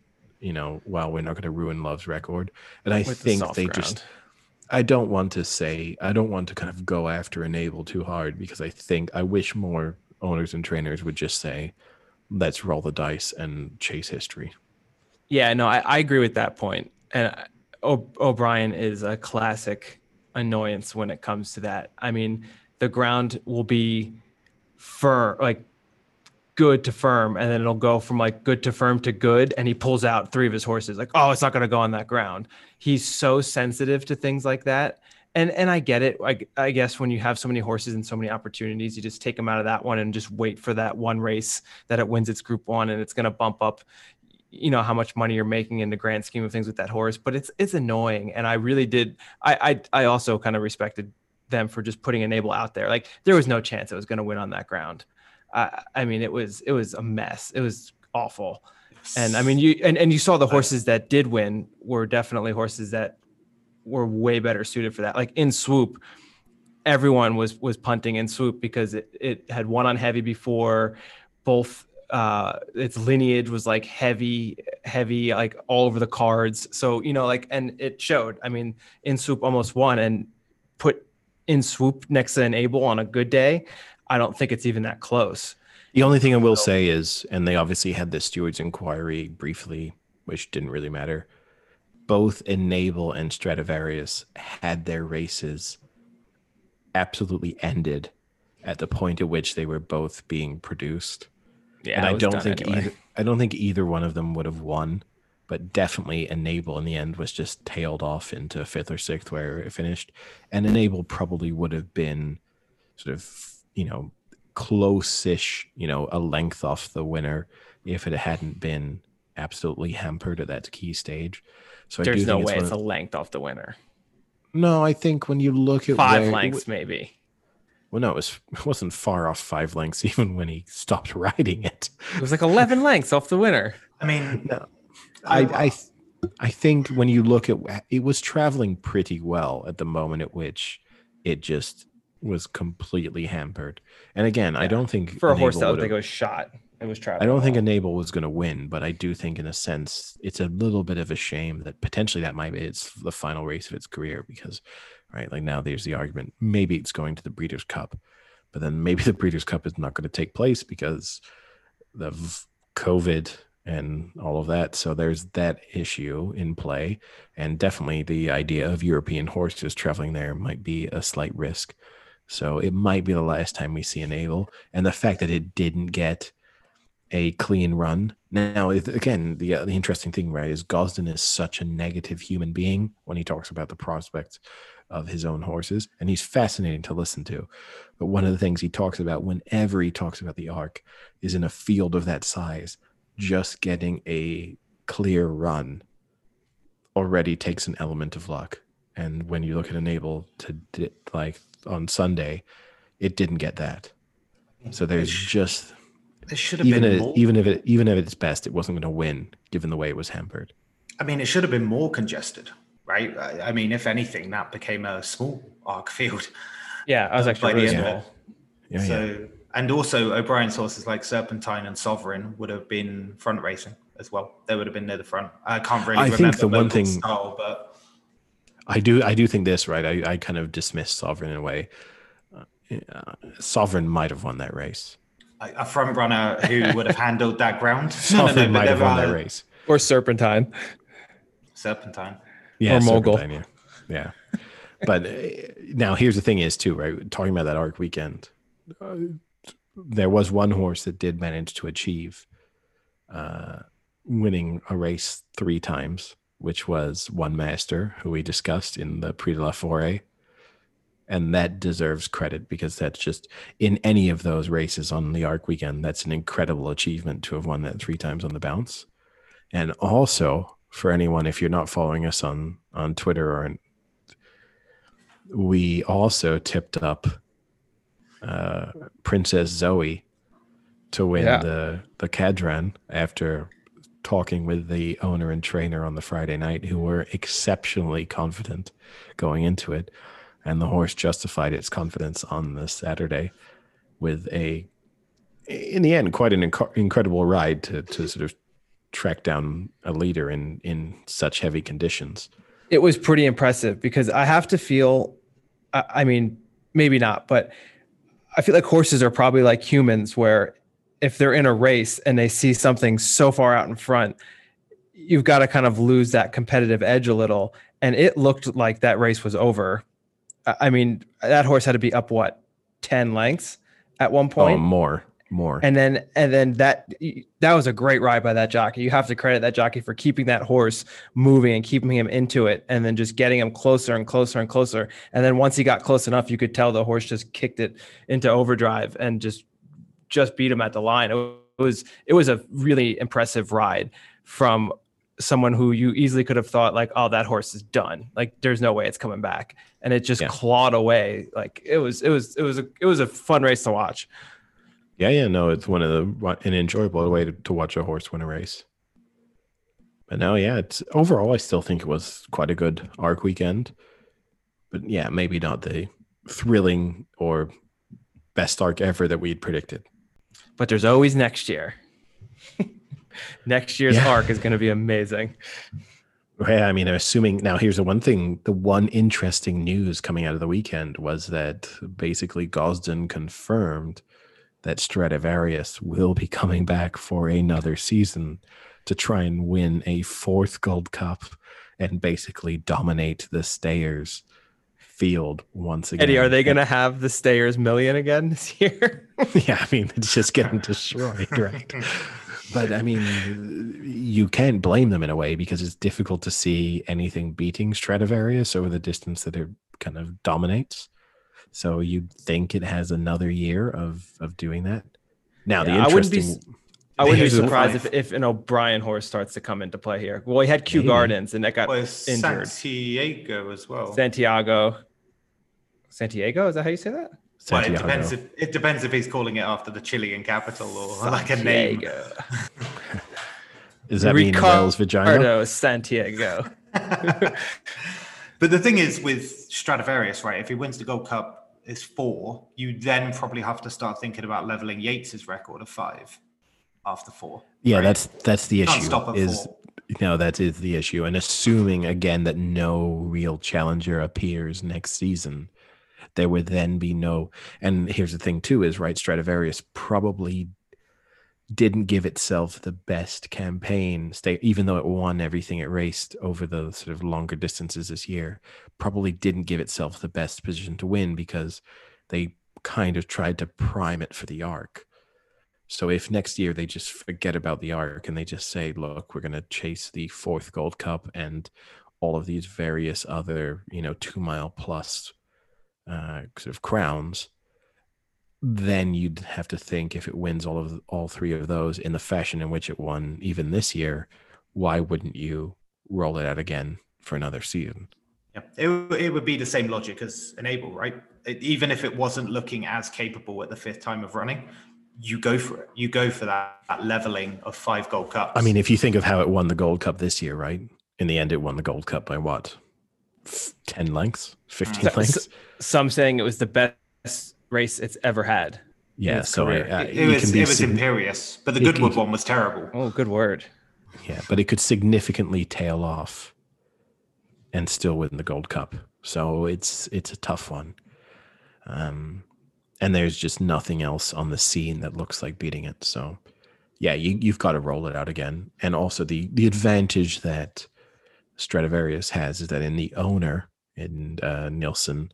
you know, well, we're not going to ruin Love's record. And I With think the they ground. just, I don't want to say, I don't want to kind of go after Enable too hard, because I think I wish more owners and trainers would just say, let's roll the dice and chase history. Yeah, no, I, I agree with that point. And o- O'Brien is a classic annoyance when it comes to that. I mean, the ground will be firm, like good to firm, and then it'll go from like good to firm to good, and he pulls out three of his horses. Like, oh, it's not going to go on that ground. He's so sensitive to things like that. And and I get it. I, I guess when you have so many horses and so many opportunities, you just take them out of that one and just wait for that one race that it wins its group one, and it's going to bump up, you know, how much money you're making in the grand scheme of things with that horse. But it's it's annoying. And I really did. I I, I also kind of respected them for just putting Enable out there. Like, there was no chance it was going to win on that ground. Uh, I mean, it was it was a mess. It was awful. And I mean, you and, and you saw the horses that did win were definitely horses that were way better suited for that. Like in Swoop, everyone was was punting and swoop because it, it had won on heavy before. Both uh, its lineage was like heavy, heavy, like all over the cards. So, you know, like, and it showed. I mean, in swoop almost won and put in swoop next to Enable on a good day. I don't think it's even that close. The only thing I will say is, and they obviously had the stewards inquiry briefly, which didn't really matter. Both Enable and Stradivarius had their races absolutely ended at the point at which they were both being produced. Yeah, and I don't think anyway. either, I don't think either one of them would have won, but definitely Enable in the end was just tailed off into fifth or sixth where it finished, and Enable probably would have been sort of, you know, close-ish, you know, a length off the winner if it hadn't been absolutely hampered at that key stage. So there's I do no think way it's, it's of, a length off the winner. No, I think when you look at five where, lengths, w- maybe. Well, no, it, was, it wasn't far off five lengths even when he stopped riding it. It was like eleven lengths off the winner. I mean, no, I, I, I think when you look at it, was traveling pretty well at the moment at which it just was completely hampered. And again, yeah. I don't think for a horse that was shot and was traveling. I don't think Enable was going to win, but I do think in a sense it's a little bit of a shame that potentially that might be it's the final race of its career, because right, like now there's the argument maybe it's going to the Breeders' Cup, but then maybe the Breeders' Cup is not going to take place because of COVID and all of that. So there's that issue in play, and definitely the idea of European horses traveling there might be a slight risk. So it might be the last time we see Enable, and the fact that it didn't get a clean run. Now, again, the, uh, the interesting thing, right, is Gosden is such a negative human being when he talks about the prospects of his own horses, and he's fascinating to listen to. But one of the things he talks about whenever he talks about the Arc is in a field of that size, just getting a clear run already takes an element of luck. And when you look at Enable to like on Sunday, it didn't get that. So there's just it should have even been more, even if it even if it's best, it wasn't going to win given the way it was hampered. I mean, it should have been more congested, right? I mean, if anything, that became a small arc field. Yeah, I was actually really small. Yeah. Yeah, so yeah. And also O'Brien's horses like Serpentine and Sovereign would have been front racing as well. They would have been near the front. I can't really I remember think the one thing. Style, but I do I do think this, right? I, I kind of dismiss Sovereign in a way. Uh, Sovereign might have won that race. A, a front runner who would have handled that ground. Sovereign no, no, no, might have won that race. Or Serpentine. Serpentine. Yeah, or Mogul. Yeah. yeah. But uh, now here's the thing is too, right? Talking about that Arc weekend, uh, there was one horse that did manage to achieve uh, winning a race three times, which was One Master, who we discussed in the Prix de la Forêt. And that deserves credit because that's just, in any of those races on the Arc weekend, that's an incredible achievement to have won that three times on the bounce. And also, for anyone, if you're not following us on, on Twitter, or in, we also tipped up uh, Princess Zoe to win yeah. the, the Cadran after talking with the owner and trainer on the Friday night, who were exceptionally confident going into it. And the horse justified its confidence on the Saturday with a, in the end, quite an inc- incredible ride to, to sort of track down a leader in, in such heavy conditions. It was pretty impressive because I have to feel, I, I mean, maybe not, but I feel like horses are probably like humans where if they're in a race and they see something so far out in front, you've got to kind of lose that competitive edge a little. And it looked like that race was over. I mean, that horse had to be up, what, ten lengths at one point? Oh, more, more. And then, and then that, that was a great ride by that jockey. You have to credit that jockey for keeping that horse moving and keeping him into it and then just getting him closer and closer and closer. And then once he got close enough, you could tell the horse just kicked it into overdrive and just, just beat him at the line. It was it was a really impressive ride from someone who you easily could have thought like, oh, that horse is done. Like there's no way it's coming back. And it just yeah. clawed away. Like it was it was it was a it was a fun race to watch. Yeah, yeah, no, it's one of the an enjoyable way to, to watch a horse win a race. But no, yeah, it's overall I still think it was quite a good Arc weekend. But yeah, maybe not the thrilling or best arc ever that we'd predicted. But there's always next year. Next year's yeah. arc is going to be amazing. Yeah, I mean, assuming now here's the one thing, the one interesting news coming out of the weekend was that basically Gosden confirmed that Stradivarius will be coming back for another season to try and win a fourth Gold Cup and basically dominate the Stayers field once again. Eddie, are they going to have the Stayers million again this year? Yeah, I mean, it's just getting destroyed, right? But, I mean, you can't blame them in a way because it's difficult to see anything beating Stradivarius over the distance that it kind of dominates. So you'd think it has another year of, of doing that. Now, yeah, the interesting... I wouldn't be, I wouldn't be surprised if, if an O'Brien horse starts to come into play here. Well, he had Kew yeah. Gardens, and that got well, injured. Santiago as well. Santiago. Santiago? Is that how you say that? Well, it depends if it depends if he's calling it after the Chilean capital or Santiago. Like a name. Does that Ricardo mean Wells' vagina? Santiago. But the thing is with Stradivarius, right? If he wins the Gold Cup, it's four. You then probably have to start thinking about leveling Yates's record of five after four. Yeah, right? that's that's the issue. Can't stop at is four. No, that is the issue. And assuming again that no real challenger appears next season, there would then be no. And here's the thing too: is right, Stradivarius probably didn't give itself the best campaign, stay, even though it won everything it raced over the sort of longer distances this year, probably didn't give itself the best position to win because they kind of tried to prime it for the arc. So if next year they just forget about the arc and they just say, look, we're going to chase the fourth Gold Cup and all of these various other, you know, two mile plus uh, sort of crowns, then you'd have to think if it wins all of all three of those in the fashion in which it won even this year, why wouldn't you roll it out again for another season? Yeah, it, it would be the same logic as Enable, right? It, even if it wasn't looking as capable at the fifth time of running, you go for it. You go for that, that leveling of five Gold Cups. I mean, if you think of how it won the Gold Cup this year, right? In the end, it won the Gold Cup by what? ten lengths? fifteen uh, lengths? Some saying it was the best race it's ever had. Yeah, so it, uh, it, it, was, can be it was imperious, but the Goodwood one was terrible. Oh, good word. Yeah, but it could significantly tail off and still win the Gold Cup. So it's it's a tough one. Um, and there's just nothing else on the scene that looks like beating it. So yeah, you, you've got to roll it out again. And also the the advantage that Stradivarius has is that in the owner, in uh, Nielsen,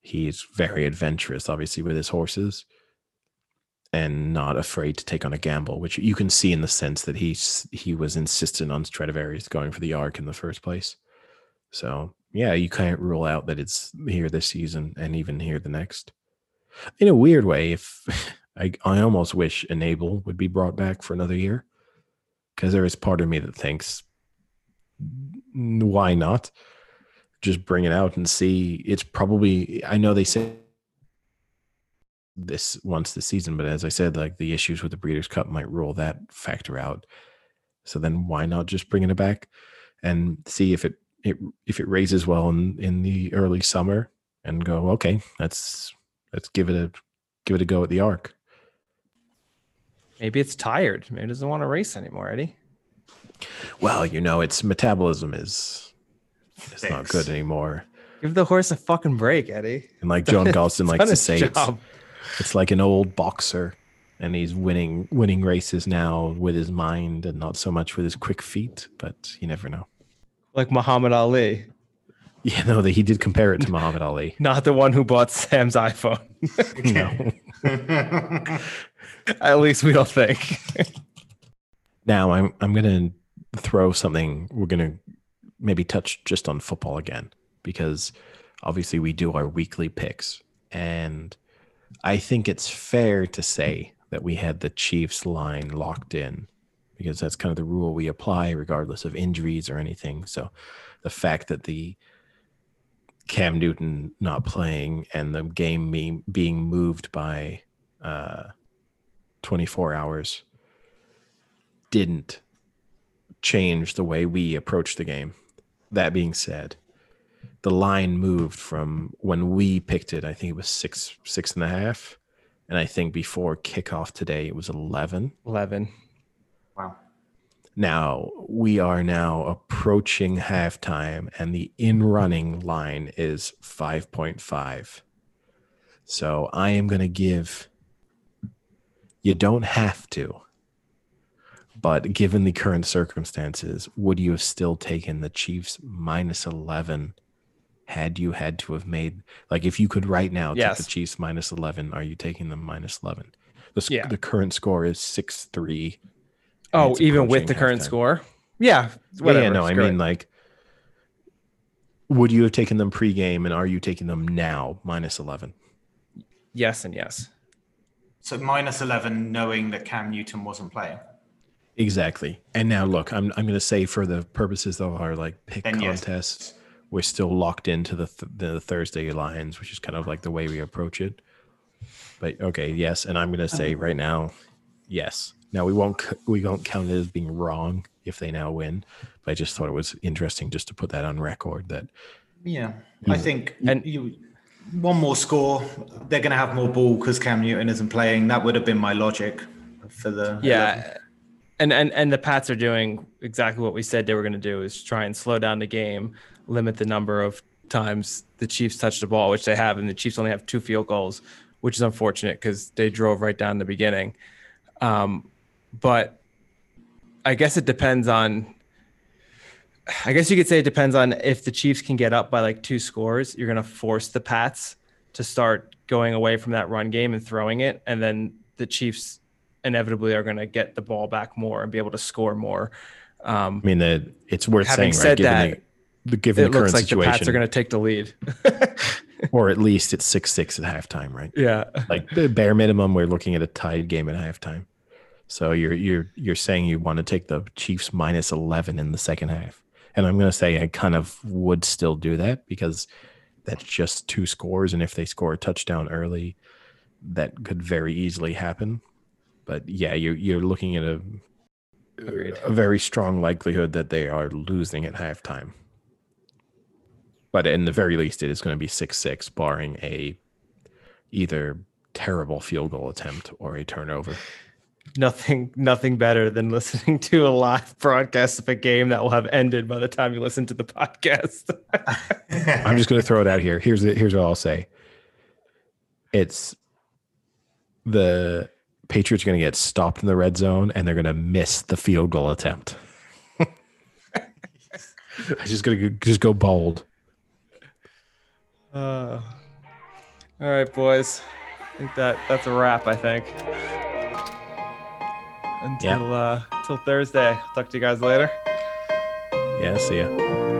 he's very adventurous, obviously, with his horses and not afraid to take on a gamble, which you can see in the sense that he, he was insistent on Stradivarius going for the arc in the first place. So, yeah, you can't rule out that it's here this season and even here the next. In a weird way, if I, I almost wish Enable would be brought back for another year because there is part of me that thinks, why not? Just bring it out and see. It's probably, I know they say this once this season, but as I said, like the issues with the Breeders' Cup might rule that factor out. So then why not just bring it back and see if it, it if it raises well in, in the early summer and go, okay, let's let's give it a give it a go at the arc. Maybe it's tired. Maybe it doesn't want to race anymore, Eddie. Well, you know, its metabolism is It's Thanks. not good anymore. Give the horse a fucking break, Eddie. And like John Gosden likes to say, it's, it's like an old boxer, and he's winning winning races now with his mind and not so much with his quick feet. But you never know. Like Muhammad Ali. Yeah, no, that he did compare it to Muhammad Ali. Not the one who bought Sam's iPhone. No. At least we don't think. Now I'm I'm gonna throw something. We're gonna. Maybe touch just on football again, because obviously we do our weekly picks. And I think it's fair to say that we had the Chiefs line locked in because that's kind of the rule we apply regardless of injuries or anything. So the fact that the Cam Newton not playing and the game being, being moved by uh, twenty-four hours didn't change the way we approach the game. That being said, the line moved from when we picked it. I think it was six, six and a half. And I think before kickoff today, it was eleven. eleven. Wow. Now, we are now approaching halftime, and the in-running line is five point five. So I am going to give – you don't have to, but given the current circumstances, would you have still taken the Chiefs minus eleven had you had to have made – like if you could right now yes. take the Chiefs minus eleven, are you taking them minus eleven? The, sc- yeah. the current score is six three. Oh, even with the current score? Yeah. Whatever. Yeah, no, I mean, like, would you have taken them pregame, and are you taking them now, minus eleven? Yes and yes. So minus eleven, knowing that Cam Newton wasn't playing. Exactly. And now, look, I'm I'm going to say for the purposes of our, like, pick contests, we're still locked into the, th- the Thursday lines, which is kind of like the way we approach it. But, okay, yes, and I'm going to say right now, yes. Now, we won't we won't count it as being wrong if they now win, but I just thought it was interesting just to put that on record. That yeah, you, I think and you one more score, they're going to have more ball because Cam Newton isn't playing. That would have been my logic for the yeah, and and and the Pats are doing exactly what we said they were going to do: is try and slow down the game, limit the number of times the Chiefs touch the ball, which they have, and the Chiefs only have two field goals, which is unfortunate because they drove right down the beginning. Um, But I guess it depends on, I guess you could say it depends on if the Chiefs can get up by like two scores, you're going to force the Pats to start going away from that run game and throwing it. And then the Chiefs inevitably are going to get the ball back more and be able to score more. Um, I mean, the, it's worth having saying, said right, given that, the, given it the looks current like situation, the Pats are going to take the lead. Or at least it's six six at halftime, right? Yeah. Like the bare minimum, we're looking at a tied game at halftime. So you're you're you're saying you want to take the Chiefs minus eleven in the second half, and I'm going to say I kind of would still do that because that's just two scores, and if they score a touchdown early, that could very easily happen. But yeah, you're you're looking at a Agreed. a very strong likelihood that they are losing at halftime. But in the very least, it is going to be six six, barring a either terrible field goal attempt or a turnover. Nothing, nothing better than listening to a live broadcast of a game that will have ended by the time you listen to the podcast. I'm just going to throw it out here. Here's the, here's what I'll say. It's the Patriots are going to get stopped in the red zone, and they're going to miss the field goal attempt. I'm just going to just go bold. Uh, all right, boys. I think that that's a wrap. I think. Until yeah. uh, until Thursday. Talk to you guys later. Yeah, see ya.